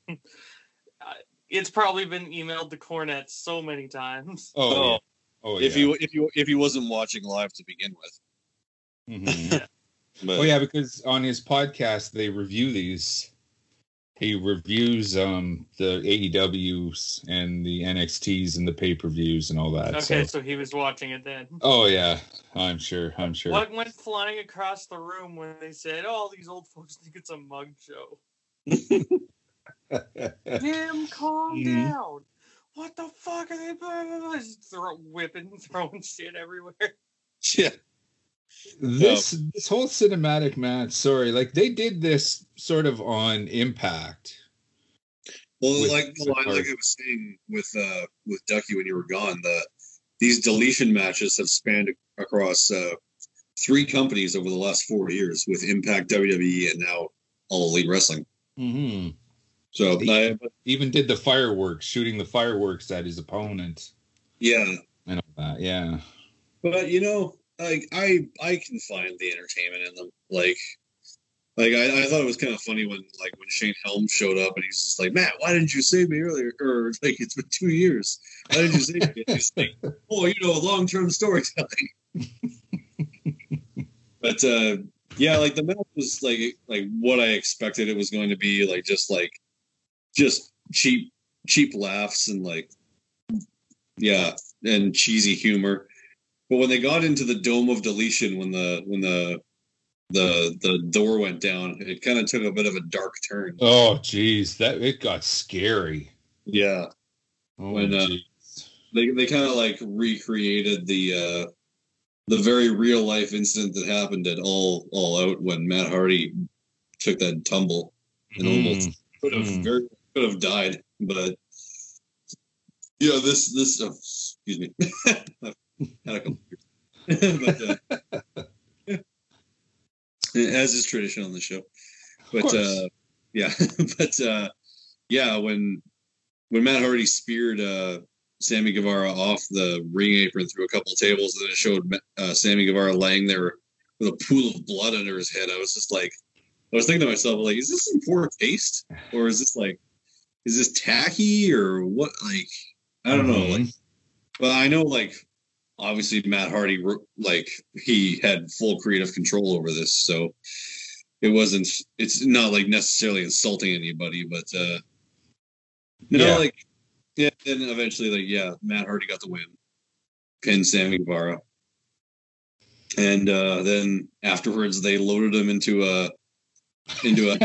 It's probably been emailed to Cornette so many times. Oh. Oh, yeah. If he wasn't watching live to begin with, mm-hmm. But, oh yeah, because on his podcast they review these. He reviews the AEWs and the NXTs and the pay-per-views and all that. Okay, so he was watching it then. Oh yeah, I'm sure. What went flying across the room when they said, "Oh, these old folks think it's a mug show." Damn, calm down. What the fuck are they? Blah, blah, blah. Just throwing shit everywhere. Yeah. This whole cinematic match, they did this sort of on Impact. Well, like I was saying with Ducky when you were gone, these deletion matches have spanned across three companies over the last 4 years with Impact, WWE, and now All Elite Wrestling. Mm-hmm. So even did the fireworks, shooting the fireworks at his opponent. Yeah, and all that. Yeah, but you know, like I can find the entertainment in them. I thought it was kind of funny when Shane Helms showed up and he's just like, "Matt, why didn't you save me earlier?" Or like, "It's been 2 years. Why didn't you save me?" He's like, "Oh, you know, long-term storytelling." But yeah, like the match was like what I expected it was going to be, just cheap laughs and and cheesy humor. But when they got into the Dome of Deletion, when the door went down, it kind of took a bit of a dark turn. Oh, geez, it got scary. Yeah, they kind of recreated the very real life incident that happened at All Out when Matt Hardy took that tumble and almost could have died, but yeah, excuse me, had a couple years. But, as is tradition on the show, when Matt Hardy speared Sammy Guevara off the ring apron through a couple tables, and then it showed Sammy Guevara laying there with a pool of blood under his head. I was just like, I was thinking to myself, like, is this in poor taste, or is this tacky, or what? Like, I don't know. Like, but I know, obviously Matt Hardy, he had full creative control over this, so it wasn't. It's not necessarily insulting anybody, but yeah. Then eventually, Matt Hardy got the win, pinned Sammy Guevara, and then afterwards they loaded him into a one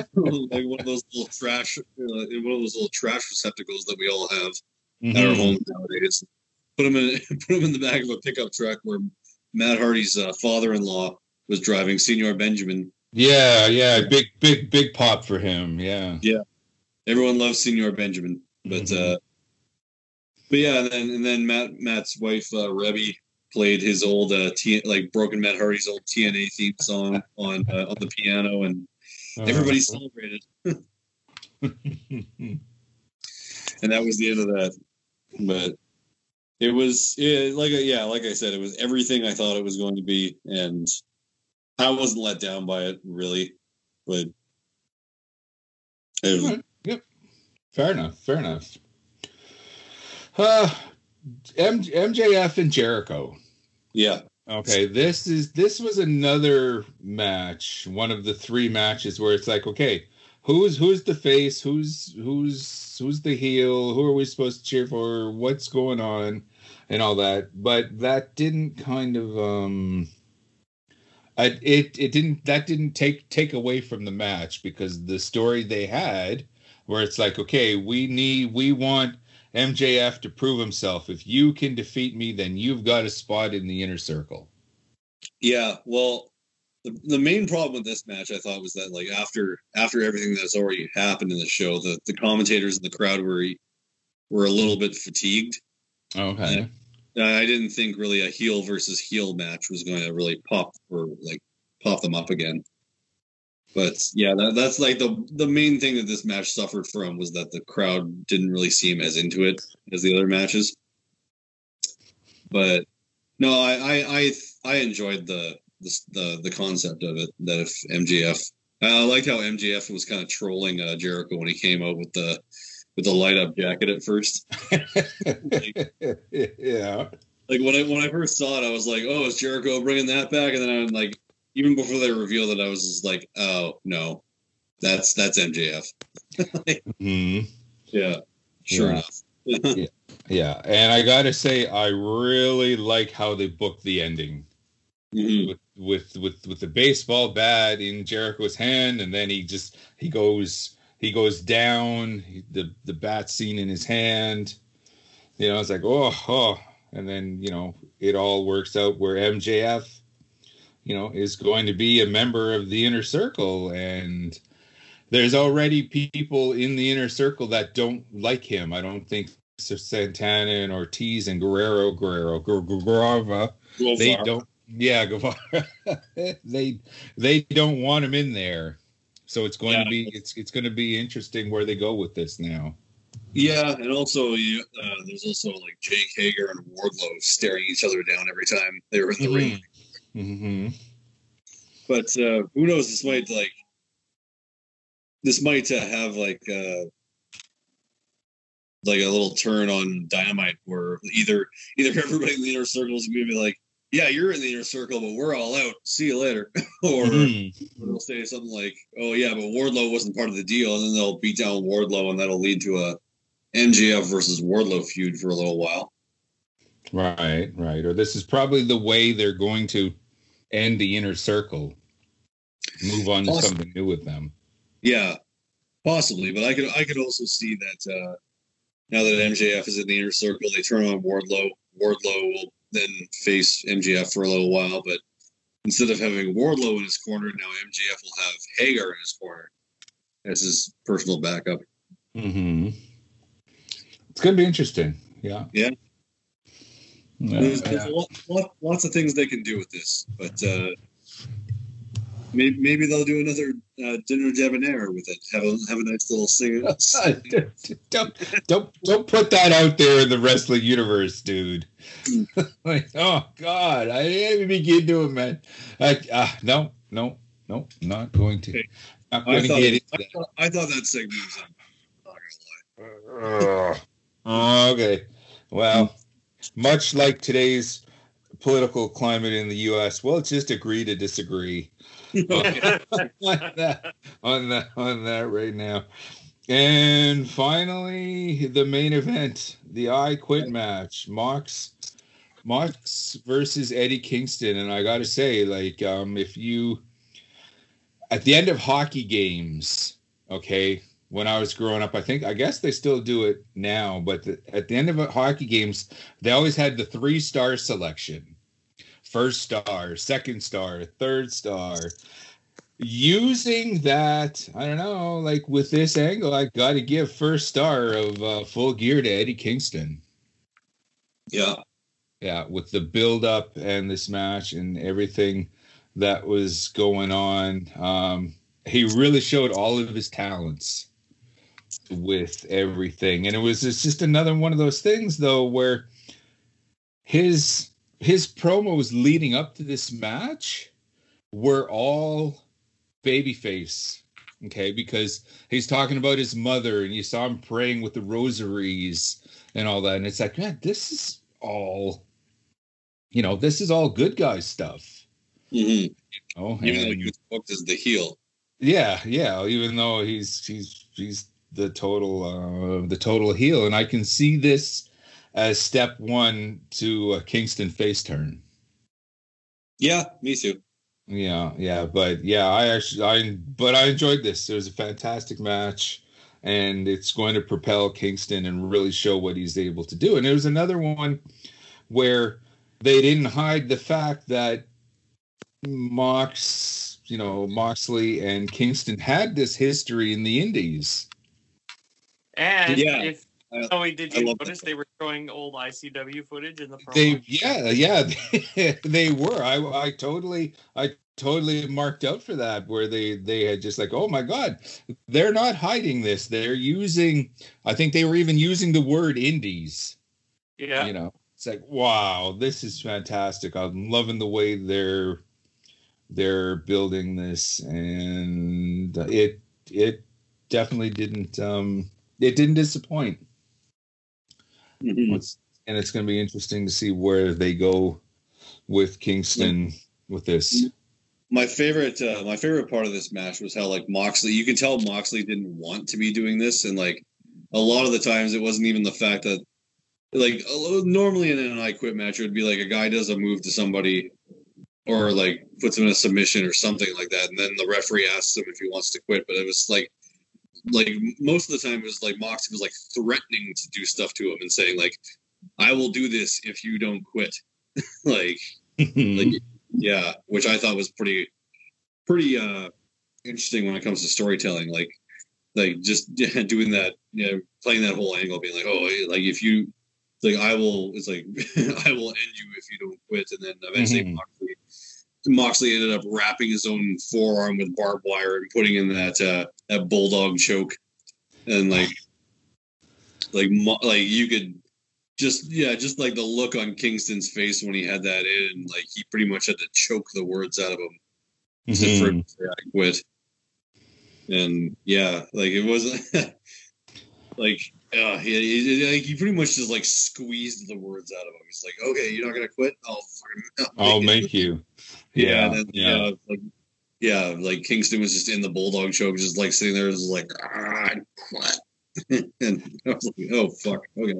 of those little trash receptacles that we all have at our homes nowadays. Put him in the back of a pickup truck where Matt Hardy's father-in-law was driving, Senor Benjamin. Yeah, big pop for him. Yeah. Everyone loves Senor Benjamin, but yeah, and then Matt's wife Rebby played his old broken Matt Hardy's old TNA theme song on the piano, and everybody celebrated. And that was the end of that. But it was, like I said, it was everything I thought it was going to be, and I wasn't let down by it, really. But it was, yep. Fair enough. MJF and Jericho. Yeah. Okay, this was another match, one of the three matches where it's like, okay, who's the face, who's the heel, who are we supposed to cheer for, what's going on, and all that. But that didn't kind of didn't take away from the match, because the story they had, where it's like, okay, we want MJF to prove himself. If you can defeat me, then you've got a spot in the inner circle. Yeah, well, the main problem with this match, I thought, was that, like, after everything that's already happened in the show, the commentators in the crowd were a little bit fatigued. Okay. And I didn't think really a heel versus heel match was going to really pop them up again. But yeah, that's like the main thing that this match suffered from, was that the crowd didn't really seem as into it as the other matches. But no, I enjoyed the concept of it. That if MJF, I liked how MJF was kind of trolling Jericho when he came out with the light up jacket at first. Like, yeah, like when I first saw it, I was like, oh, is Jericho bringing that back? And then I'm like, even before they revealed it, I was just like, "Oh no, that's MJF." Mm-hmm. Yeah, sure enough. yeah, and I gotta say, I really like how they booked the ending, mm-hmm. with the baseball bat in Jericho's hand, and then he goes down, the bat scene in his hand. You know, I was like, oh, and then, you know, it all works out where MJF, you know, is going to be a member of the inner circle, and there's already people in the inner circle that don't like him. I don't think Santana and Ortiz and Guevara. They don't. Yeah, Guevara. they don't want him in there. So it's going to be it's going to be interesting where they go with this now. Yeah, and also there's also like Jake Hager and Wardlow staring each other down every time they were in the ring. Mm-hmm. But who knows? This might have like a little turn on Dynamite, where either everybody in the inner circle is going to be like, "Yeah, you're in the inner circle, but we're all out. See you later," or they'll say something like, "Oh yeah, but Wardlow wasn't part of the deal," and then they'll beat down Wardlow, and that'll lead to a MJF versus Wardlow feud for a little while. Right. Or this is probably the way they're going to end the inner circle. Move on to something new with them. Yeah, possibly. But I could also see that now that MJF is in the inner circle, they turn on Wardlow. Wardlow will then face MJF for a little while. But instead of having Wardlow in his corner, now MJF will have Hagar in his corner as his personal backup. Mm-hmm. It's going to be interesting. Yeah. Yeah. Yeah, there's lots of things they can do with this, but maybe they'll do another dinner debonair with it. Have a nice little sing. don't put that out there in the wrestling universe, dude. Like, oh God, I didn't even begin to imagine. No, not going to. Okay. I thought that segment was on. I'm not gonna lie. Okay, well. Much like today's political climate in the U.S., well, it's just agree to disagree on that right now. And finally, the main event, the I Quit match, Mox versus Eddie Kingston. And I got to say, like, if you, at the end of hockey games, okay, when I was growing up, I guess they still do it now, but at the end of hockey games, they always had the 3-star selection. First star, second star, third star. Using that, I don't know, like with this angle, I got to give first star of Full Gear to Eddie Kingston. Yeah. Yeah, with the build-up and this match and everything that was going on. He really showed all of his talents with everything, and it's just another one of those things, though, where his promos leading up to this match were all babyface. Okay, because he's talking about his mother, and you saw him praying with the rosaries and all that. And it's like, man, this is all, you know, this is all good guy stuff. Mm-hmm. You know, even though he's booked as the heel. Yeah, yeah. Even though he's the total heel, and I can see this as step one to a Kingston face turn. Yeah, me too. Yeah, yeah, but yeah, I enjoyed this. It was a fantastic match, and it's going to propel Kingston and really show what he's able to do. And it was another one where they didn't hide the fact that Moxley and Kingston had this history in the Indies. And yeah. Did you notice they were showing old ICW footage in the promo? They were. I totally marked out for that, where they had just like, oh my God, they're not hiding this. They're using, I think they were even using the word Indies. Yeah. You know, it's like, wow, this is fantastic. I'm loving the way they're building this, and it definitely didn't disappoint. Mm-hmm. And it's going to be interesting to see where they go with Kingston with this. My favorite part of this match was how, like, Moxley, you can tell Moxley didn't want to be doing this, and like a lot of the times it wasn't even the fact that, like, normally in an I Quit match it would be like a guy does a move to somebody or like puts him in a submission or something like that, and then the referee asks him if he wants to quit. But it was like most of the time it was like Moxley was like threatening to do stuff to him and saying like, I will do this if you don't quit. Yeah, which I thought was pretty interesting when it comes to storytelling, like just doing that, you know, playing that whole angle, being like, oh, like if you like, I will, it's like, I will end you if you don't quit. And then eventually Moxley ended up wrapping his own forearm with barbed wire and putting in that bulldog choke, and like you could just like the look on Kingston's face when he had that in, like he pretty much had to choke the words out of him to for I Quit. And yeah, like it wasn't like he pretty much just like squeezed the words out of him. He's like, okay, you're not gonna quit. I'll make you. Yeah, and then, like Kingston was just in the bulldog choke, just like sitting there, just like, and I was like, oh fuck, okay.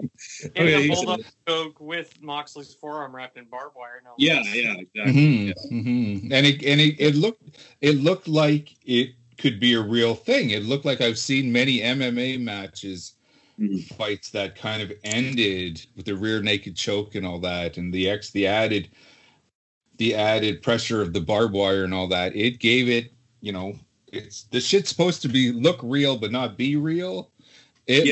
The bulldog choke with Moxley's forearm wrapped in barbed wire. No, yeah, exactly. Mm-hmm, yeah. Mm-hmm. And it looked like it could be a real thing. It looked like I've seen many MMA matches, fights that kind of ended with the rear naked choke and all that, and the added pressure of the barbed wire and all that. It gave it, you know, it's the shit's supposed to be look real but not be real. It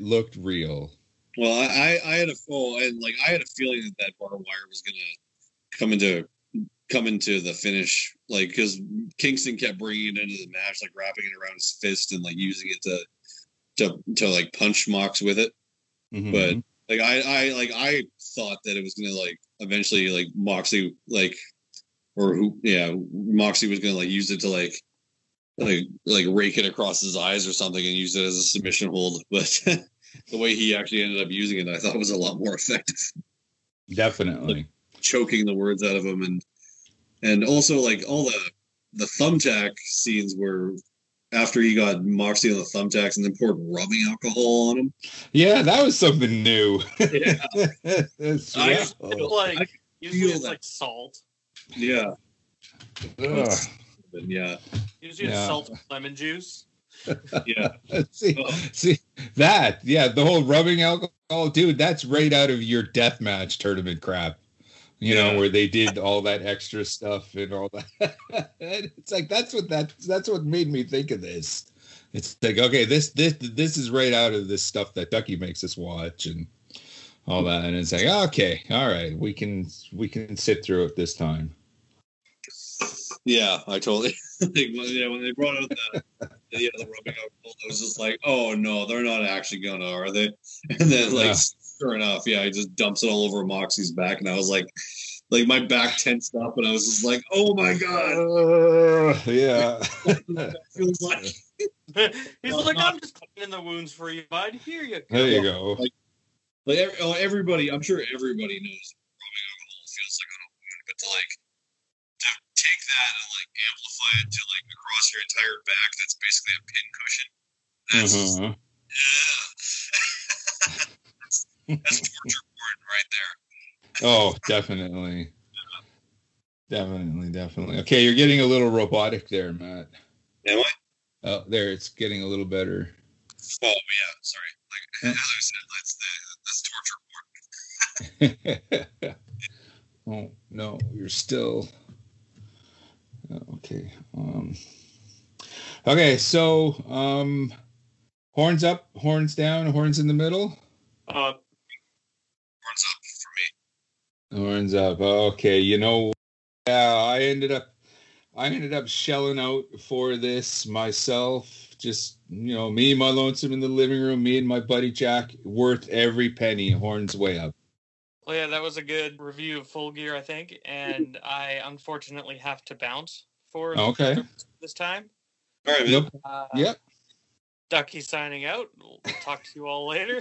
looked real. Well, I had a feeling that barbed wire was gonna come into the finish, like, because Kingston kept bringing it into the match, like wrapping it around his fist and like using it to like punch Mox with it. Mm-hmm. But like I thought that it was gonna like eventually like Moxley like Moxley was gonna like use it to like rake it across his eyes or something and use it as a submission hold. But the way he actually ended up using it, I thought was a lot more effective. Definitely. Like, choking the words out of him, and also like all the thumbtack scenes were after he got Moxley on the thumbtacks and then poured rubbing alcohol on him. Yeah, that was something new. Yeah. Usually it's like salt. Yeah. Yeah. Usually it's salt and lemon juice. Yeah. See that. Yeah, the whole rubbing alcohol, dude, that's right out of your deathmatch tournament crap. You know, where they did all that extra stuff and all that. It's like that's what made me think of this. It's like, okay, this is right out of this stuff that Ducky makes us watch and all that. And it's like, okay, all right, we can sit through it this time. Yeah, I totally. When they brought out the rubbing alcohol, I was just like, oh no, they're not actually gonna, are they? And then like. Sure enough, yeah, he just dumps it all over Moxie's back, and I was like, like my back tensed up, and I was just like, "Oh my god!" Yeah, feels like he's like, "I'm just cleaning the wounds for you, bud. Here you go." There you go. Like everybody, I'm sure everybody knows. Rubbing alcohol feels like on a wound, but to like to take that and like amplify it to like across your entire back, that's basically a pin cushion. That's that's torture porn right there. Oh, definitely. Definitely. Okay, you're getting a little robotic there, Matt. Am I? Oh, there, it's getting a little better. Oh, yeah, sorry. Like, as I said, that's torture porn. Oh, no, you're still... Okay. Okay, so, horns up, horns down, horns in the middle? Horns up. Horns up. Okay, you know, yeah, I ended up shelling out for this myself. Just, you know, me, my lonesome in the living room, me and my buddy Jack, worth every penny. Horns way up. Well, yeah, that was a good review of Full Gear, I think, and I unfortunately have to bounce for this time. All right. Nope. Yep. Ducky signing out. We'll talk to you all later.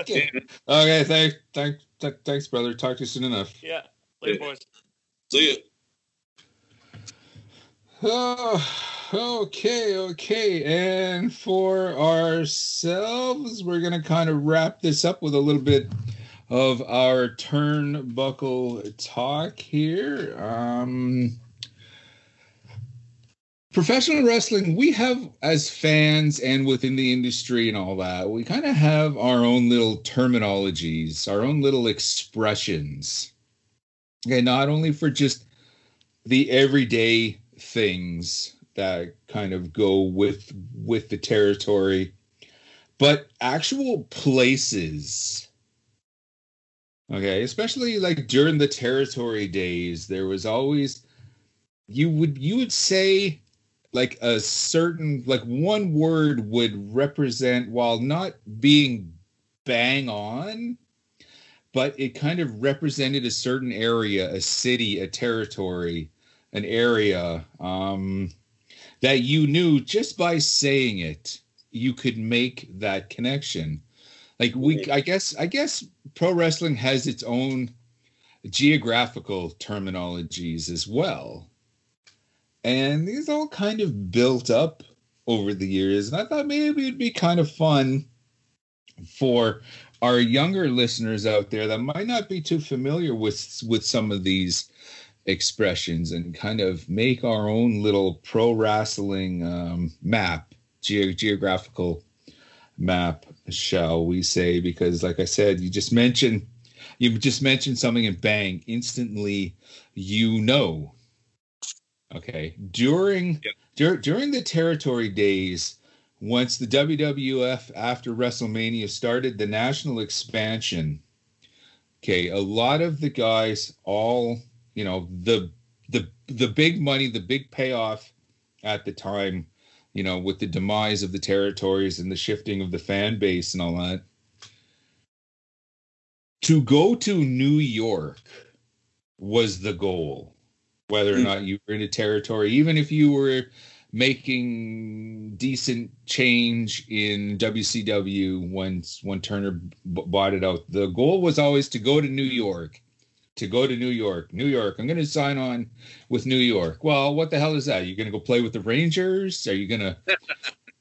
Okay. Thanks, brother. Talk to you soon enough. Yeah. Later, boys. See ya. Oh, okay. And for ourselves, we're going to kind of wrap this up with a little bit of our turnbuckle talk here. Professional wrestling, we have, as fans and within the industry and all that, we kind of have our own little terminologies, our own little expressions. Okay, not only for just the everyday things that kind of go with the territory, but actual places. Okay, especially like during the territory days, there was always, you would say, like a certain, like one word would represent, while not being bang on, but it kind of represented a certain area, a city, a territory, an area that you knew just by saying it, you could make that connection. Like I guess pro wrestling has its own geographical terminologies as well. And these all kind of built up over the years. And I thought maybe it'd be kind of fun for our younger listeners out there that might not be too familiar with some of these expressions, and kind of make our own little pro wrestling map, geographical map, shall we say? Because like I said, you just mentioned something and bang, instantly, you know. Okay, during the territory days, once the WWF after WrestleMania started the national expansion, okay, a lot of the guys, all, you know, the big money, the big payoff at the time, you know, with the demise of the territories and the shifting of the fan base and all that, to go to New York was the goal. Whether or not you were in a territory, even if you were making decent change in WCW when Turner bought it out, the goal was always to go to New York, I'm going to sign on with New York. Well, what the hell is that? You're going to go play with the Rangers? Are you going to,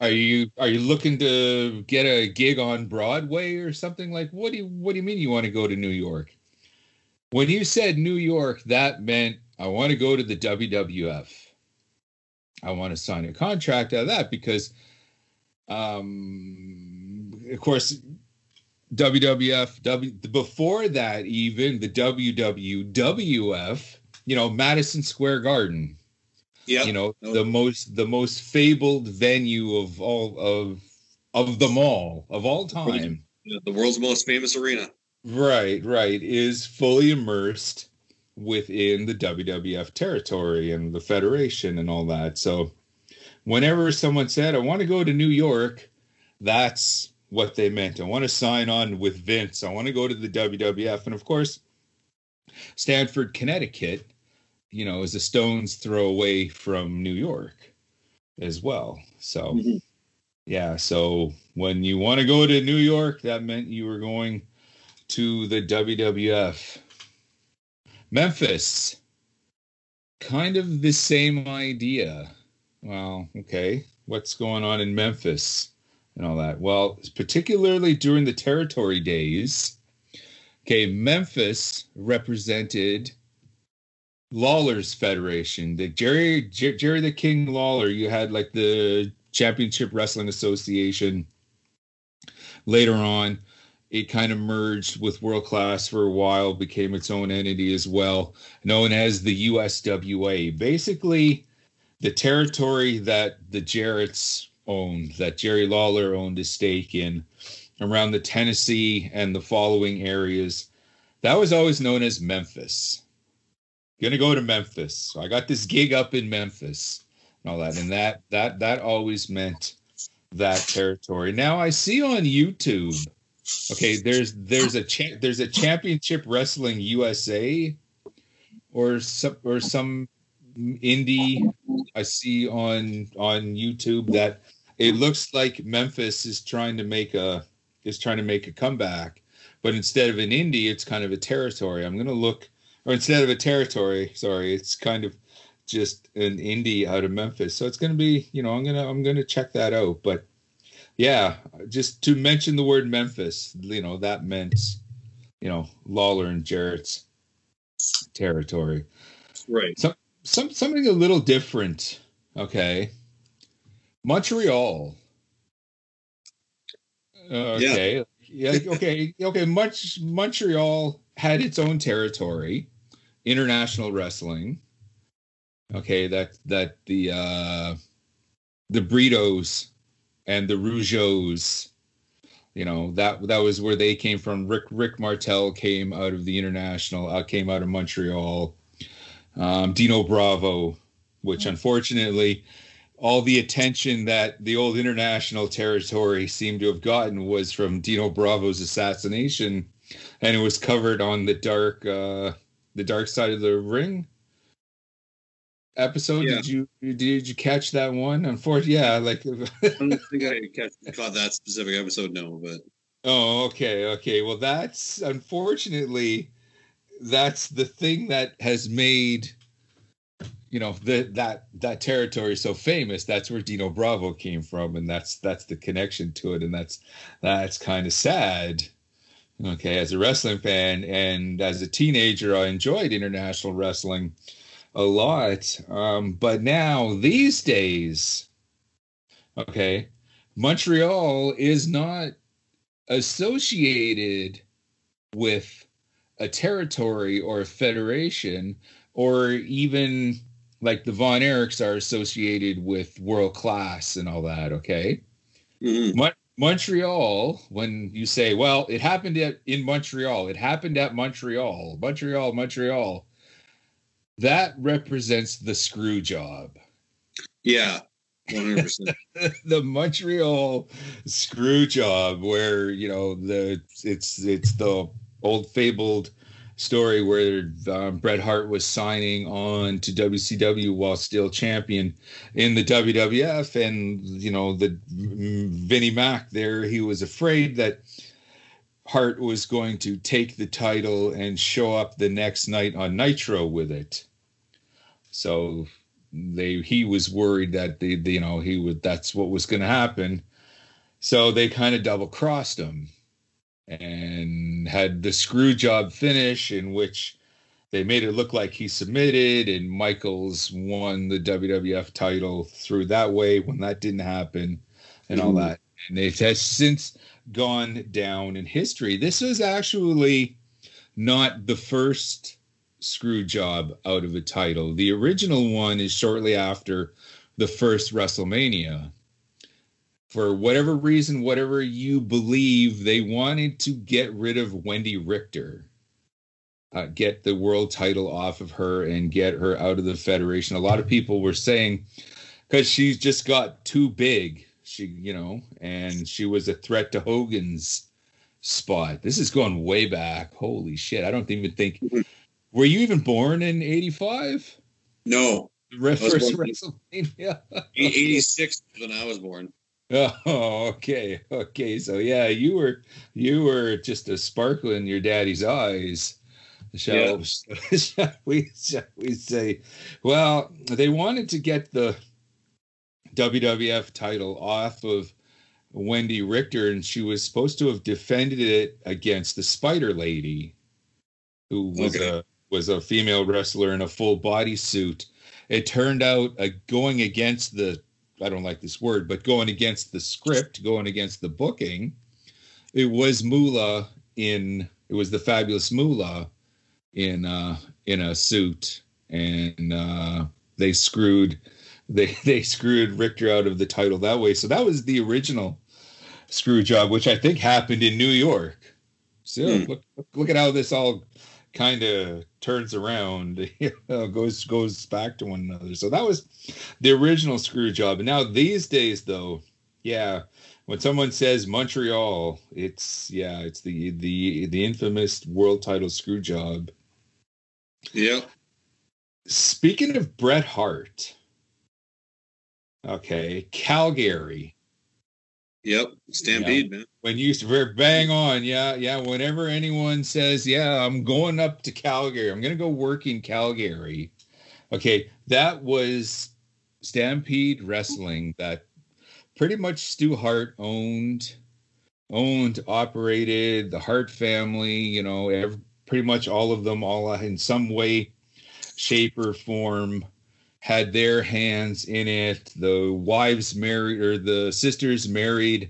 are you looking to get a gig on Broadway or something? Like, what do you mean you want to go to New York? When you said New York, that meant, I want to go to the WWF. I want to sign a contract out of that because, of course, before that even, the WWF, you know, Madison Square Garden. Yeah. You know, the most fabled venue of all of them all, of all time. The world's most famous arena. Right, is fully immersed within the WWF territory and the federation and all that. So whenever someone said, I want to go to New York, that's what they meant. I want to sign on with Vince. I want to go to the WWF. And of course, Stamford, Connecticut, you know, is a stone's throw away from New York as well. So, mm-hmm. yeah, so when you want to go to New York, that meant you were going to the WWF. Memphis, kind of the same idea. Well, okay, what's going on in Memphis and all that? Well, particularly during the territory days, okay, Memphis represented Lawler's Federation. The Jerry the King Lawler, you had like the Championship Wrestling Association. Later on, it kind of merged with World Class for a while, became its own entity as well, known as the USWA. Basically, the territory that the Jarretts owned, that Jerry Lawler owned a stake in, around the Tennessee and the following areas, that was always known as Memphis. Gonna go to Memphis. So I got this gig up in Memphis and all that. And that always meant that territory. Now I see on YouTube, okay, there's a Championship Wrestling USA or some indie I see on YouTube that it looks like Memphis is trying to make a comeback, but instead of an indie, it's kind of a territory. It's kind of just an indie out of Memphis. So it's going to be, you know, I'm going to check that out. But yeah, just to mention the word Memphis, you know, that meant, you know, Lawler and Jarrett's territory. Right. Something a little different. Okay. Montreal. Okay. Yeah. Yeah. Okay. Okay. Montreal had its own territory, international wrestling. Okay, that the Britos and the Rougeaus, you know, that was where they came from. Rick Martel came out of the international, came out of Montreal. Dino Bravo, which unfortunately, all the attention that the old international territory seemed to have gotten was from Dino Bravo's assassination, and it was covered on the dark side of the ring episode. Yeah. Did you catch that one? Unfortunately, yeah. Like, I don't think I caught that specific episode. No, but okay. Well, that's unfortunately the thing that has made, you know, that territory so famous. That's where Dino Bravo came from, and that's the connection to it, and that's kind of sad. Okay, as a wrestling fan and as a teenager, I enjoyed international wrestling a lot. But now, these days, okay, Montreal is not associated with a territory or a federation, or even like the Von Erichs are associated with World Class and all that, okay? Mm-hmm. Montreal, when you say, well, it happened in Montreal. It happened at Montreal. Montreal. That represents the screw job. Yeah, 100%. The Montreal screw job, where, you know, it's the old fabled story where Bret Hart was signing on to WCW while still champion in the WWF, and, you know, the Vinnie Mac there, he was afraid that Hart was going to take the title and show up the next night on Nitro with it. So he was worried that that's what was going to happen. So they kind of double crossed him and had the screw job finish, in which they made it look like he submitted and Michaels won the WWF title through that way, when that didn't happen and all that. And it has since gone down in history. This is actually not the first screw job out of a title. The original one is shortly after the first WrestleMania. For whatever reason, whatever you believe, they wanted to get rid of Wendy Richter, get the world title off of her and get her out of the federation. A lot of people were saying, because she's just got too big, she, you know, and she was a threat to Hogan's spot. This is going way back. Holy shit. I don't even think Were you even born in 85? No. The first WrestleMania? 86 when I was born. Oh, okay. Okay. So yeah, you were just a sparkle in your daddy's eyes. Shall we say? Well, they wanted to get the WWF title off of Wendy Richter, and she was supposed to have defended it against the Spider Lady, who was a female wrestler in a full bodysuit. It turned out going against the, I don't like this word, but going against the script, going against the booking, it was Moolah it was the Fabulous Moolah in a suit, and they screwed Richter out of the title that way. So that was the original screw job, which I think happened in New York. So look at how this all kind of turns around, you know, goes back to one another. So that was the original screw job. And now these days, though, yeah, when someone says Montreal, it's the infamous world title screw job. Yeah. Speaking of Bret Hart, okay, Calgary. Yep, Stampede, you know, man. When you used to bang on, yeah. Whenever anyone says, "Yeah, I'm going up to Calgary. I'm going to go work in Calgary," okay, that was Stampede Wrestling. That pretty much Stu Hart owned, operated. The Hart family, you know, pretty much all of them, all in some way, shape, or form, had their hands in it. The wives married, or the sisters married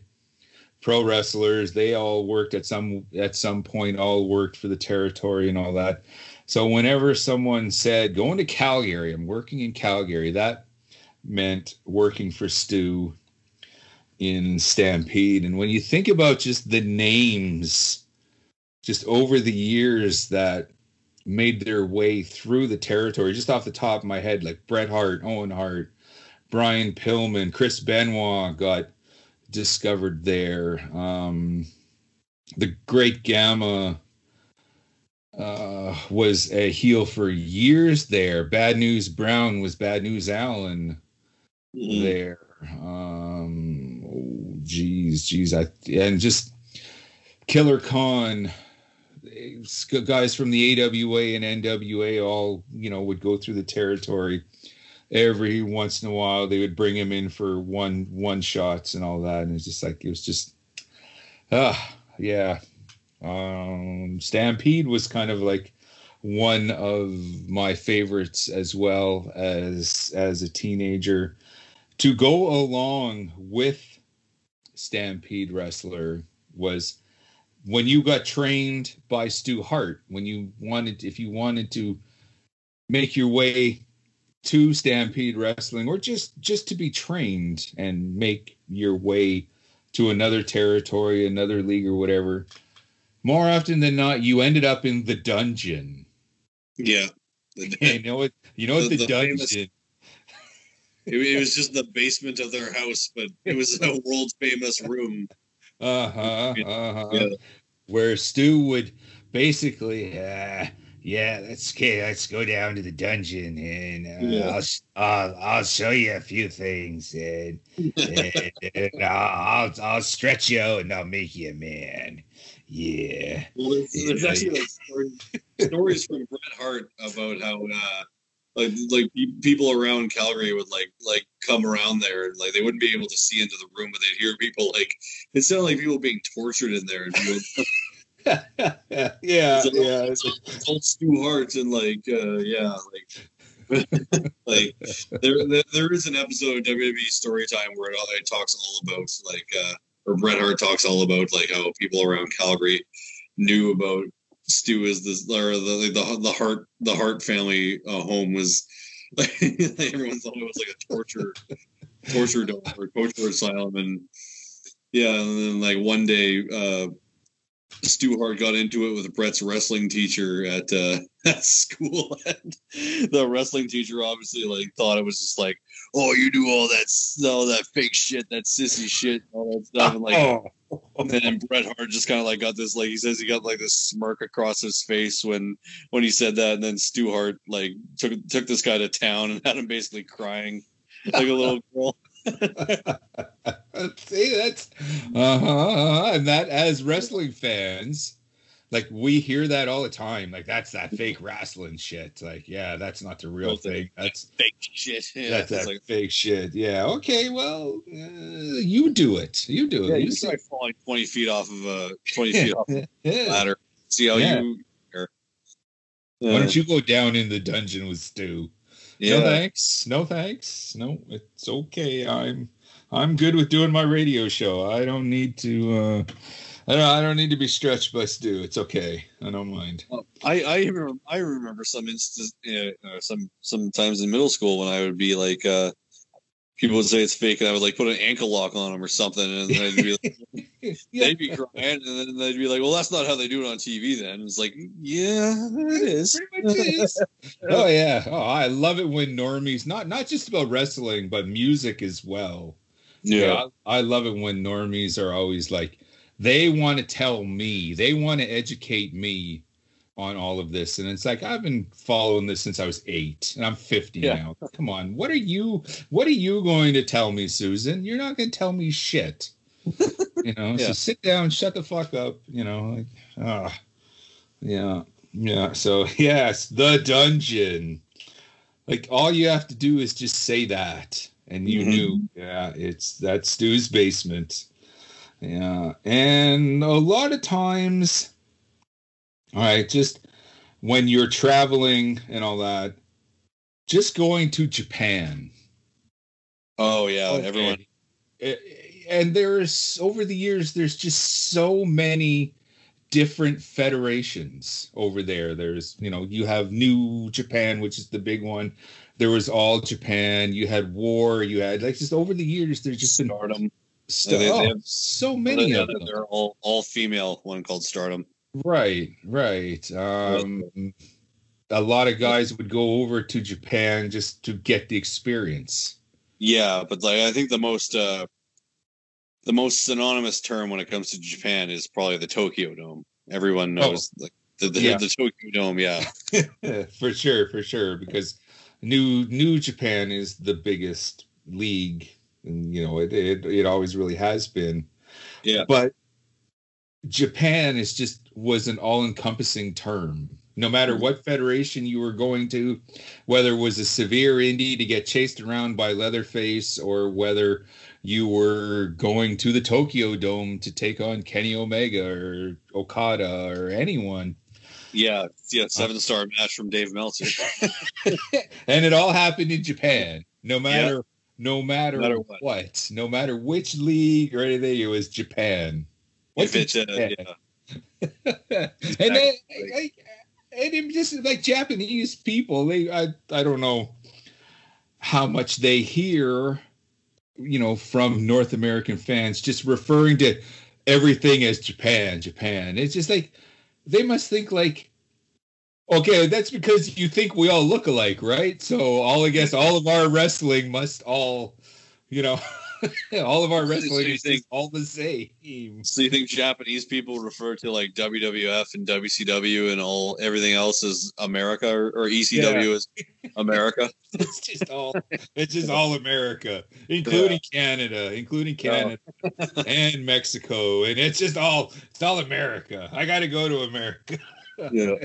pro wrestlers. They all worked at some point, all worked for the territory and all that. So whenever someone said, going to Calgary, I'm working in Calgary, that meant working for Stu in Stampede. And when you think about just the names, just over the years that made their way through the territory, just off the top of my head, like Bret Hart, Owen Hart, Brian Pillman, Chris Benoit got discovered there. The Great Gamma was a heel for years there. Bad News Brown was Bad News Allen there. And just Killer Khan. Guys from the AWA and NWA all, you know, would go through the territory. Every once in a while, they would bring him in for one shots and all that. And it's just like, Stampede was kind of like one of my favorites as well as a teenager. To go along with Stampede Wrestler was when you got trained by Stu Hart, if you wanted to make your way to Stampede Wrestling, or just to be trained and make your way to another territory, another league or whatever, more often than not, you ended up in the dungeon. Yeah. The dungeon. Famous, it was just the basement of their house, but it was a world famous room. Yeah. Where Stu would basically, let's go down to the dungeon and I'll show you a few things and I'll stretch you out and I'll make you a man. Yeah. Well, there's actually like stories from Bret Hart about how like people around Calgary would like come around there and like they wouldn't be able to see into the room, but they'd hear people like it sounded like people being tortured in there. And it's old Stu Hart and like there is an episode of WWE Storytime where it talks all about or Bret Hart talks all about like how people around Calgary knew about Stu is the Hart family home was like everyone thought it was like a torture asylum, and then like one day Stu Hart got into it with Brett's wrestling teacher at school. And the wrestling teacher obviously like thought it was just like, oh, you do all that fake shit, that sissy shit, all that stuff. And, like, and then Bret Hart just kind of like got this, like, he says he got like this smirk across his face when he said that. And then Stu Hart like took this guy to town and had him basically crying like a little girl. See, that's and that, as wrestling fans, like, we hear that all the time, like, that's that fake wrestling shit, like, yeah, that's not the real thing, that's fake shit, that's fake shit. Yeah, okay, well, you do it yeah, you try falling 20 feet off of a 20 feet off of a ladder, see how you are. Why don't you go down in the dungeon with Stu? Yeah. No thanks. No, it's okay. I'm good with doing my radio show. I don't need to. I don't need to be stretched by Stu. It's okay. I don't mind. Well, I remember some instances, sometimes in middle school when I would be like, people would say it's fake, and I would like put an ankle lock on them or something, and I'd be like, they'd be crying, and then they'd be like, "Well, that's not how they do it on TV." Then and it's like, "Yeah, it is." Pretty much is. Oh yeah. Oh, I love it when normies, not just about wrestling, but music as well. Yeah, I love it when normies are always like, they want to tell me, they want to educate me on all of this, and it's like, I've been following this since I was 8, and I'm 50 now. Come on, what are you going to tell me, Susan? You're not going to tell me shit, you know. So sit down, shut the fuck up, you know. Like, yeah. So yes, the dungeon. Like, all you have to do is just say that, and you knew. Yeah, that's Stu's basement. Yeah, and a lot of times. All right, just when you're traveling and all that, just going to Japan. Oh, yeah, okay. Everyone. And there's, over the years, there's just so many different federations over there. There's, you know, you have New Japan, which is the big one. There was All Japan. You had War. You had, like, just over the years, there's just Stardom. They have so many of them. They're all female, one called Stardom. Right. A lot of guys would go over to Japan just to get the experience. Yeah, but like, I think the most synonymous term when it comes to Japan is probably the Tokyo Dome. Everyone knows like the Tokyo Dome. Yeah, for sure. Because New Japan is the biggest league, and you know it always really has been. Yeah, but Japan was an all-encompassing term. No matter what federation you were going to, whether it was a severe indie to get chased around by Leatherface, or whether you were going to the Tokyo Dome to take on Kenny Omega or Okada or anyone. Yeah, 7-star match from Dave Meltzer. And it all happened in Japan. No matter what. No matter which league or anything, it was Japan. And then, and just like Japanese people, I don't know how much they hear, you know, from North American fans just referring to everything as Japan. It's just like, they must think like, okay, that's because you think we all look alike, right? So all of our wrestling must all, you know. All of our wrestling is all the same. So you think Japanese people refer to like WWF and WCW and everything else as America, or ECW as America? It's just all America, including Canada, and Mexico, and it's all America. I got to go to America. Yeah,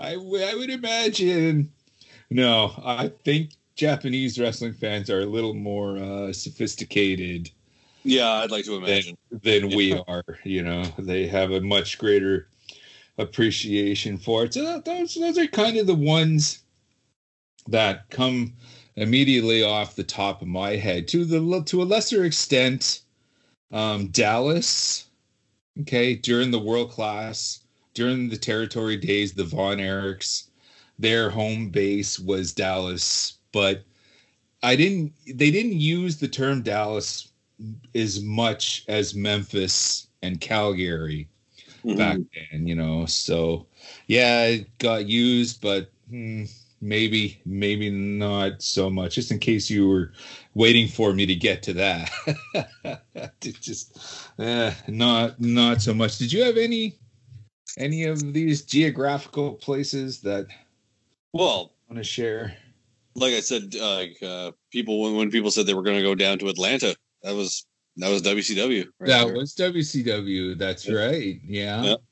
I would imagine. No, I think Japanese wrestling fans are a little more sophisticated. Yeah, I'd like to imagine than we are. You know, they have a much greater appreciation for it. So those are kind of the ones that come immediately off the top of my head. To a lesser extent, Dallas. Okay, during the World Class, during the territory days, the Von Erichs, their home base was Dallas. But they didn't use the term Dallas as much as Memphis and Calgary back then, you know. So yeah, it got used, but maybe not so much. Just in case you were waiting for me to get to that, just not so much. Did you have any of these geographical places that you want to share? Like I said, people when people said they were going to go down to Atlanta, that was WCW. Right? That was WCW. That's right. Yeah. Yep.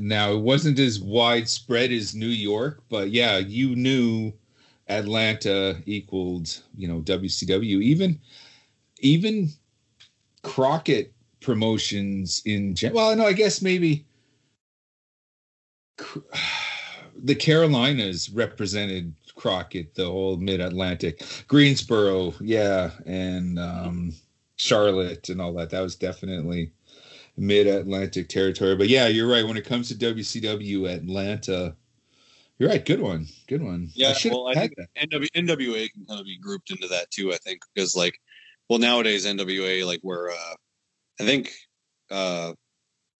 Now, it wasn't as widespread as New York, but yeah, you knew Atlanta equaled, you know, WCW. Even Crockett Promotions in general. Well, no, I guess maybe the Carolinas represented Crockett, the whole mid-Atlantic, Greensboro, and Charlotte and all that. That was definitely mid-Atlantic territory. But yeah, you're right. When it comes to WCW Atlanta, you're right. Good one. Yeah, I think NWA can kind of be grouped into that too, I think, because nowadays NWA, I think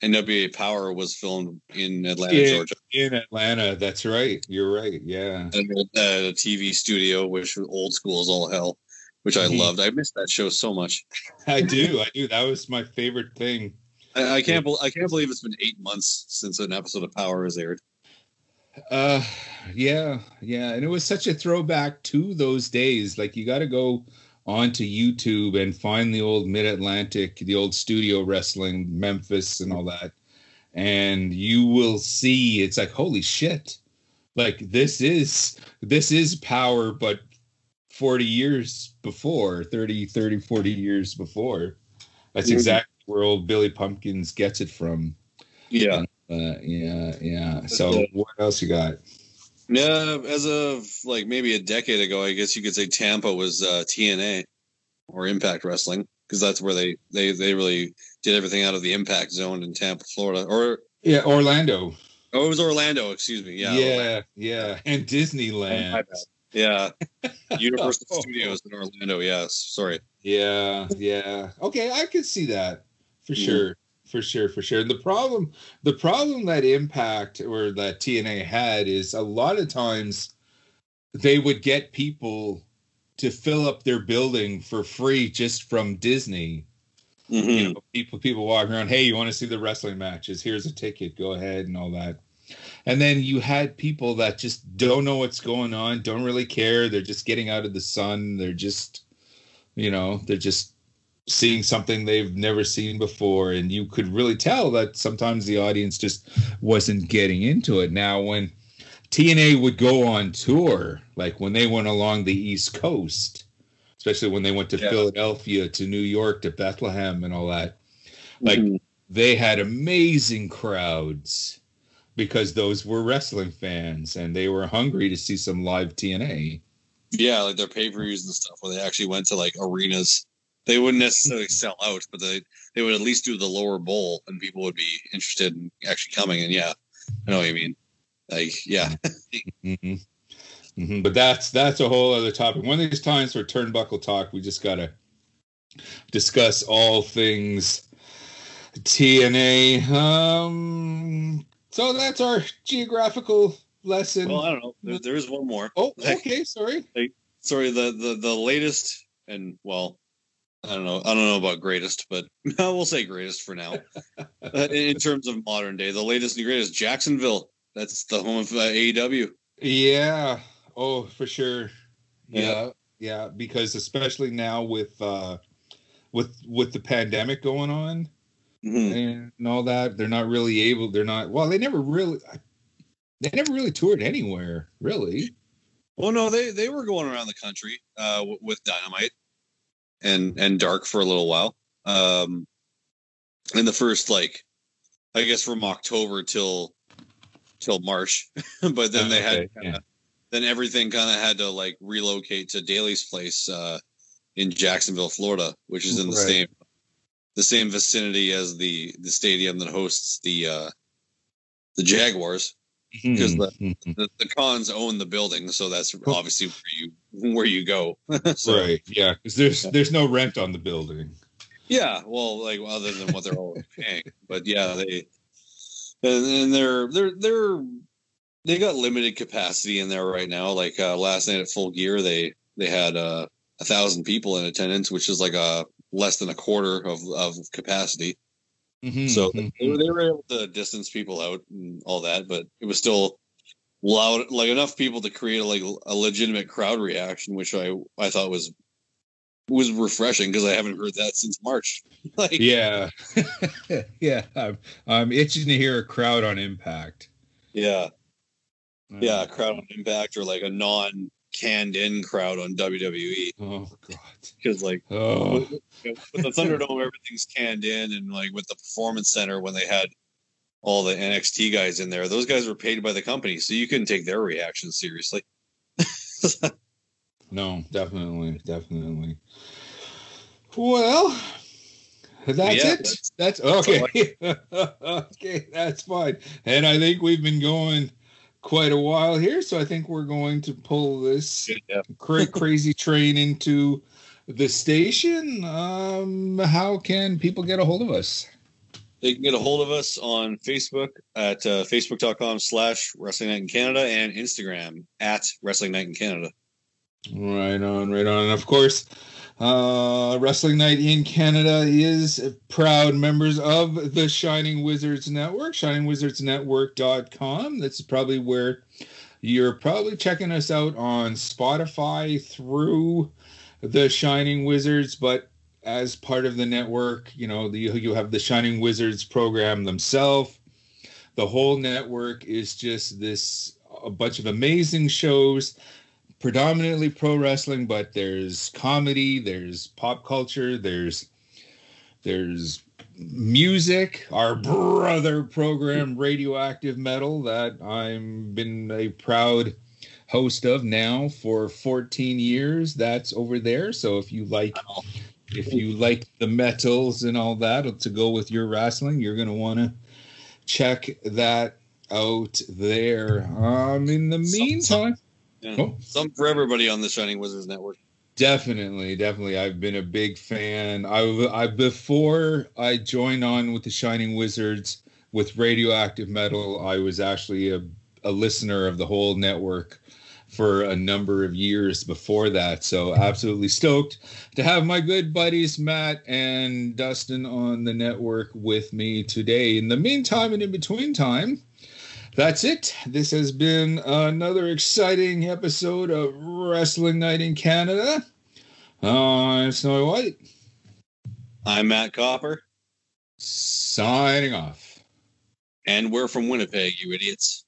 NWA Power was filmed in Atlanta, Georgia. In Atlanta, that's right. You're right. Yeah. A TV studio, which old school is all hell, which I loved. I missed that show so much. I do. That was my favorite thing. I can't believe it's been 8 months since an episode of Power has aired. Yeah, and it was such a throwback to those days. Like, you got to go onto YouTube and find the old Mid-Atlantic, the old studio wrestling, Memphis and all that, and you will see it's like, holy shit, like this is Power, but 40 years before, 40 years before. That's exactly where old Billy Pumpkins gets it from. So what else you got? Yeah, as of maybe a decade ago, I guess you could say Tampa was TNA or Impact Wrestling, because that's where they really did everything out of the Impact Zone in Tampa, Florida, or Orlando. Oh, it was Orlando. Excuse me. Yeah, and Disneyland. Yeah, Universal Studios in Orlando. Yes, sorry. Yeah. Okay, I could see that for sure. The problem that Impact or that TNA had is a lot of times they would get people to fill up their building for free just from Disney. You know, people walking around, hey, you want to see the wrestling matches? Here's a ticket. Go ahead and all that. And then you had people that just don't know what's going on, don't really care. They're just getting out of the sun. They're just, seeing something they've never seen before, and you could really tell that sometimes the audience just wasn't getting into it. Now, when TNA would go on tour, like when they went along the East Coast, especially when they went to Philadelphia, to New York, to Bethlehem and all that, they had amazing crowds because those were wrestling fans and they were hungry to see some live TNA. Yeah, their pay-per-views and stuff where they actually went to arenas. They wouldn't necessarily sell out, but they would at least do the lower bowl, and people would be interested in actually coming. And yeah, I know what you mean. But that's a whole other topic. One of these times for Turnbuckle Talk, we just gotta discuss all things TNA. So that's our geographical lesson. Well, I don't know. There is one more. Oh, okay. Sorry. The latest, and well, I don't know about greatest, but we'll say greatest for now. In terms of modern day, the latest and greatest, Jacksonville. That's the home of AEW. Yeah. Oh, for sure. Yeah. Because especially now with the pandemic going on and all that, they're not really able. They never really toured anywhere, really. Well, no, they were going around the country with Dynamite and Dark for a little while. In the first, from October till March, but then then everything kind of had to relocate to Daly's place in Jacksonville, Florida, which is in the same vicinity as the stadium that hosts the Jaguars. because the cons own the building, so that's obviously where you go. So, right? Yeah, because there's no rent on the building. Yeah, well, like other than what they're already paying, but yeah, they got limited capacity in there right now. Like last night at Full Gear, they had 1,000 people in attendance, which is like less than a quarter of capacity. Mm-hmm, so they were able to distance people out and all that, but it was still loud, like enough people to create a legitimate crowd reaction, which I thought was refreshing because I haven't heard that since March. Like, yeah, yeah, I'm itching to hear a crowd on impact. Yeah, yeah, a crowd on impact or like a non-canned-in crowd on WWE. Oh God, because like with the Thunderdome, everything's canned in, and like with the Performance Center, when they had all the NXT guys in there, those guys were paid by the company, so you couldn't take their reaction seriously. No, definitely. Well, that's it. That's okay. Okay, that's fine. And I think we've been going quite a while here, so I think we're going to pull this crazy train into the station. How can people get a hold of us? They can get a hold of us on Facebook at facebook.com/Wrestling Night in Canada and Instagram at Wrestling Night in Canada. Right on. And of course, Wrestling Night in Canada is proud members of the Shining Wizards Network, shiningwizardsnetwork.com. That's probably where you're probably checking us out on Spotify through the Shining Wizards, but as part of the network, you know, you have the Shining Wizards program themselves. The whole network is just a bunch of amazing shows, predominantly pro wrestling, but there's comedy, there's pop culture, there's music, our brother program, Radioactive Metal, that I've been a proud host of now for 14 years. That's over there. So if you like the metals and all that to go with your wrestling, you're going to want to check that out there. In the meantime... Yeah. Oh. Something for everybody on the Shining Wizards Network. Definitely. I've been a big fan. I before I joined on with the Shining Wizards with Radioactive Metal, I was actually a listener of the whole network for a number of years before that. So absolutely stoked to have my good buddies Matt and Dustin on the network with me today. In the meantime and in between time, that's it. This has been another exciting episode of Wrestling Night in Canada. I'm Snowy White. I'm Matt Cooper. Signing off. And we're from Winnipeg, you idiots.